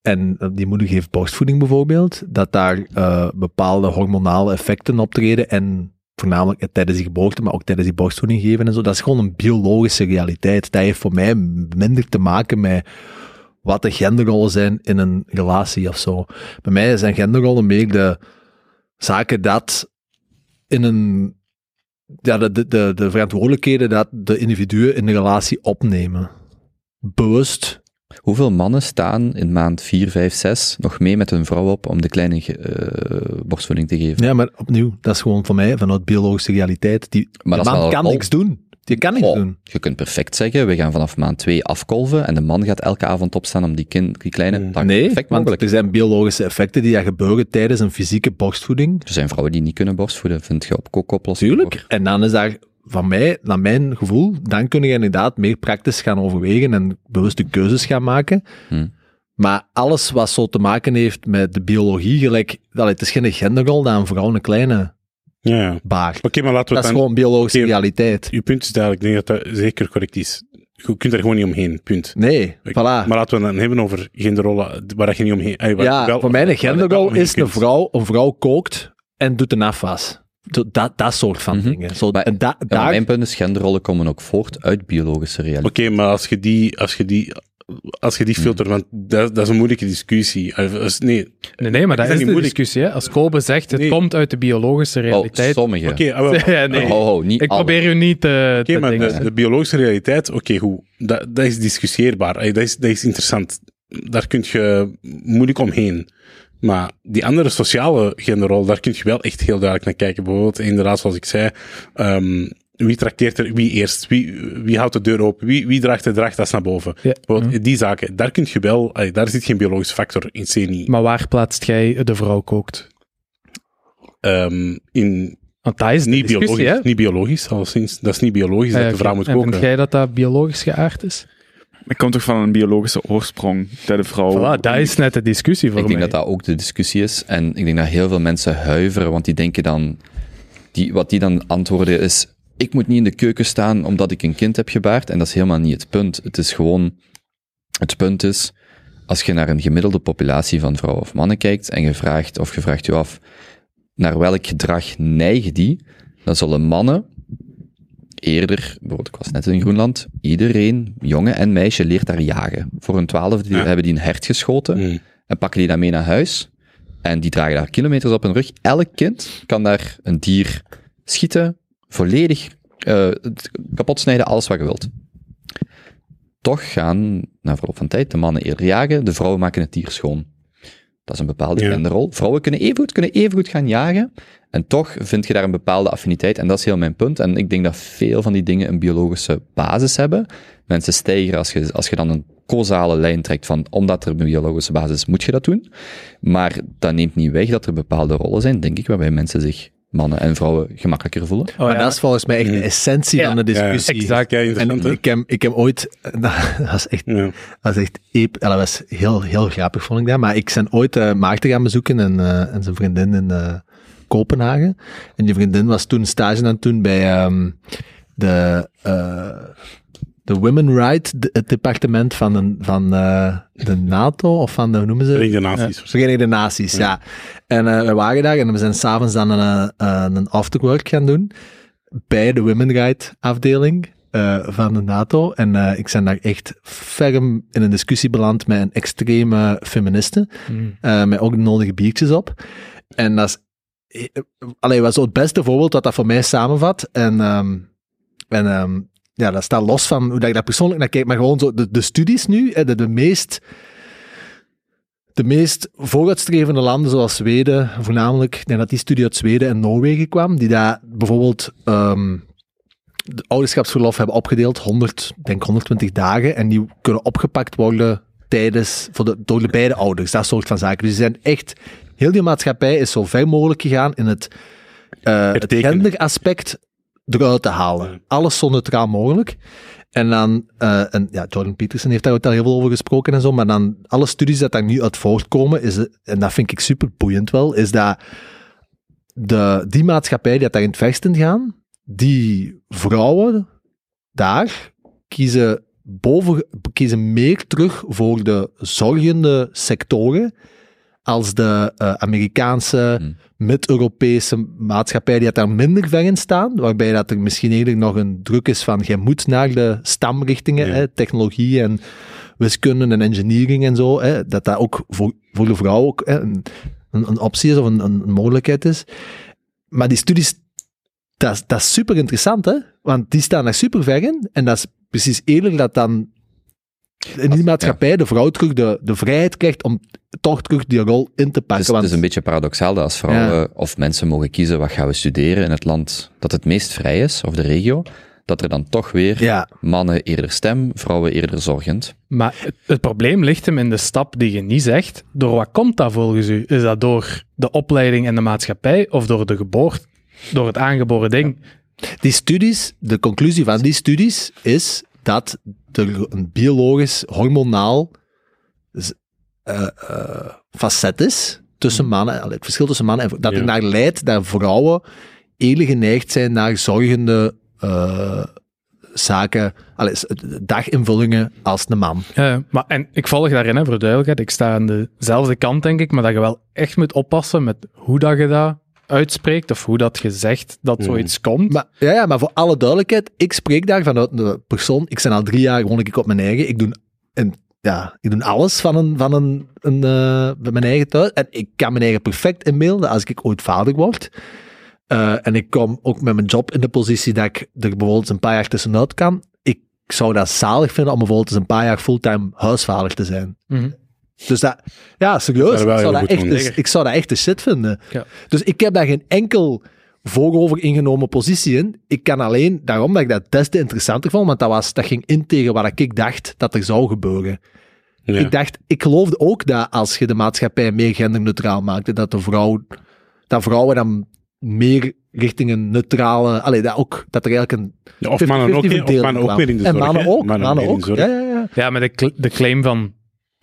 en die moeder geeft borstvoeding bijvoorbeeld, dat daar uh, bepaalde hormonale effecten optreden en voornamelijk tijdens die geboorte, maar ook tijdens die borstvoeding geven en zo, dat is gewoon een biologische realiteit. Dat heeft voor mij minder te maken met wat de genderrollen zijn in een relatie of zo. Bij mij zijn genderrollen meer de zaken dat in een ja, de, de, de verantwoordelijkheden dat de individuen in de relatie opnemen. Bewust. Hoeveel mannen staan in maand vier, vijf, zes nog mee met hun vrouw op om de kleine uh, borstvoeding te geven? Ja, maar opnieuw, dat is gewoon voor mij vanuit biologische realiteit. Die, maar de man wel, kan al... niks doen. Je kan niks oh, doen. Je kunt perfect zeggen, we gaan vanaf maand twee afkolven en de man gaat elke avond opstaan om die, kind, die kleine... Mm. Nee, perfect mogelijk. Er zijn biologische effecten die gebeuren tijdens een fysieke borstvoeding. Er zijn vrouwen die niet kunnen borstvoeden, vind je op kookoplossing. Tuurlijk. En dan is daar, van mij, naar mijn gevoel, dan kun je inderdaad meer praktisch gaan overwegen en bewuste keuzes gaan maken. Mm. Maar alles wat zo te maken heeft met de biologie, gelijk, dat het is geen genderrol, dan een vrouw een kleine... Ja, baar. Okay, maar laten we dat is dan... gewoon biologische okay, realiteit. Uw punt is duidelijk, ik denk dat dat zeker correct is. Je kunt er gewoon niet omheen, punt. Nee, okay. Voilà. Maar laten we het dan hebben over genderrollen waar je niet omheen... Ay, ja, wel, voor mij een genderrol is een vrouw, een vrouw kookt en doet een afwas. Dat, dat soort van mm-hmm. dingen. Zo, maar, en da, ja, daar... maar mijn punt is, genderrollen komen ook voort uit biologische realiteit. Oké, okay, maar als je die... Als je die Als je die filtert, want dat, dat is een moeilijke discussie. Nee, nee, nee maar dat is, is de moeilijk. discussie. Hè? Als Kobe zegt, het nee. komt uit de biologische realiteit. Oh, sommige. Oké, okay, ja, nee. oh, oh, niet Ik alle. probeer u niet te... Oké, okay, maar dingen. De, de biologische realiteit, oké, okay, goed. Dat, dat is discussieerbaar. Dat is, dat is interessant. Daar kun je moeilijk omheen. Maar die andere sociale genderrol, daar kun je wel echt heel duidelijk naar kijken. Bijvoorbeeld, inderdaad, zoals ik zei... Um, Wie trakteert er wie eerst? Wie, wie houdt de deur open? Wie, wie draagt de draagtas naar boven? Ja. Mm-hmm. Die zaken, daar kun je wel... Daar zit geen biologische factor in C N I. Maar waar plaatst jij de vrouw kookt? Um, in... Want dat is niet biologisch, hè? Niet biologisch, alleszins. Dat is niet biologisch ah, ja, dat de vrouw okay. moet koken. En vind jij dat dat biologisch geaard is? Dat komt toch van een biologische oorsprong, dat de vrouw... Voilà, dat is net de discussie voor ik mij. Ik denk dat dat ook de discussie is. En ik denk dat heel veel mensen huiveren, want die denken dan... Die, wat die dan antwoorden is... Ik moet niet in de keuken staan omdat ik een kind heb gebaard. En dat is helemaal niet het punt. Het is gewoon... Het punt is... Als je naar een gemiddelde populatie van vrouwen of mannen kijkt en je vraagt, of je vraagt je af naar welk gedrag neigen die, dan zullen mannen eerder, bijvoorbeeld ik was net in Groenland, iedereen, jongen en meisje, leert daar jagen. Voor hun twaalfde ja. hebben die een hert geschoten mm. en pakken die dat mee naar huis en die dragen daar kilometers op hun rug. Elk kind kan daar een dier schieten, volledig uh, kapot snijden, alles wat je wilt. Toch gaan, na verloop van tijd, de mannen eerder jagen, de vrouwen maken het dier schoon. Dat is een bepaalde ja. genderrol. Vrouwen kunnen evengoed, kunnen evengoed gaan jagen, en toch vind je daar een bepaalde affiniteit, en dat is heel mijn punt. En ik denk dat veel van die dingen een biologische basis hebben. Mensen stijgen als je, als je dan een causale lijn trekt van, omdat er een biologische basis is, moet je dat doen. Maar dat neemt niet weg dat er bepaalde rollen zijn, denk ik, waarbij mensen zich... mannen en vrouwen gemakkelijker voelen. Oh, maar ja. dat is volgens mij echt de essentie ja. van de discussie. Ja, exact. Ja, en he? ik heb, ik heb ooit... Dat was echt... Ja. Dat was echt eep, dat was heel, heel grappig, vond ik dat. Maar ik ben ooit uh, Maarten gaan bezoeken en, uh, en zijn vriendin in uh, Kopenhagen. En die vriendin was toen stage aan het doen bij um, de... Uh, de Women Rights, het departement van de, van de, de NATO, of van de, hoe noemen ze? Verenigde Naties. Uh, Verenigde Naties, ja. ja. En uh, we waren daar en we zijn s'avonds dan een, een afterwork gaan doen bij de Women Rights afdeling uh, van de NATO. En uh, ik ben daar echt ferm in een discussie beland met een extreme feministe, mm. uh, met ook de nodige biertjes op. En dat is, allee, was het beste voorbeeld wat dat voor mij samenvat. En, um, en um, ja, dat staat los van hoe dat ik daar persoonlijk naar kijk, maar gewoon zo de, de studies nu, de, de meest de meest vooruitstrevende landen zoals Zweden, voornamelijk, ik denk dat die studie uit Zweden en Noorwegen kwam, die daar bijvoorbeeld um, de ouderschapsverlof hebben opgedeeld, honderd, denk honderdtwintig dagen, en die kunnen opgepakt worden tijdens, voor de, door de beide ouders, dat soort van zaken. Dus die zijn echt, heel die maatschappij is zo ver mogelijk gegaan in het, uh, het, het genderaspect eruit te halen. Alles zo neutraal mogelijk. En dan, uh, en ja, Jordan Peterson heeft daar ook al heel veel over gesproken en zo, maar dan, alle studies dat daar nu uit voortkomen, is, en dat vind ik super boeiend wel, is dat de, die maatschappij die dat daar in het verst in gaan, die vrouwen daar kiezen, boven, kiezen meer terug voor de zorgende sectoren als de uh, Amerikaanse, hmm. mid-Europese maatschappij, die had daar minder ver in staan, waarbij dat er misschien eerder nog een druk is van, jij moet naar de stamrichtingen, ja. hè, technologie en wiskunde en engineering en zo, hè, dat dat ook voor, voor de vrouw ook, hè, een, een optie is of een, een mogelijkheid is. Maar die studies, dat, dat is super interessant, hè? Want die staan daar super ver in, en dat is precies eerlijk dat dan in die maatschappij ja. de vrouw terug de, de vrijheid krijgt om toch terug die rol in te pakken. Dus, want... Het is een beetje paradoxaal dat als vrouwen ja. of mensen mogen kiezen wat gaan we studeren in het land dat het meest vrij is, of de regio, dat er dan toch weer ja. mannen eerder stem, vrouwen eerder zorgend. Maar het, het probleem ligt hem in de stap die je niet zegt. Door wat komt dat volgens u? Is dat door de opleiding en de maatschappij of door de geboorte? Door het aangeboren ding? Ja. Die studies, de conclusie van die studies is... dat er een biologisch, hormonaal uh, uh, facet is tussen mannen, het verschil tussen mannen en vrouwen, dat ja. er naar leidt dat vrouwen eerder geneigd zijn naar zorgende uh, zaken, allee, daginvullingen als een man. Ja, maar, en ik volg daarin, hè, voor de duidelijkheid, ik sta aan dezelfde kant, denk ik, maar dat je wel echt moet oppassen met hoe dat je dat uitspreekt, of hoe dat gezegd dat zoiets mm. komt. Maar, ja, ja, maar voor alle duidelijkheid, ik spreek daar vanuit de persoon, ik ben al drie jaar, woon ik op mijn eigen, ik doe, en, ja, ik doe alles van, een, van een, een, uh, mijn eigen thuis, en ik kan mijn eigen perfect inbeelden als ik ooit vader word. Uh, en ik kom ook met mijn job in de positie dat ik er bijvoorbeeld een paar jaar tussenuit kan. Ik zou dat zalig vinden om bijvoorbeeld eens een paar jaar fulltime huisvader te zijn. Mm-hmm. Dus dat, ja, serieus, dat ik, zou dat echt de, ik zou dat echt de shit vinden. Ja. Dus ik heb daar geen enkel voorover ingenomen positie in. Ik kan alleen, daarom dat ik dat des te interessanter vond, want dat, was, dat ging in tegen wat ik dacht dat er zou gebeuren. Ja. Ik dacht, ik geloofde ook dat als je de maatschappij meer genderneutraal maakte, dat, de vrouw, dat vrouwen dan meer richting een neutrale... Allee, dat, ook, dat er eigenlijk een... Ja, of mannen ook, of mannen ook weer in de zorg. En mannen ook, mannen mannen ook. Ja, ja, ja. Ja, maar de, de claim van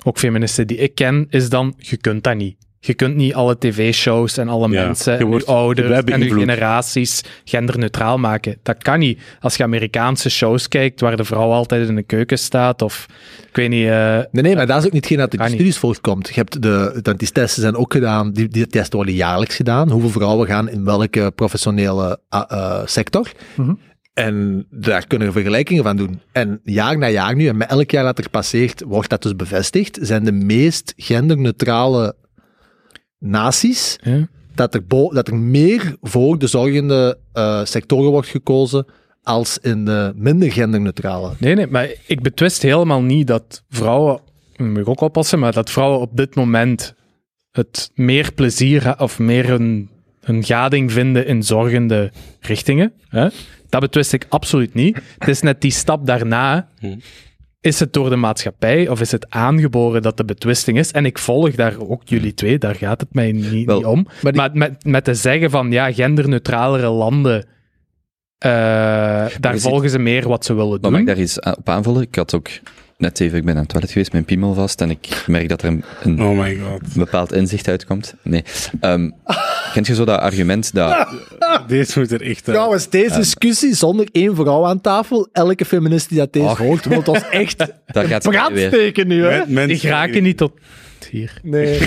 ook feministen die ik ken, is dan, je kunt dat niet. Je kunt niet alle tv-shows en alle ja, mensen, je wordt, en je ouders en je generaties genderneutraal maken. Dat kan niet. Als je Amerikaanse shows kijkt, waar de vrouw altijd in de keuken staat, of ik weet niet... Uh, nee, nee, maar dat is ook niet geen dat de studies voortkomt. Je hebt de, de die testen zijn ook gedaan, die, die testen worden jaarlijks gedaan. Hoeveel vrouwen gaan in welke professionele uh, uh, sector? Mm-hmm. En daar kunnen we vergelijkingen van doen. En jaar na jaar nu, en met elk jaar dat er passeert, wordt dat dus bevestigd, zijn de meest genderneutrale naties, ja. dat, er bo- dat er meer voor de zorgende uh, sectoren wordt gekozen als in de minder genderneutrale. Nee, nee, maar ik betwist helemaal niet dat vrouwen, ik moet ook oppassen, maar dat vrouwen op dit moment het meer plezier ha- of meer een, een gading vinden in zorgende richtingen. Hè? Dat betwist ik absoluut niet. Het is net die stap daarna... Hm. Is het door de maatschappij of is het aangeboren dat de betwisting is? En ik volg daar ook jullie twee, daar gaat het mij niet, Wel, niet om. Maar, die... maar met, met te zeggen van, ja, genderneutralere landen, uh, daar ziet... volgen ze meer wat ze willen maar doen. Mag ik daar iets op aanvullen? Ik had ook net even, ik ben aan het toilet geweest, mijn piemel vast, en ik merk dat er een, een oh my God. bepaald inzicht uitkomt. Nee. Um, kent je zo dat argument dat... Deze moet er echt... Uh, Trouwens, deze um, discussie zonder één vrouw aan tafel, elke feminist die dat deze oh, hoort, wordt ons echt brandsteken nu, hè? Men, die geraken niet tot hier. Nee.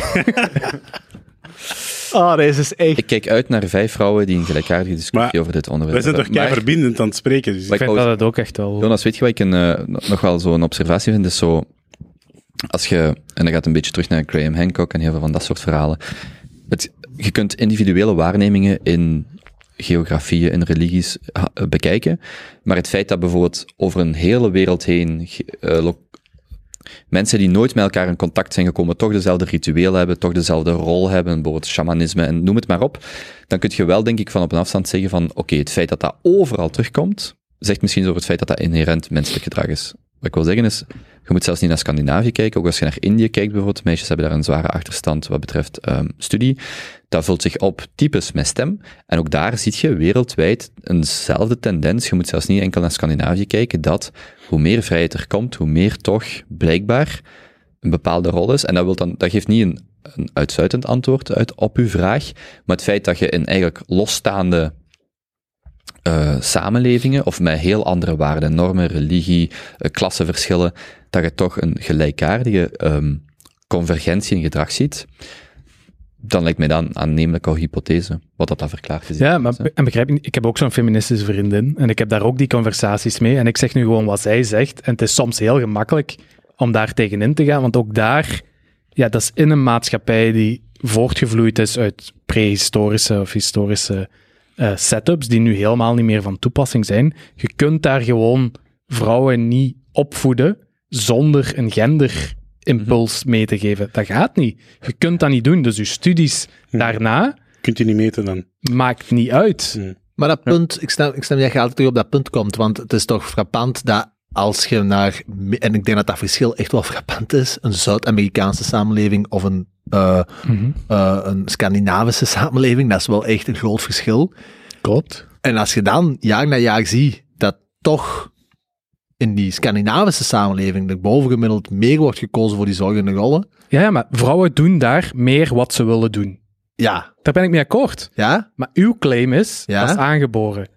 Oh, deze is echt... Ik kijk uit naar vijf vrouwen die een gelijkaardige discussie maar over dit onderwerp hebben. We zijn toch kei verbindend aan het spreken. Dus ik, ik vind dat het ook echt wel... Jonas, weet je wat ik een, uh, nog wel zo'n observatie vind? Is zo, als je... En dan gaat een beetje terug naar Graham Hancock en heel veel van dat soort verhalen. Het, je kunt individuele waarnemingen in geografieën, in religies ha, bekijken. Maar het feit dat bijvoorbeeld over een hele wereld heen... Uh, lo- Mensen die nooit met elkaar in contact zijn gekomen, toch dezelfde rituelen hebben, toch dezelfde rol hebben, bijvoorbeeld shamanisme en noem het maar op, dan kun je wel, denk ik, van op een afstand zeggen van, oké, okay, het feit dat dat overal terugkomt, zegt misschien over het feit dat dat inherent menselijk gedrag is. Wat ik wil zeggen is, je moet zelfs niet naar Scandinavië kijken, ook als je naar Indië kijkt bijvoorbeeld, meisjes hebben daar een zware achterstand wat betreft um, studie, dat vult zich op types met stem, en ook daar zie je wereldwijd eenzelfde tendens, je moet zelfs niet enkel naar Scandinavië kijken, dat hoe meer vrijheid er komt, hoe meer toch blijkbaar een bepaalde rol is, en dat, wil dan, dat geeft niet een, een uitsluitend antwoord uit op uw vraag, maar het feit dat je in eigenlijk losstaande Uh, samenlevingen, of met heel andere waarden, normen, religie, uh, klassenverschillen, dat je toch een gelijkaardige um, convergentie in gedrag ziet, dan lijkt mij dat een aannemelijke hypothese, wat dat dan verklaart. Is, ja, maar is, en begrijp ik, ik heb ook zo'n feministische vriendin, en ik heb daar ook die conversaties mee, en ik zeg nu gewoon wat zij zegt, en het is soms heel gemakkelijk om daar tegenin te gaan, want ook daar, ja, dat is in een maatschappij die voortgevloeid is uit prehistorische of historische Uh, setups die nu helemaal niet meer van toepassing zijn. Je kunt daar gewoon vrouwen niet opvoeden zonder een genderimpuls mee te geven. Dat gaat niet. Je kunt dat niet doen. Dus je studies ja. daarna... Kunt je niet meten dan. Maakt niet uit. Ja. Maar dat punt, ik snap, ik snap dat je altijd terug op dat punt komt, want het is toch frappant dat als je naar... En ik denk dat dat verschil echt wel frappant is. Een Zuid-Amerikaanse samenleving of een Uh, mm-hmm. uh, een Scandinavische samenleving, dat is wel echt een groot verschil. Klopt. En als je dan jaar na jaar ziet dat toch in die Scandinavische samenleving er bovengemiddeld meer wordt gekozen voor die zorgende rollen. Ja, ja, maar vrouwen doen daar meer wat ze willen doen. Ja. Daar ben ik mee akkoord. Ja. Maar uw claim is, ja? dat is aangeboren.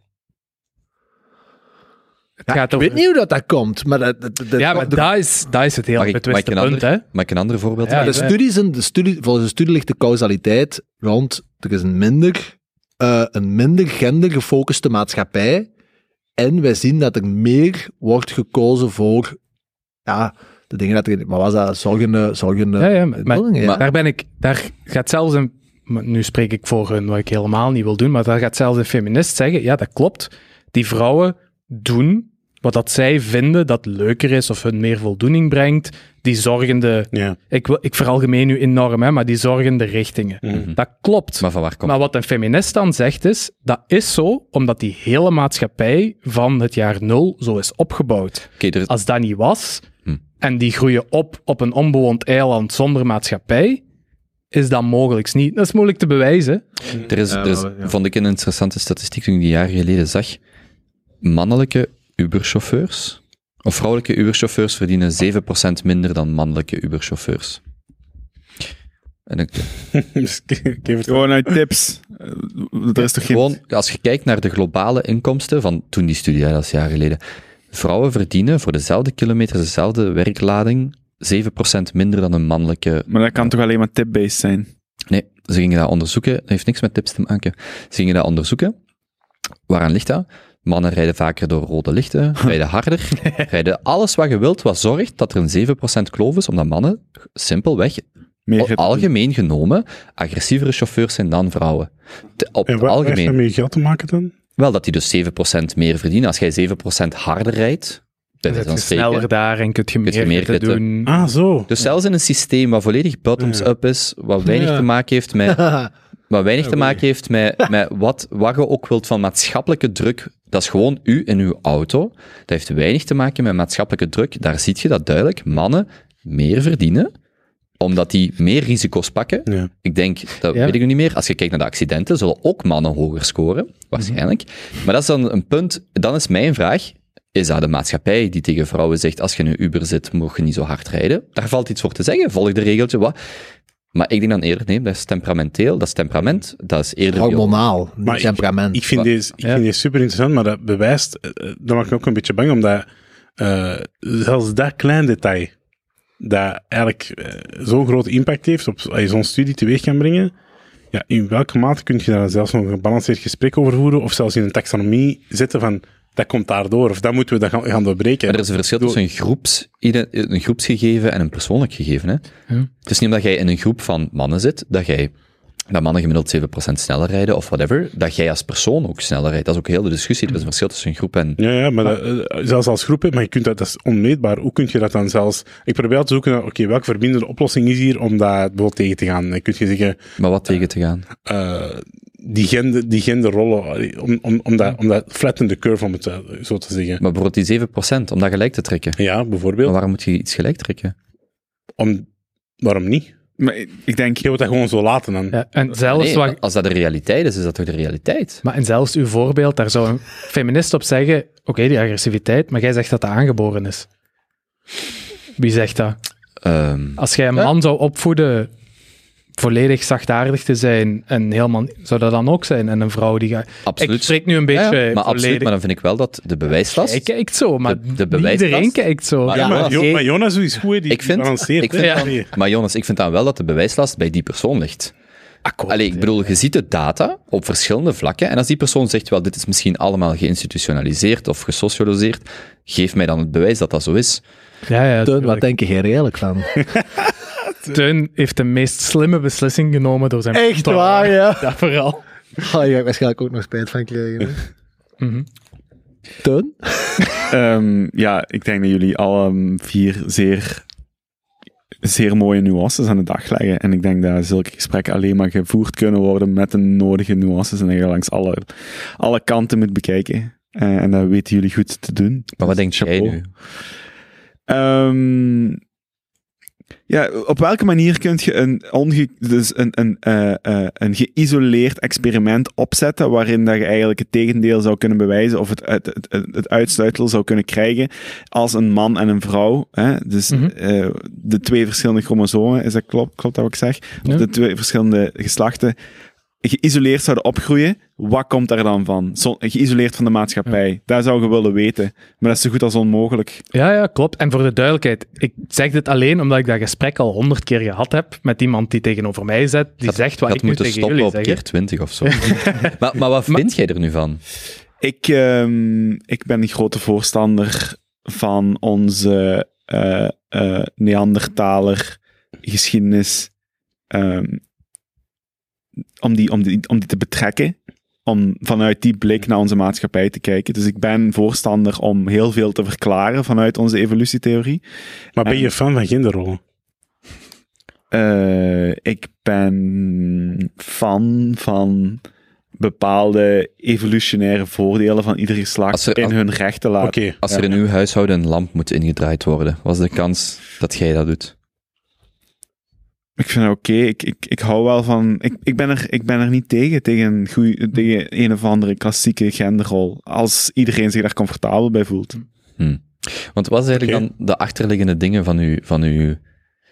Ja, gaat over... Ik weet niet hoe dat, dat komt, maar... Dat, dat, dat ja, maar de... dat, is, dat is het heel betwiste punt, hè. Mag ik een ander voorbeeld? Ja, de studies en de studie, volgens de studie ligt de causaliteit rond... Er is een minder, uh, een minder gendergefocuste maatschappij en wij zien dat er meer wordt gekozen voor... Ja, de dingen dat er... Maar was dat zorgende... zorgende ja, ja, maar, maar, ja. maar daar ben ik... Daar gaat zelfs een... Nu spreek ik voor hun, wat ik helemaal niet wil doen, maar daar gaat zelfs een feminist zeggen... Ja, dat klopt. Die vrouwen doen... Wat dat zij vinden dat leuker is of hun meer voldoening brengt, die zorgende... Ja. Ik, ik veralgemeen nu enorm, hè, maar die zorgende richtingen. Mm-hmm. Dat klopt. Maar van waar komt... Maar wat een feminist dan zegt is, dat is zo omdat die hele maatschappij van het jaar nul zo is opgebouwd. Okay, er... Als dat niet was, mm. en die groeien op op een onbewoond eiland zonder maatschappij, is dat mogelijk niet. Dat is moeilijk te bewijzen. Er is, er is, vond ik een interessante statistiek toen ik die jaren geleden zag. Mannelijke Uber-chauffeurs Of vrouwelijke Uberchauffeurs verdienen zeven procent minder dan mannelijke Uberchauffeurs. En ik... dus ik geef het gewoon uit tips. Er is toch geen... Gewoon, als je kijkt naar de globale inkomsten van toen die studie, hè, dat is jaren geleden. Vrouwen verdienen voor dezelfde kilometer, dezelfde werklading, zeven procent minder dan een mannelijke... Maar dat kan toch alleen maar tip-based zijn? Nee, ze gingen dat onderzoeken. Dat heeft niks met tips te maken. Ze gingen dat onderzoeken. Waaraan ligt dat? Mannen rijden vaker door rode lichten, rijden harder, rijden alles wat je wilt, wat zorgt dat er een zeven procent kloof is, omdat mannen simpelweg... Meer algemeen genomen agressievere chauffeurs zijn dan vrouwen. Te, op en wat algemeen... heeft dat mee geld te maken dan? Wel, dat die dus zeven procent meer verdienen. Als jij zeven procent harder rijdt, dan is dan je sneller zeker, daar en kun je meer, kun je meer ritten doen. Ah, zo. Dus zelfs in een systeem wat volledig bottoms-up is, wat weinig ja. te maken heeft met... Wat weinig te maken heeft met, met wat, wat je ook wilt van maatschappelijke druk, dat is gewoon u in uw auto. Dat heeft weinig te maken met maatschappelijke druk. Daar zie je dat duidelijk. Mannen meer verdienen, omdat die meer risico's pakken. Ja. Ik denk, dat ja. weet ik nog niet meer, als je kijkt naar de accidenten, zullen ook mannen hoger scoren, waarschijnlijk. Mm-hmm. Maar dat is dan een punt, dan is mijn vraag, is dat de maatschappij die tegen vrouwen zegt, als je in een Uber zit, mag je niet zo hard rijden? Daar valt iets voor te zeggen, volg de regeltje, wat... Maar ik denk dan eerder, nee, dat is temperamenteel, dat is temperament, dat is eerder... Hormonaal, temperament. Ik, ik vind deze ja. super interessant, maar dat bewijst, dat maakt me ook een beetje bang, omdat uh, zelfs dat klein detail, dat eigenlijk uh, zo'n grote impact heeft op als je zo'n studie teweeg kan brengen, ja, in welke mate kun je daar zelfs nog een gebalanceerd gesprek over voeren, of zelfs in een taxonomie zetten van, dat komt daardoor, of dat moeten we dat gaan doorbreken. Maar er is een verschil tussen een, groeps, een groepsgegeven en een persoonlijk gegeven. Hè? Ja. Het is niet omdat jij in een groep van mannen zit, dat, jij, dat mannen gemiddeld zeven procent sneller rijden, of whatever, dat jij als persoon ook sneller rijdt. Dat is ook heel de discussie, er is een verschil tussen een groep en... Ja, ja maar dat, zelfs als groepen, maar je kunt dat, dat is onmeetbaar. Hoe kun je dat dan zelfs... Ik probeer te zoeken naar, oké, okay, welke verbindende oplossing is hier om dat bijvoorbeeld tegen te gaan? Dan kun je zeggen... Maar wat tegen te gaan? Eh... Uh, Die, gender, die genderrollen, om, om, om, dat, om dat flatten the curve, om het zo te zeggen. Maar bijvoorbeeld die zeven procent, om dat gelijk te trekken. Ja, bijvoorbeeld. Maar waarom moet je iets gelijk trekken? Om, waarom niet? Maar ik denk... Je moet dat gewoon zo laten dan. Ja, en zelfs nee, wat... Als dat de realiteit is, is dat toch de realiteit? Maar en zelfs uw voorbeeld, daar zou een feminist op zeggen, oké, okay, die agressiviteit, maar jij zegt dat dat aangeboren is. Wie zegt dat? Um, Als jij een man ja. zou opvoeden... volledig zachtaardig te zijn en helemaal... Zou dat dan ook zijn? En een vrouw die... Ga... Absoluut. Ik spreek nu een beetje... Ja, ja. Maar volledig... absoluut, maar dan vind ik wel dat de bewijslast... Jij kijkt zo, maar de, de bewijslast... iedereen kijkt zo. Maar, ja, maar, jo, maar Jonas is goed, die, ik vind, die balanceert. Ik vind ja. dan, maar Jonas, ik vind dan wel dat de bewijslast bij die persoon ligt. Akkoord. Allee, ik bedoel, je ziet de data op verschillende vlakken en als die persoon zegt, wel, dit is misschien allemaal geïnstitutionaliseerd of gesocialiseerd, geef mij dan het bewijs dat dat zo is. Ja, ja. Teun, wat denk je redelijk van? Teun heeft de meest slimme beslissing genomen door zijn... Echt plan. Waar, ja. Dat vooral. Oh, je gaat waarschijnlijk ook nog spijt van krijgen. Mm-hmm. Teun? um, ja, ik denk dat jullie alle vier zeer, zeer mooie nuances aan de dag leggen. En ik denk dat zulke gesprekken alleen maar gevoerd kunnen worden met de nodige nuances en dat je langs alle, alle kanten moet bekijken. Uh, en dat weten jullie goed te doen. Maar wat denk jij nu? Ehm... Um, Ja, op welke manier kun je een, onge- dus een, een, uh, uh, een geïsoleerd experiment opzetten waarin dat je eigenlijk het tegendeel zou kunnen bewijzen of het, het, het, het uitsluitsel zou kunnen krijgen als een man en een vrouw, hè? Dus mm-hmm. uh, de twee verschillende chromosomen, is dat klopt, klopt dat wat ik zeg? Ja. Of de twee verschillende geslachten geïsoleerd zouden opgroeien, wat komt daar dan van? Zo, geïsoleerd van de maatschappij. Ja. Daar zou je willen weten. Maar dat is zo goed als onmogelijk. Ja, ja, klopt. En voor de duidelijkheid, ik zeg dit alleen omdat ik dat gesprek al honderd keer gehad heb met iemand die tegenover mij zit, die dat, zegt wat ik nu tegen jullie zeg. Dat moet stoppen op keer twintig of zo. maar, maar wat vind maar, jij er nu van? Ik, um, ik ben een grote voorstander van onze uh, uh, Neandertaler geschiedenis... Um, Om die, om, die, om die te betrekken, om vanuit die blik naar onze maatschappij te kijken. Dus ik ben voorstander om heel veel te verklaren vanuit onze evolutietheorie. Maar ben en, je fan van genderrollen? Uh, ik ben fan van bepaalde evolutionaire voordelen van ieder geslacht er, in als, hun recht te laten. Okay. Als er in uw huishouden een lamp moet ingedraaid worden, wat is de kans dat jij dat doet? Ik vind het oké, okay. ik, ik, ik hou wel van... Ik, ik, ben er, ik ben er niet tegen, tegen, goeie, tegen een of andere klassieke genderrol. Als iedereen zich daar comfortabel bij voelt. Hmm. Want wat zijn eigenlijk okay. dan de achterliggende dingen van uw... Van uw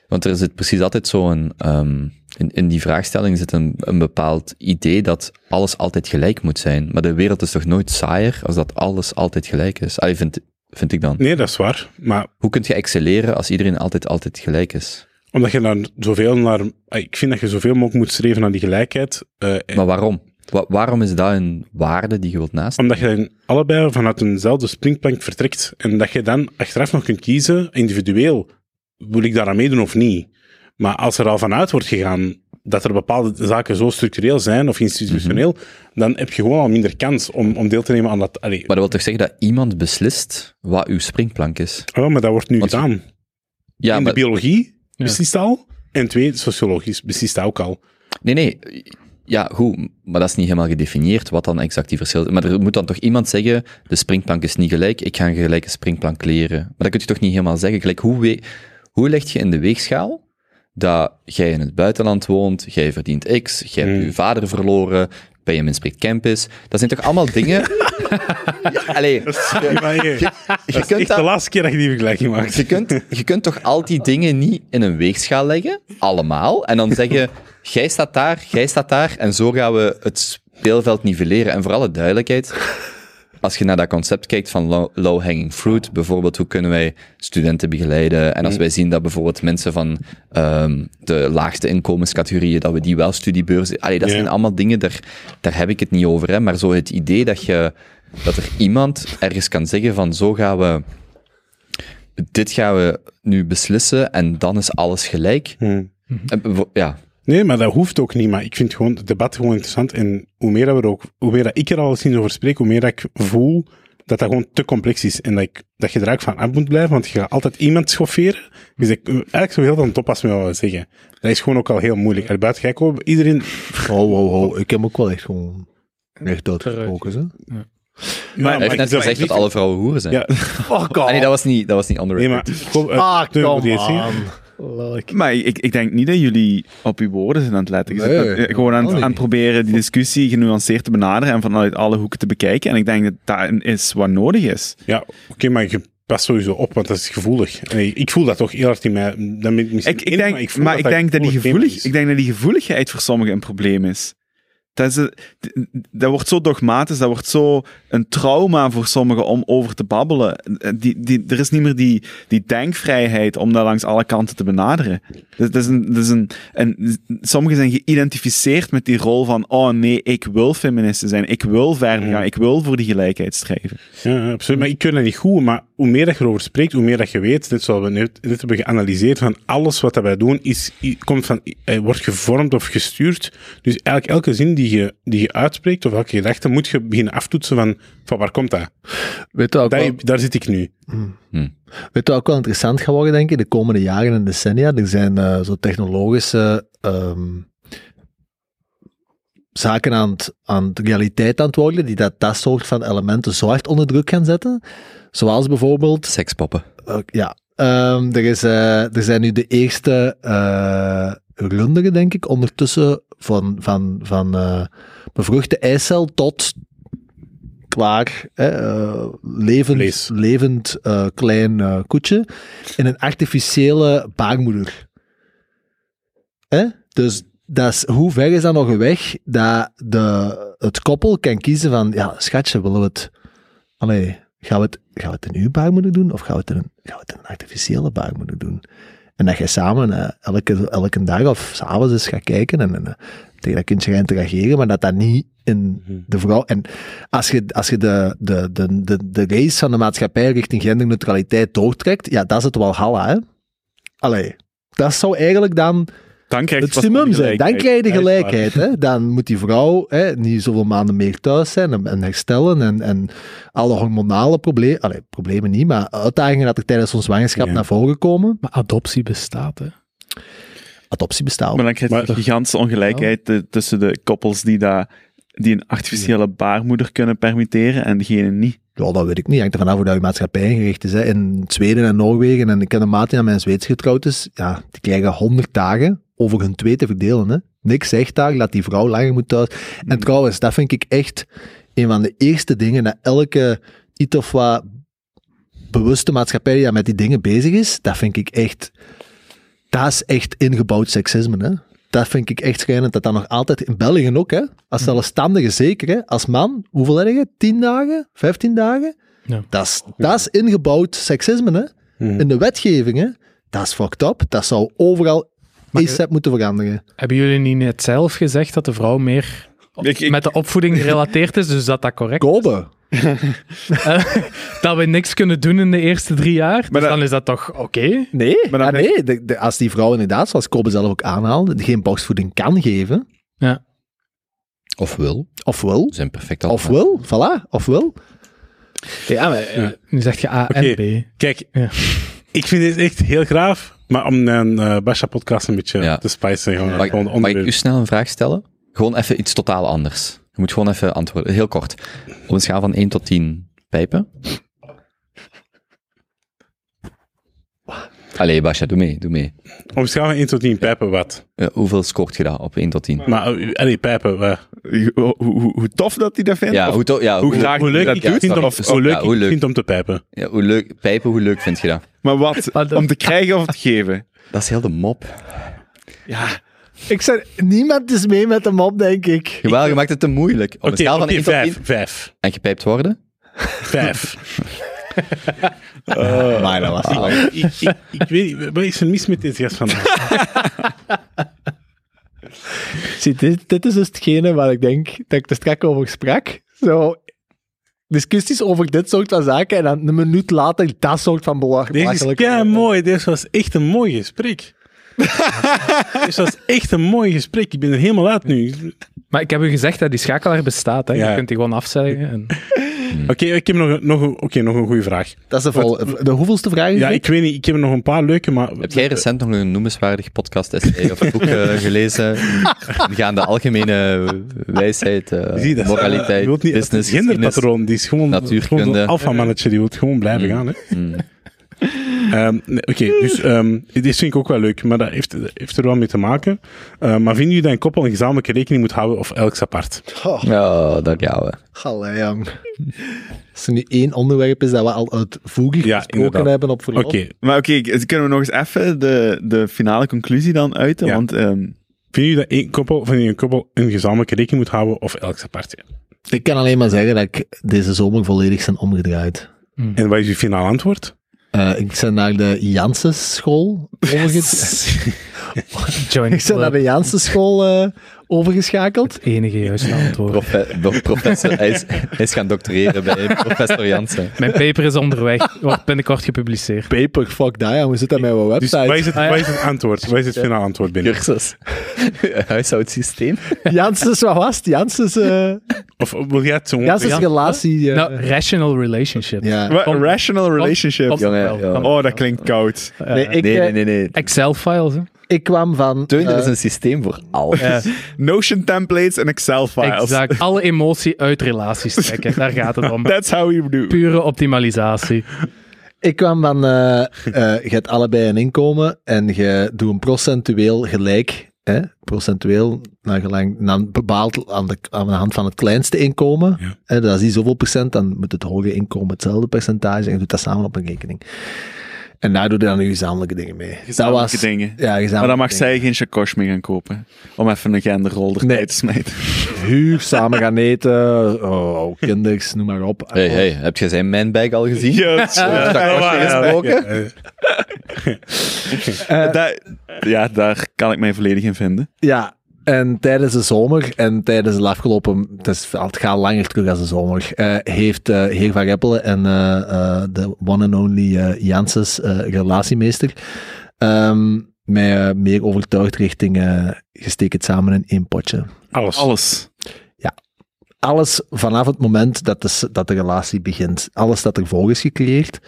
want er zit precies altijd zo'n... Um, in, in die vraagstelling zit een, een bepaald idee dat alles altijd gelijk moet zijn. Maar de wereld is toch nooit saaier als dat alles altijd gelijk is? Allee, vind, vind ik dan. Nee, dat is waar. Maar... Hoe kun je excelleren als iedereen altijd, altijd gelijk is? Omdat je naar zoveel naar... Ik vind dat je zoveel mogelijk moet streven naar die gelijkheid. Uh, maar waarom? Wa- waarom is dat een waarde die je wilt naast? Omdat je allebei vanuit eenzelfde springplank vertrekt. En dat je dan achteraf nog kunt kiezen, individueel, wil ik daaraan meedoen of niet? Maar als er al vanuit wordt gegaan dat er bepaalde zaken zo structureel zijn of institutioneel, mm-hmm. dan heb je gewoon al minder kans om, om deel te nemen aan dat... Allee. Maar dat wil toch zeggen dat iemand beslist wat uw springplank is? Oh, maar dat wordt nu Want... gedaan. Ja, in maar... de biologie beslist ja. al. En twee, sociologisch beslist dat ook al. Nee, nee... Ja, goed, maar dat is niet helemaal gedefinieerd wat dan exact die verschil is. Maar er moet dan toch iemand zeggen, de springplank is niet gelijk, ik ga een gelijke springplank leren. Maar dat kun je toch niet helemaal zeggen. Gelijk, hoe, we- hoe leg je in de weegschaal dat jij in het buitenland woont, jij verdient X, jij hebt mm. je vader verloren, bij je spreekt campus. Dat zijn toch allemaal dingen... ja, allee, dat is, je, je dat is echt dat, de laatste keer dat je die vergelijking maakt. Je kunt, je kunt toch al die dingen niet in een weegschaal leggen, allemaal, en dan zeggen... Jij staat daar, jij staat daar, en zo gaan we het speelveld nivelleren. En voor alle duidelijkheid, als je naar dat concept kijkt van low, low hanging fruit, bijvoorbeeld hoe kunnen wij studenten begeleiden, en als wij zien dat bijvoorbeeld mensen van um, de laagste inkomenscategorieën, dat we die wel studiebeurzen... Allee, dat zijn yeah. allemaal dingen, daar, daar heb ik het niet over, hè. Maar zo het idee dat, je, dat er iemand ergens kan zeggen van zo gaan we... Dit gaan we nu beslissen, en dan is alles gelijk. Mm. Ja... Nee, maar dat hoeft ook niet. Maar ik vind gewoon het debat gewoon interessant. En hoe meer, dat we ook, hoe meer dat ik er al eens over spreek, hoe meer dat ik voel dat dat gewoon te complex is. En dat, ik, dat je er ook van af moet blijven, want je gaat altijd iemand schofferen. Dus ik eigenlijk zo heel dan topassen met wat we zeggen. Dat is gewoon ook al heel moeilijk. En buiten gek op iedereen... Oh, wow, wow. Ik heb ook wel echt gewoon echt doodgesproken, hè. Ja. Ja, maar hij heeft net gezegd dat alle vrouwen hoeren zijn. Ja. Oh, God. Nee, dat was niet, dat was niet andere. Nee, maar... Kom, uh, ah, kom Lek. Maar ik, ik denk niet dat jullie op uw woorden zijn aan het letten. Nee, dat, eh, gewoon aan, aan het proberen die discussie genuanceerd te benaderen en vanuit alle hoeken te bekijken. En ik denk dat dat is wat nodig is. Ja, oké, okay, maar je past sowieso op, want dat is gevoelig. Nee, ik voel dat toch heel hard in mij. Dat ik, ik in, denk, maar ik, voel maar dat ik denk dat die gevoelig, ik denk dat die gevoeligheid voor sommigen een probleem is. Dat, is, dat wordt zo dogmatisch, dat wordt zo een trauma voor sommigen om over te babbelen. Die, die, er is niet meer die, die denkvrijheid om dat langs alle kanten te benaderen. Dat, dat is een, dat is een, een, sommigen zijn geïdentificeerd met die rol van oh nee, ik wil feministe zijn, ik wil verder gaan, ik wil voor die gelijkheid strijven. Ja, absoluut. Maar ik vind dat niet goed, maar hoe meer dat je erover spreekt, hoe meer dat je weet, net zoals we net, net hebben geanalyseerd, van alles wat dat wij doen, is, komt van, wordt gevormd of gestuurd. Dus eigenlijk elke zin die Die je, die je uitspreekt, of welke gedachte, moet je beginnen aftoetsen van, van waar komt dat? Weet dat, ook dat wel... Daar zit ik nu. Hmm. Hmm. Weet je ook wel interessant gaat worden, denk ik, de komende jaren en decennia? Er zijn uh, zo technologische um, zaken aan het, aan de realiteit aan het worden, die dat, dat soort van elementen zo hard onder druk gaan zetten. Zoals bijvoorbeeld... Sekspoppen. Uh, ja. Um, er, is, uh, er zijn nu de eerste... Uh, runderen, denk ik, ondertussen van, van, van uh, bevruchte eicel tot klaar, hè, uh, levend, levend uh, klein uh, koetje in een artificiële baarmoeder. Hè? Dus dat is, hoe ver is dat nog een weg dat de, het koppel kan kiezen van, ja, schatje, willen we het... Allee, gaan we het, gaan we het in uw baarmoeder doen of gaan we het in, gaan we het in een artificiële baarmoeder doen? En dat je samen uh, elke, elke dag of s'avonds eens gaat kijken en, en uh, tegen dat kindje gaat interageren, maar dat dat niet in de vrouw... En als je, als je de, de, de, de, de race van de maatschappij richting genderneutraliteit doortrekt, ja, dat is het Walhalla, hè. Allee, dat zou eigenlijk dan... Dan krijg je het summum zijn. Dan krijg je de gelijkheid. Hè? Dan moet die vrouw hè, niet zoveel maanden meer thuis zijn en, en herstellen. En, en alle hormonale problemen... Allee, problemen niet, maar uitdagingen dat er tijdens ons zwangerschap ja. naar voren komen. Maar adoptie bestaat, hè? Adoptie bestaat. Maar dan krijg je de gigantische ongelijkheid ja. tussen de koppels die, dat, die een artificiële baarmoeder kunnen permitteren en degenen niet. Ja, dat weet ik niet. Hangt er vanaf hoe dat je maatschappij ingericht is. Hè. In Zweden en Noorwegen, en ik ken een maat die aan mijn Zweeds getrouwd is, ja, die krijgen honderd dagen... over hun twee te verdelen. Hè. Niks zegt daar dat die vrouw langer moet thuis. En trouwens, dat vind ik echt een van de eerste dingen dat elke iets of wat bewuste maatschappij die met die dingen bezig is, dat vind ik echt... Dat is echt ingebouwd seksisme, hè. Dat vind ik echt schrijnend, dat dat nog altijd... In België ook, hè. Als zelfstandige zeker, hè. Als man, hoeveel heb je? Tien dagen? Vijftien dagen? Ja. Dat is, dat is ingebouwd seksisme, hè. Hmm. In de wetgeving, hè. Dat is fucked up. Dat zou overal A S A P moeten veranderen. Hebben jullie niet net zelf gezegd dat de vrouw meer op, ik, ik, met de opvoeding gerelateerd is, dus dat dat correct Kobe. Is? uh, dat we niks kunnen doen in de eerste drie jaar, dus maar dat, dan is dat toch oké? Okay? Nee, maar dan ah, nee. De, de, als die vrouw inderdaad, zoals Kobe zelf ook aanhaalde, geen borstvoeding kan geven. Ja. Of wil. Of wil. Zijn perfect al. Of wil, voilà. Of wil. Ja, maar... Uh, ja. Nu zeg je A okay. en B. Kijk, ja. Ik vind dit echt heel graaf, maar om een uh, Basha-podcast een beetje ja. te spicen. Gewoon, ja. gewoon mag, mag ik u snel een vraag stellen? Gewoon even iets totaal anders. Je moet gewoon even antwoorden, heel kort. Op een schaal van één tot tien pijpen. Allee, Basha, doe mee, doe mee. Op een schaal van één tot tien pijpen, wat? Uh, hoeveel scoort je dat op één tot tien? Maar, allee, pijpen, uh, hoe, hoe, hoe tof dat hij dat vindt? Ja, hoe, tof, ja, hoe, hoe, graag, hoe leuk ik vind ja, hoe leuk ja, hoe leuk. Vind om te pijpen. Ja, hoe leuk, pijpen, hoe leuk vind je dat? Maar wat? Om te krijgen of te geven? Dat is heel de mop. Ja... Ik zei, niemand is mee met hem op, denk ik. Jawel, je maakt het te moeilijk. Op okay, een schaal van okay, één vijf, tot tien. vijf. En gepijpt worden? vijf. uh, maar dat was het lang. Ik, ik, ik, ik weet niet, wat is er mis met deze gast vandaag? Zie, dit, dit is dus hetgene waar ik denk dat ik er straks over sprak. Zo, discussies over dit soort van zaken en dan een minuut later dat soort van belachelijk. Dit is kei mooi, dit was echt een mooi gesprek. Dus dat is echt een mooi gesprek. Ik ben er helemaal uit nu. Maar ik heb u gezegd dat die schakelaar bestaat. Hè. Ja. Je kunt die gewoon afzeggen. En... Oké, okay, ik heb nog, nog, okay, nog een goede vraag. Dat is de, vol- Wat, de hoeveelste vraag? Ja, ik weet niet. Ik heb nog een paar leuke, maar... Heb jij recent nog een noemenswaardig podcast essay of boek uh, gelezen? We gaan de algemene wijsheid, uh, Zie, dat moraliteit, uh, niet, business... Het genderpatroon, die is gewoon, gewoon een alfamannetje. Die wil gewoon blijven mm. gaan, hè. Mm. Um, nee, Oké, okay, dus um, dit vind ik ook wel leuk, maar dat heeft, dat heeft er wel mee te maken. Uh, maar vinden jullie dat een koppel een gezamenlijke rekening moet houden of elks apart? Oh, oh dat gaan we. Allee, jong. Als er nu één onderwerp is dat we al uitvoerig ja, gesproken hebben op verloop. Okay. Maar oké, okay, kunnen we nog eens even de, de finale conclusie dan uiten? Ja. Want, um... Vinden jullie dat één koppel, van een koppel een gezamenlijke rekening moet houden of elks apart? Ja? Ik kan alleen maar zeggen dat ik deze zomer volledig zijn omgedraaid. Mm. En wat is uw finale antwoord? Uh, ik ben naar de Janssenschool overgeschakeld. Yes. Ik ben naar de Janssenschool uh, overgeschakeld. Het enige juiste antwoord. Profe- professor, hij, is, hij is gaan doctoreren bij professor Janssen. Mijn paper is onderweg, wordt binnenkort gepubliceerd. Paper, fuck dat, hoe zit dat met mijn website? Dus, waar is het, waar is het antwoord? Waar is het finale antwoord binnen? Cursus. Huishoudsysteem. Janssens, wat was het? Janssens... Uh... Of wil jij het zo... Janssens Jans- relatie... Uh... Nou, rational relationship. Ja. Wat, rational relationship. Of, of, jongen, jongen, jongen. Oh, dat klinkt koud. Uh, nee, ik, nee, nee, nee, nee. Excel-files, hè? Ik kwam van... Teun, er uh, is een systeem voor alles. Uh, Notion templates en Excel files. Exact. Alle emotie uit relaties trekken. Daar gaat het om. That's how you do. Pure optimalisatie. Ik kwam van... Uh, uh, je hebt allebei een inkomen en je doet een procentueel gelijk... Hè, procentueel, naar gelang, dan bepaald aan de, aan de hand van het kleinste inkomen. Ja. Hè, dat is die zoveel procent, dan moet het hoge inkomen hetzelfde percentage en je doet dat samen op een rekening. En daar doe je dan je gezamenlijke dingen mee. Gezamenlijke was, dingen. Ja, gezamenlijke maar dan mag dingen. Zij geen chakos meer gaan kopen. Om even een genderrol erbij nee. te smijten. Huur, samen gaan eten. Oh, kinders, noem maar op. Hey, hey, heb jij zijn manbag al gezien? Yes. Ja, chakosje gesproken. uh, daar, ja, daar kan ik mij volledig in vinden. Ja, en tijdens de zomer en tijdens de afgelopen... Het, is, het gaat langer terug als de zomer. Uh, heeft uh, heer Van Reppelen en uh, uh, de one and only uh, Janssens, uh, relatiemeester, um, mij uh, meer overtuigd richting uh, je steekt het samen in één potje. Alles. Alles. Ja. Alles vanaf het moment dat de, dat de relatie begint. Alles dat ervoor is gecreëerd...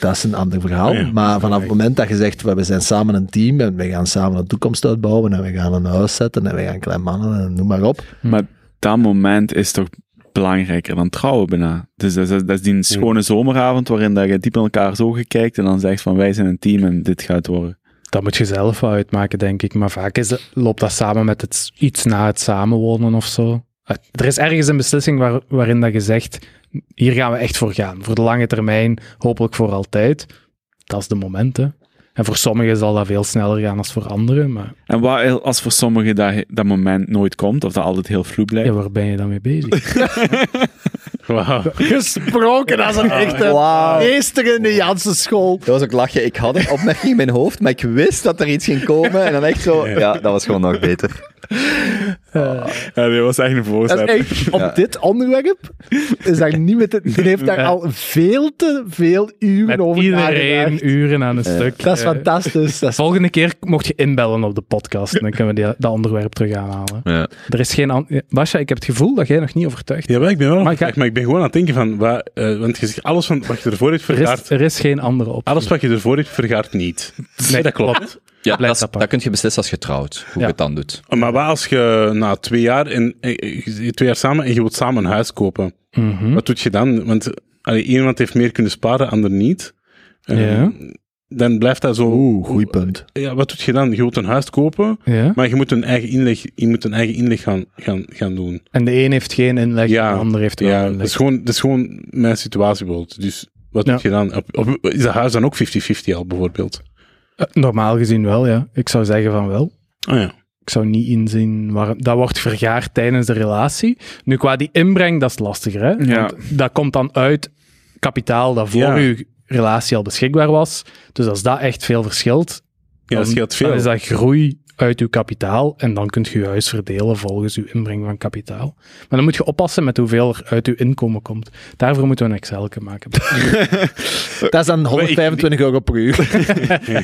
Dat is een ander verhaal, ja, ja. maar vanaf het moment dat je zegt, we zijn samen een team en we gaan samen een toekomst uitbouwen en we gaan een huis zetten en we gaan klein mannen en noem maar op. Maar dat moment is toch belangrijker dan trouwen bijna. Dus dat is, dat is die schone zomeravond waarin dat je diep in elkaars ogen kijkt en dan zegt van wij zijn een team en dit gaat worden. Dat moet je zelf uitmaken, denk ik. Maar vaak is het, loopt dat samen met het, iets na het samenwonen of zo. Er is ergens een beslissing waar, waarin dat je zegt, hier gaan we echt voor gaan. Voor de lange termijn, hopelijk voor altijd. Dat is de moment, hè. En voor sommigen zal dat veel sneller gaan dan voor anderen. Maar... En wat als voor sommigen dat, dat moment nooit komt, of dat altijd heel vloe blijft? Ja, waar ben je dan mee bezig? Wow. Gesproken als een echte wow. meester in de Janssenschool. Dat was ook lachen. Ik had een opmerking in mijn hoofd, maar ik wist dat er iets ging komen. En dan echt zo... Ja, dat was gewoon nog beter. Uh, ja, dat was echt een voorzet. Echt, op ja. dit onderwerp is daar niet met het... Die heeft daar al veel te veel uren met over iedereen nagedacht. Uren aan een uh, stuk. Dat is uh, fantastisch. Dat is... Volgende keer mocht je inbellen op de podcast en dan kunnen we die, dat onderwerp terug aanhalen. Ja. Er is geen... An- Basja, ik heb het gevoel dat jij nog niet overtuigd bent. Ja, ik ben wel overtuigd, maar, ga... maar ik ben gewoon aan het denken van... Waar, uh, want je zegt, alles van, wat je ervoor hebt vergaard... Er is, er is geen andere optie. Alles wat je ervoor hebt vergaard niet. Nee, dat klopt. Ja, dat, dat, dat kun je beslissen als je trouwt, hoe je ja. het dan doet. Maar wat als je na twee jaar, en, twee jaar samen en je wilt samen een huis kopen? Mm-hmm. Wat doet je dan? Want allee, iemand heeft meer kunnen sparen, ander niet. Ja. Um, dan blijft dat zo... Oeh, goeie punt. Ja, wat doet je dan? Je wilt een huis kopen, ja. maar je moet een eigen inleg, je moet een eigen inleg gaan, gaan, gaan doen. En de een heeft geen inleg, ja, en de ander heeft wel ja, inleg. Dat is gewoon, dat is gewoon mijn situatie bijvoorbeeld. Dus wat ja. doet je dan? Op, op, is dat huis dan ook fifty-fifty al, bijvoorbeeld? Uh, normaal gezien wel, ja. Ik zou zeggen van wel. Oh ja. Ik zou niet inzien waarom... Dat wordt vergaard tijdens de relatie. Nu, qua die inbreng, dat is lastiger, hè. Ja. Want dat komt dan uit kapitaal dat voor ja. uw relatie al beschikbaar was. Dus als dat echt veel verschilt... Ja, dat scheelt veel. Dan is dat groei uit uw kapitaal en dan kunt je je huis verdelen volgens uw inbreng van kapitaal. Maar dan moet je oppassen met hoeveel er uit uw inkomen komt. Daarvoor moeten we een Excelke maken. Dat is dan honderdvijfentwintig euro per uur.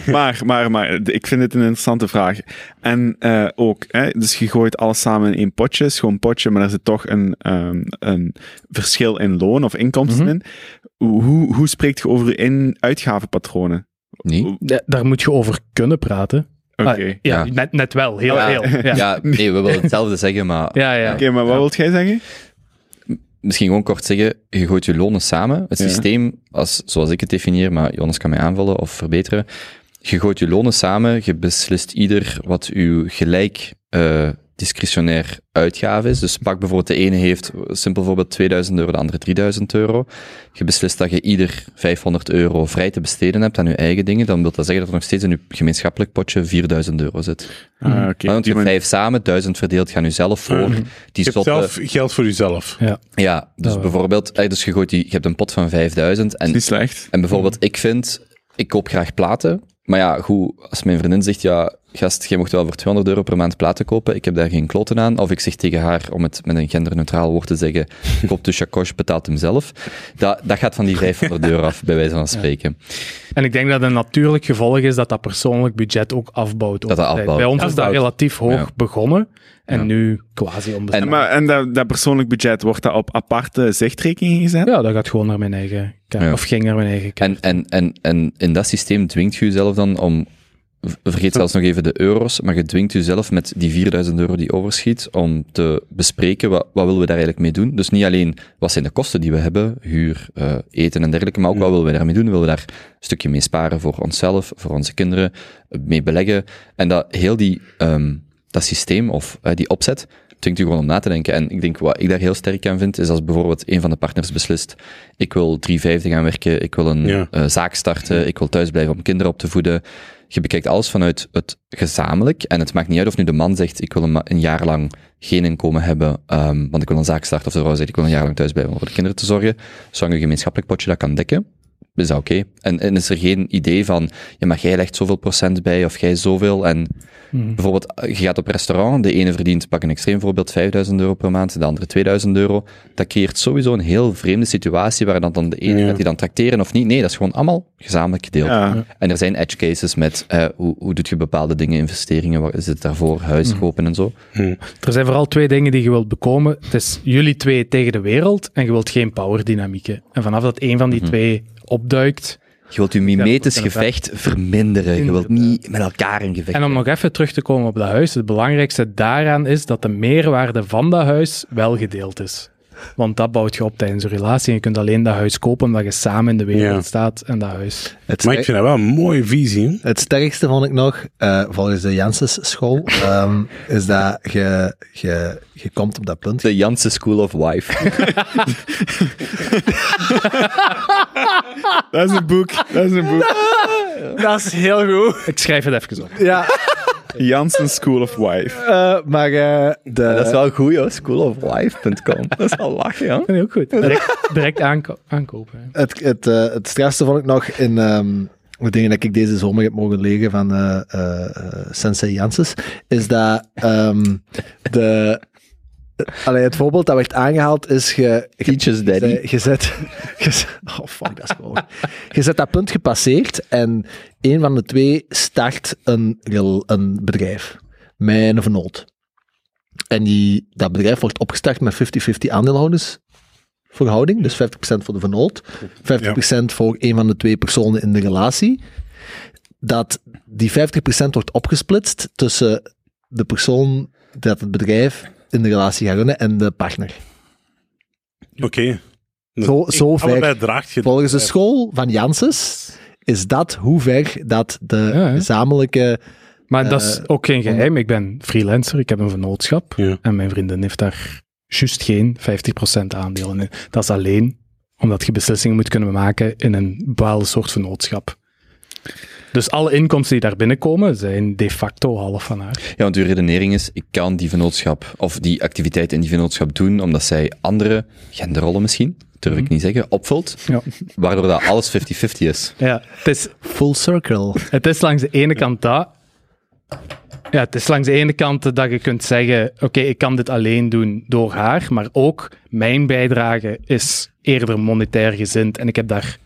maar, maar, maar, ik vind het een interessante vraag. En uh, ook, hè, dus je gooit alles samen in één potje, schoon potje, maar er zit toch een, um, een verschil in loon of inkomsten mm-hmm. in. Hoe, hoe spreekt je over in uitgavenpatronen? Nee. Da- daar moet je over kunnen praten. Okay. Ah, ja, ja. Net, net wel, heel, ah, heel. Ja. ja, nee, we willen hetzelfde zeggen, maar... Ja, ja. Oké, okay, maar wat ja. wilt jij zeggen? Misschien gewoon kort zeggen, je gooit je lonen samen. Het ja. systeem, als, zoals ik het definieer, maar Jonas kan mij aanvallen of verbeteren. Je gooit je lonen samen, je beslist ieder wat uw gelijk uh, discretionair uitgave is. Dus pak bijvoorbeeld, de ene heeft, simpel voorbeeld, tweeduizend euro, de andere drieduizend euro. Je beslist dat je ieder vijfhonderd euro vrij te besteden hebt aan je eigen dingen. Dan wil dat zeggen dat er nog steeds in je gemeenschappelijk potje vierduizend euro zit. Ah, okay. Want je hebt vijf samen, duizend verdeeld gaan jezelf voor. Uh, die je hebt zelf geld voor jezelf. Ja, ja dus oh. bijvoorbeeld, dus je, gooit die, je hebt een pot van vijfduizend. En, niet slecht. En bijvoorbeeld, ik vind, ik koop graag platen. Maar ja, goed, als mijn vriendin zegt, ja, gast, jij mocht wel voor tweehonderd euro per maand platen kopen, ik heb daar geen kloten aan. Of ik zeg tegen haar, om het met een genderneutraal woord te zeggen, koop de chakosh, betaalt hem zelf. Dat, dat gaat van die vijfhonderd euro af, bij wijze van spreken. Ja. En ik denk dat een natuurlijk gevolg is dat dat persoonlijk budget ook afbouwt. Dat dat afbouwt. Bij ons afbouwt. Is dat relatief hoog ja. begonnen en ja. nu quasi onbestemd. En, maar, en dat, dat persoonlijk budget, wordt dat op aparte zichtrekening gezet? Ja, dat gaat gewoon naar mijn eigen kaart. Ja. Of ging naar mijn eigen kaart. En, en, en, en in dat systeem dwingt je jezelf dan om... Vergeet zelfs nog even de euro's, maar je dwingt jezelf met die vierduizend euro die overschiet om te bespreken wat, wat willen we daar eigenlijk mee doen. Dus niet alleen wat zijn de kosten die we hebben, huur, uh, eten en dergelijke, maar ook wat willen we daarmee doen. Willen we daar een stukje mee sparen voor onszelf, voor onze kinderen, mee beleggen. En dat heel die, um, dat systeem of uh, die opzet dwingt u gewoon om na te denken. En ik denk, wat ik daar heel sterk aan vind, is als bijvoorbeeld een van de partners beslist, ik wil drie vijftig gaan werken, ik wil een ja. uh, zaak starten, ik wil thuis blijven om kinderen op te voeden. Je bekijkt alles vanuit het gezamenlijk. En het maakt niet uit of nu de man zegt, ik wil een, ma- een jaar lang geen inkomen hebben, um, want ik wil een zaak starten. Of de vrouw zegt, ik wil een jaar lang thuis blijven om voor de kinderen te zorgen. Zolang je gemeenschappelijk potje dat kan dekken, is dat oké. Okay. En, en is er geen idee van, ja, maar jij legt zoveel procent bij, of jij zoveel. En hmm. bijvoorbeeld, je gaat op restaurant, de ene verdient, pak een extreem voorbeeld, vijfduizend euro per maand, de andere tweeduizend euro. Dat creëert sowieso een heel vreemde situatie, waar dan, dan de ene ja. gaat die dan trakteren of niet. Nee, dat is gewoon allemaal gezamenlijk gedeeld. Ja. En er zijn edge cases met, uh, hoe, hoe doe je bepaalde dingen, investeringen, wat is het daarvoor, huis kopen hmm. en zo. Hmm. Er zijn vooral twee dingen die je wilt bekomen. Het is jullie twee tegen de wereld, en je wilt geen powerdynamieken. En vanaf dat een van die hmm. twee opduikt. Je wilt je mimetisch ja, gevecht verminderen. Je wilt niet met elkaar in gevecht. En om nog even terug te komen op dat huis, het belangrijkste daaraan is dat de meerwaarde van dat huis wel gedeeld is. Want dat bouwt je op tijdens een relatie. En je kunt alleen dat huis kopen omdat je samen in de wereld ja. staat en dat huis. Het maar ik vind dat wel een mooie visie. Hè? Het sterkste vond ik nog, uh, volgens de Janssens-school, um, is dat je, je, je komt op dat punt. De Janssen School of Wife. Dat is een boek. Dat is een boek. Dat is heel goed. Ik schrijf het even op. Ja. Janssen School of Wife. Uh, maar uh, de... ja, dat is wel goed, hoor. school of wife punt com. Dat is al lachen, ja. Dat vind ik ook goed. Direct, direct aanko- aankopen. Het, het, uh, het strafste vond ik nog in um, de dingen dat ik deze zomer heb mogen leren van uh, uh, Sensei Janssens, is dat um, de... Allee, het voorbeeld dat werd aangehaald is... Je ge, zet... Oh, fuck, dat is gewoon... Je zet dat punt gepasseerd en een van de twee start een, een bedrijf. Mijn of een nood. En die, dat bedrijf wordt opgestart met fifty fifty aandeelhouders. Verhouding, dus vijftig procent voor de vernoot, vijftig procent ja. voor een van de twee personen in de relatie. Dat die vijftig procent wordt opgesplitst tussen de persoon dat het bedrijf... in de relatie gaan runnen en de partner. Oké. Okay. Zo, zo ver. Volgens de school van Janssens is dat hoe ver dat de ja, gezamenlijke... Maar uh, dat is ook geen geheim. Ik ben freelancer, ik heb een vennootschap ja. en mijn vriendin heeft daar juist geen vijftig procent aandelen in. Dat is alleen omdat je beslissingen moet kunnen maken in een bepaalde soort vennootschap. Dus alle inkomsten die daar binnenkomen, zijn de facto half van haar. Ja, want uw redenering is, ik kan die vennootschap, of die activiteit in die vennootschap doen, omdat zij andere genderrollen misschien, durf ik niet zeggen, opvult, ja. waardoor dat alles fifty fifty is. Ja, het is full circle. Het is langs de ene kant dat... Ja, het is langs de ene kant dat je kunt zeggen, oké, okay, ik kan dit alleen doen door haar, maar ook mijn bijdrage is eerder monetair gezind en ik heb daar...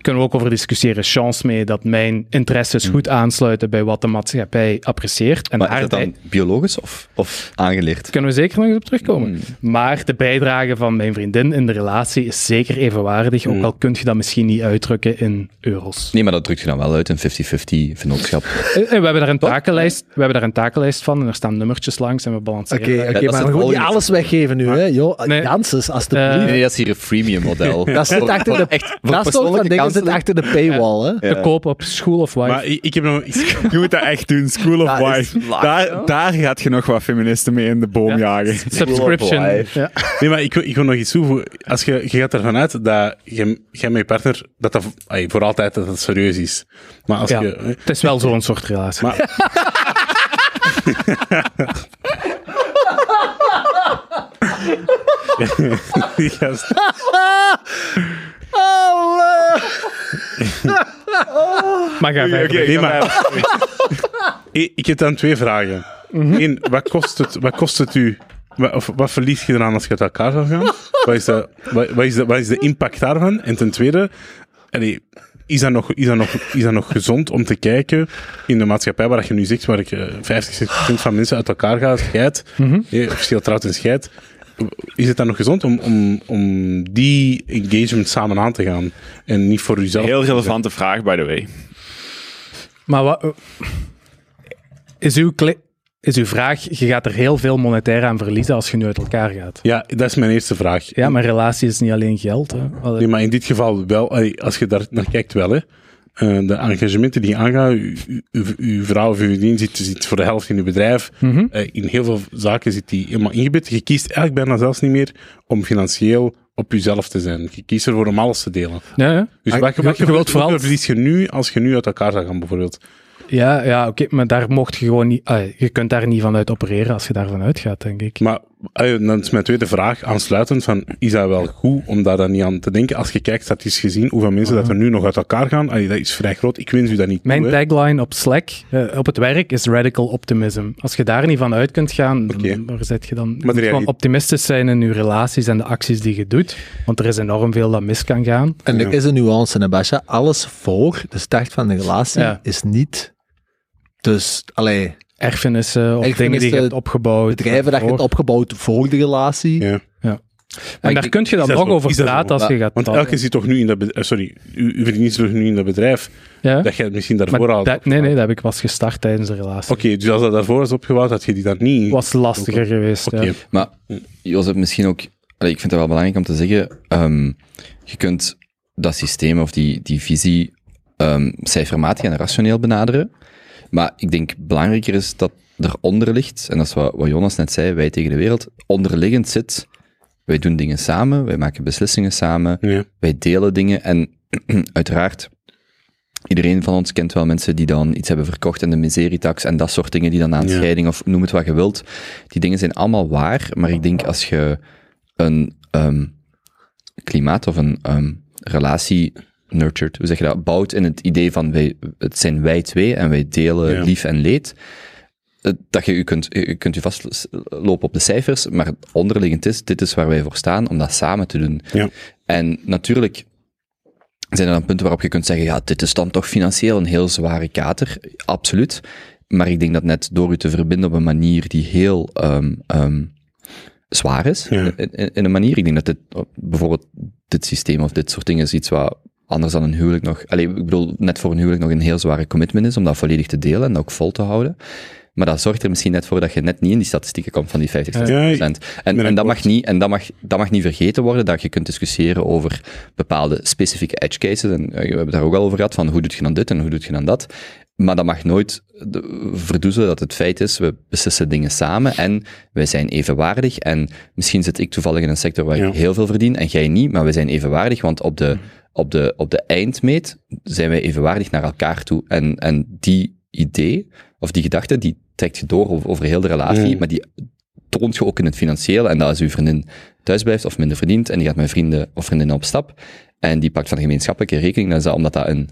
kunnen we ook over discussiëren, chance mee dat mijn interesses goed aansluiten bij wat de maatschappij apprecieert. En maar is dat dan biologisch of, of aangeleerd? Kunnen we zeker nog eens op terugkomen. Mm. Maar de bijdrage van mijn vriendin in de relatie is zeker evenwaardig, mm. ook al kun je dat misschien niet uitdrukken in euro's. Nee, maar dat drukt je dan wel uit, een fifty fifty vennootschap. En we hebben daar een takenlijst, we hebben daar een takenlijst van en er staan nummertjes langs en we balanceren. Oké, okay, okay, ja, maar we gaan niet alles weggeven nu, hè. Jo, nee. Janssens, alstublieft. Uh, nee, dat is hier een freemium model. Dat zit achter de... Echt, ik zit achter de paywall, ja. hè? Te koop op School of Wife. Maar ik heb nog... Je moet dat echt doen, School of dat Wife. Laag, daar, ja. daar gaat je nog wat feministen mee in de boom ja. jagen. Subscription. Ja. Nee, maar ik, ik wil nog iets toevoegen. Als je, je gaat ervan uit dat jij met je partner, dat dat ay, voor altijd dat dat serieus is. Maar als ja. je, het is wel zo'n soort relatie. Maar... Die gast... Alle! Maar ga verder. Okay, nee, maar, ik heb dan twee vragen. Mm-hmm. Eén, wat kost het, wat kost het u? Wat, of, wat verlies je eraan als je uit elkaar zou gaan? Wat is de, wat, wat is de, wat is de impact daarvan? En ten tweede, allee, is, dat nog, is, dat nog, is dat nog gezond om te kijken in de maatschappij waar je nu zegt, waar ik uh, vijftig, zestig procent van mensen uit elkaar gaat, scheidt, mm-hmm. nee, verschil trouwt en scheidt. Is het dan nog gezond om, om, om die engagement samen aan te gaan en niet voor uzelf? Heel relevante vraag, by the way. Maar wat is uw, kle- is uw vraag? Je gaat er heel veel monetair aan verliezen als je nu uit elkaar gaat. Ja, dat is mijn eerste vraag. Ja, maar relatie is niet alleen geld. Hè. Nee, maar in dit geval wel. Als je daar naar kijkt, wel hè. Uh, de engagementen die je aangaat, u, u, u, uw vrouw of uw vriendin zit, zit voor de helft in uw bedrijf. Mm-hmm. Uh, in heel veel zaken zit die helemaal ingebed. Je kiest eigenlijk bijna zelfs niet meer om financieel op jezelf te zijn. Je kiest ervoor om alles te delen. Ja, ja. Dus wat je, je wilt vooral... verlies je nu als je nu uit elkaar zou gaan, bijvoorbeeld? Ja, ja oké, okay, maar daar mocht je gewoon niet... Uh, je kunt daar niet vanuit opereren als je daarvan uitgaat, denk ik. Maar uh, dan is mijn tweede vraag, aansluitend, van, is dat wel goed om daar dan niet aan te denken? Als je kijkt, dat is gezien hoeveel mensen uh-huh. dat er nu nog uit elkaar gaan, uh, dat is vrij groot. Ik wens u dat niet Mijn toe, tagline op Slack, uh, op het werk, is radical optimism. Als je daar niet van uit kunt gaan, okay. dan, waar zit je dan? Je moet gewoon optimistisch zijn in je relaties en de acties die je doet, want er is enorm veel dat mis kan gaan. En er ja. is een nuance, hè, Basha. Alles voor de start van de relatie ja. is niet... Dus, allee... Erfenissen of dingen die je hebt opgebouwd. Bedrijven dat je hebt opgebouwd voor de relatie. Ja. Ja. En ik, daar kun je dan nog over praten als ja. je gaat... Want elke zit toch nu in dat bedrijf... Sorry, u verdient toch nu in dat bedrijf... Ja? Dat je het misschien daarvoor had... Da, nee, nee, dat heb ik was gestart tijdens de relatie. Oké, okay, dus als dat daarvoor was opgebouwd, had je die dan niet... Was lastiger geweest, okay. ja. Maar, Jozef, misschien ook... allee, ik vind het wel belangrijk om te zeggen, um, je kunt dat systeem of die, die visie um, cijfermatig en rationeel benaderen. Maar ik denk belangrijker is dat eronder ligt, en dat is wat, wat Jonas net zei, wij tegen de wereld, onderliggend zit, wij doen dingen samen, wij maken beslissingen samen, ja. Wij delen dingen en uiteraard, iedereen van ons kent wel mensen die dan iets hebben verkocht en de miserietax en dat soort dingen die dan aan scheiding, ja. Of noem het wat je wilt, die dingen zijn allemaal waar, maar ik denk als je een um, klimaat of een um, relatie nurtured, hoe zeg je dat, bouwt in het idee van wij, het zijn wij twee en wij delen, ja. Lief en leed, dat je, je kunt je kunt je vastlopen op de cijfers, maar onderliggend is, dit is waar wij voor staan, om dat samen te doen. Ja. En natuurlijk zijn er dan punten waarop je kunt zeggen, ja, dit is dan toch financieel een heel zware kater, absoluut, maar ik denk dat net door je te verbinden op een manier die heel um, um, zwaar is, ja. in, in een manier, ik denk dat dit, bijvoorbeeld dit systeem of dit soort dingen is iets wat anders dan een huwelijk nog, allez, ik bedoel, net voor een huwelijk nog een heel zware commitment is, om dat volledig te delen en ook vol te houden. Maar dat zorgt er misschien net voor dat je net niet in die statistieken komt van die vijftig tot zestig procent. Ja, en, en, dat mag niet, en dat mag, dat mag niet vergeten worden, dat je kunt discussiëren over bepaalde specifieke edge cases. En we hebben daar ook al over gehad, van hoe doet je dan dit en hoe doet je dan dat. Maar dat mag nooit verdoezelen dat het feit is, we beslissen dingen samen en wij zijn evenwaardig. En misschien zit ik toevallig in een sector waar, ja. Ik heel veel verdien en jij niet, maar we zijn evenwaardig, want op de, op de, op de eindmeet zijn wij evenwaardig naar elkaar toe. En, en die idee, of die gedachte, die trekt je door over, over heel de relatie, ja. Maar die toont je ook in het financiële. En dat als uw vriendin thuis blijft of minder verdient, en die gaat met vrienden of vriendinnen op stap, en die pakt van de gemeenschappelijke rekening, dan is dat omdat dat een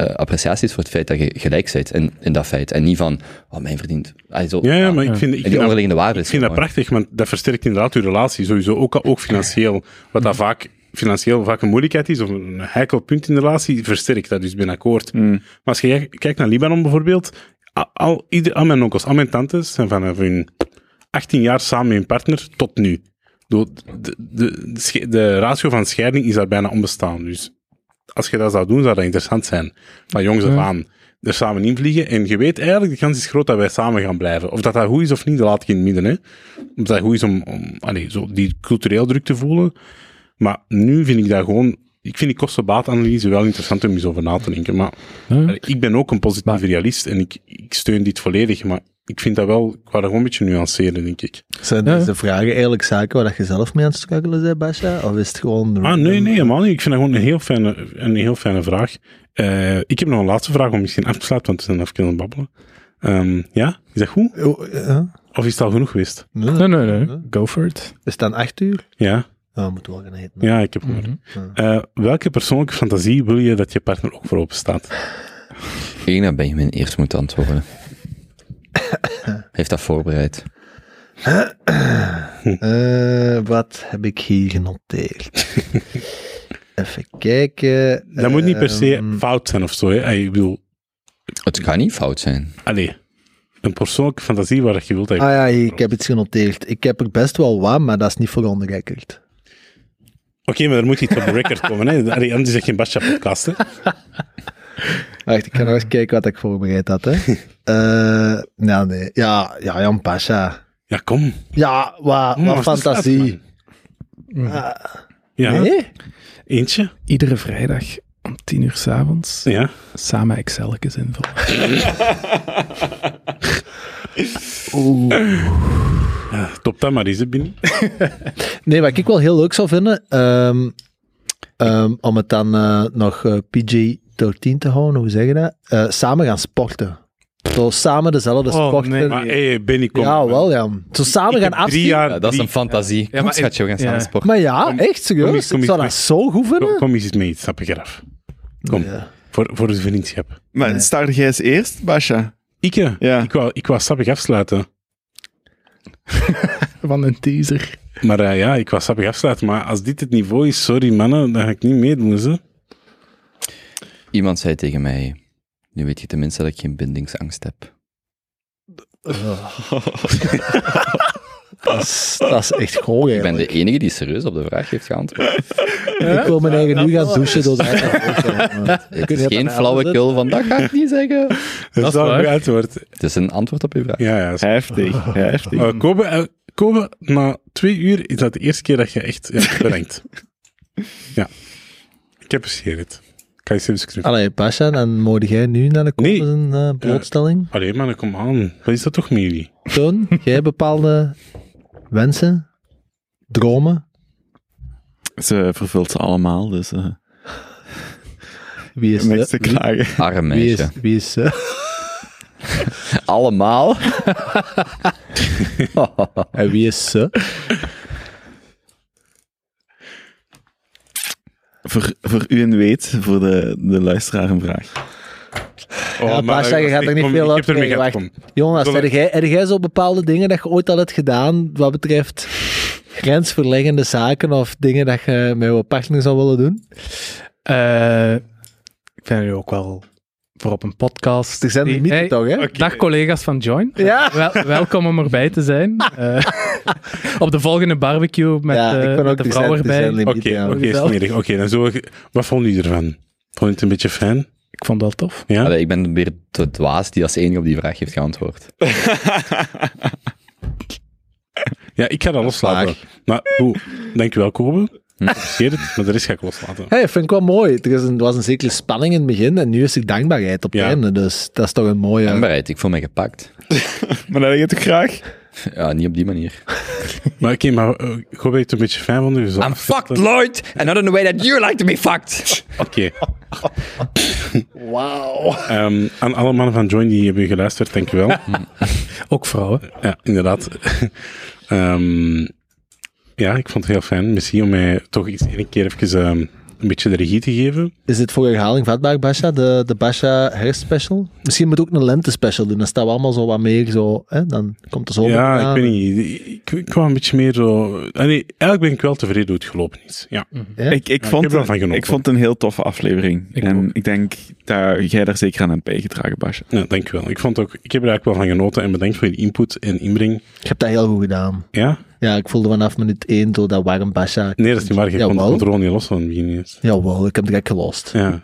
uh, appreciatie is voor het feit dat je gelijk bent in, in dat feit. En niet van, oh, mijn verdient. Ay, zo, ja, ja, maar ik vind, ik vind, dat, waarde ik vind dat prachtig, want dat versterkt inderdaad uw relatie, sowieso ook, ook financieel. Wat dat vaak... financieel vaak een moeilijkheid is, of een heikel punt in de relatie, versterkt dat, dus ik ben akkoord. Mm. Maar als je kijkt naar Libanon bijvoorbeeld, al, ieder, al mijn onkels, al mijn tantes zijn vanaf hun achttien jaar samen met hun partner tot nu. De, de, de, de ratio van scheiding is daar bijna onbestaan. Dus als je dat zou doen, zou dat interessant zijn. Van jongs af aan er samen invliegen, en je weet eigenlijk, de kans is groot dat wij samen gaan blijven. Of dat dat goed is of niet, dat laat ik in het midden. Hè. Of dat goed is om, om allez, zo die cultureel druk te voelen. Maar nu vind ik dat gewoon... Ik vind die kostenbaatanalyse wel interessant om eens over na te denken. Maar huh? Ik ben ook een positief realist en ik, ik steun dit volledig. Maar ik vind dat wel... Ik wou dat gewoon een beetje nuanceren, denk ik. Zijn deze huh? vragen eigenlijk zaken waar je zelf mee aan het struggelen bent, Basha? Of is het gewoon... Ah, nee, nee, helemaal niet. Ik vind dat gewoon een heel fijne, een heel fijne vraag. Uh, ik heb nog een laatste vraag om misschien af te sluiten, want we zijn even aan het babbelen. Um, ja? Is dat goed? Uh-huh. Of is het al genoeg geweest? Nee, nee, nee. nee. Go for it. Is het dan acht uur? Ja. Oh, moet wel gaan eten. Ja, ik heb gehoord. Mm-hmm. Uh, welke persoonlijke fantasie wil je dat je partner ook voor open staat? Ik denk dat Benjamin eerst moet antwoorden. Heeft dat voorbereid? uh, wat heb ik hier genoteerd? Even kijken. Dat uh, moet niet per se fout zijn of zo. Hè? Ik bedoel... Het kan niet fout zijn. Allee. Een persoonlijke fantasie waar je wilt dat je... Ah ja, ik heb iets genoteerd. Ik heb er best wel wat, maar dat is niet voor onderrekkerd. Oké, okay, maar er moet iets op de record komen, hè? Anders is het geen Basha-podcast, hè? Wacht, ik ga nog eens kijken wat ik voorbereid had, hè? Uh, nou, nee. Ja, ja, Jan Basha. Ja, kom. Ja, wat oh, fantasie. Staat, uh, ja, nee? Eentje. Iedere vrijdag om tien uur 's avonds. Ja. Samen Excelletjes invullen. Oeh. Ja, top dat maar eens binnen. Nee, wat ik wel heel leuk zou vinden, um, um, om het dan uh, nog uh, P G dertien te houden, hoe zeg je dat? Uh, samen gaan sporten. Zo samen dezelfde oh, sporten. Nee, maar hey, Benny, kom. Ja, wel, ja. Zo samen gaan afzien. Ja, dat is een fantasie. Ja, maar, schatje, we gaan samen ja. sporten. Maar ja, kom, echt, serieus. Kom eens, kom ik zou dat mee. Zo goed vinden. Kom, kom eens mee, iets stapje af. Kom, ja. voor, voor het vriendschap. Maar nee. Start jij eens eerst, Basha? Ik, ja. ja. Ik wou, ik wou stappig afsluiten. Van een teaser. Maar uh, ja, ik was sappig afsluiten. Maar als dit het niveau is, sorry mannen, dan ga ik niet meedoen. Zo. Iemand zei tegen mij, nu weet je tenminste dat ik geen bindingsangst heb. Oh. dat, is, dat is echt goor, ik ben de enige die serieus op de vraag heeft geantwoord. Ja? Ik wil mijn eigen ja, nu gaan douchen. Door de het is geen flauwekul van, dat ga ik niet zeggen. Dat, dat is wel een antwoord. Het is een antwoord op uw vraag. Ja, ja. Heftig. Oh. Heftig. Uh, Kobe, Kobe, na twee uur is dat de eerste keer dat je echt ja, bedenkt. Ja. Ik heb gescheerd. Kan je zelfs knuffen. Allee, Pasha, dan mogen jij nu naar de nee. een uh, blootstelling. Ja. Allee, man, kom aan. Wat is dat toch met jullie? Toon, jij bepaalde wensen, dromen? Ze vervult ze allemaal, dus... Uh... Wie is niks te klagen. Arm meisje. Wie is... Wie is uh... Allemaal. En wie is ze? Voor, voor u en weet, voor de, de luisteraar een vraag. Oh, ja, maar, Pasha, je gaat er niet veel uit krijgen. Jonas, heb jij, heb jij zo bepaalde dingen dat je ooit al hebt gedaan, wat betreft grensverleggende zaken of dingen dat je met je partner zou willen doen? Uh, ik vind jullie ook wel... Voor op een podcast. Er zijn limieten hey, toch, hè? Okay. Dag collega's van Join. Ja. Wel, welkom om erbij te zijn. Uh, op de volgende barbecue met, ja, uh, met de vrouw erbij. Oké, oké, smerig. Oké, dan zo. Wat vond u ervan? Vond je het een beetje fijn? Ik vond het wel tof. Ja? Allee, ik ben weer de dwaas die als enige op die vraag heeft geantwoord. Ja, ik ga dat loslaten. Maar hoe? Dankjewel, Kobe. Hm. Het, maar dat is gek loslaten. Hey, vind ik wel mooi. Er, is een, er was een zekere spanning in het begin en nu is er dankbaarheid op het ja. einde. Dus dat is toch een mooie... Dankbaarheid, ik voel mij gepakt. Maar dat heb je toch graag? Ja, niet op die manier. Maar oké, okay, maar uh, gewoon ben je het een beetje fijn van jezelf. I'm fucked, Lloyd, and not in the way that you like to be fucked. Oké. Wauw. Um, aan alle mannen van Join die hebben geluisterd, dankjewel. Ook vrouwen. Ja, inderdaad. um, Ja, ik vond het heel fijn. Misschien om mij toch iets een keer even um, een beetje de regie te geven. Is dit voor herhaling vatbaar, Bacha? De, de Bacha herfstspecial? Misschien moet ook een lentespecial doen. Dan staan we allemaal zo wat meer zo... Hè? Dan komt er zo... Ja, ik aan. Weet niet. Ik, ik kwam een beetje meer zo... Nee, eigenlijk ben ik wel tevreden hoe het gelopen is. Ja. Ja? Ik, ik, ja, vond ik, heb een, ik vond het een heel toffe aflevering. Ik en ook. Ik denk dat jij daar zeker aan hebt bijgedragen, Bacha. Ja, dankjewel. Ik, vond ook, ik heb er eigenlijk wel van genoten. En bedankt voor je input en inbreng. Je hebt dat heel goed gedaan. Ja? Ja, ik voelde vanaf minuut één door dat warm Bacha. Nee, dat is niet waar. Je kon de controle niet los van het begin eerst. Jawel, ik heb direct gelost. Ja.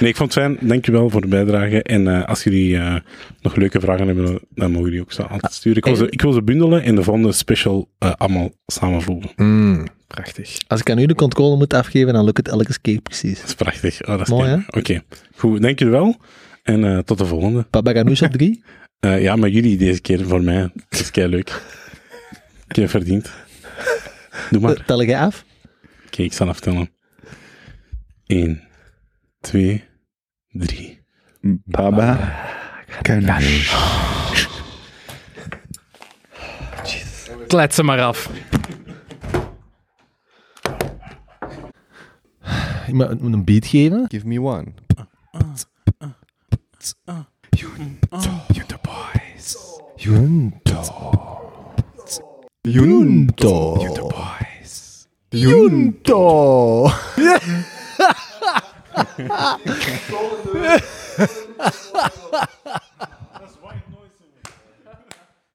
Nee, ik vond het fijn. Dankjewel voor de bijdrage. En uh, als jullie uh, nog leuke vragen hebben, dan mogen jullie ook zo altijd sturen. Ik wil, ze, ik wil ze bundelen en de volgende special uh, allemaal samenvoegen. Mm. Prachtig. Als ik aan u de controle moet afgeven, dan lukt het elke keer precies. Dat is prachtig. Oh, dat is mooi, hè? Oké. Okay. Goed, dankjewel. En uh, tot de volgende. Papaganoush op drie? Uh, ja, maar jullie deze keer voor mij. Dat is kei leuk. Ik heb verdiend. Doe maar. Tel jij af? Oké, okay, ik zal aftellen. Eén, twee, drie. Baba. Kanoush. Klet ze maar af. Ik moet een beat geven. Give me one. Junto Boys. Junto. Junto. Junto Boys. Junto.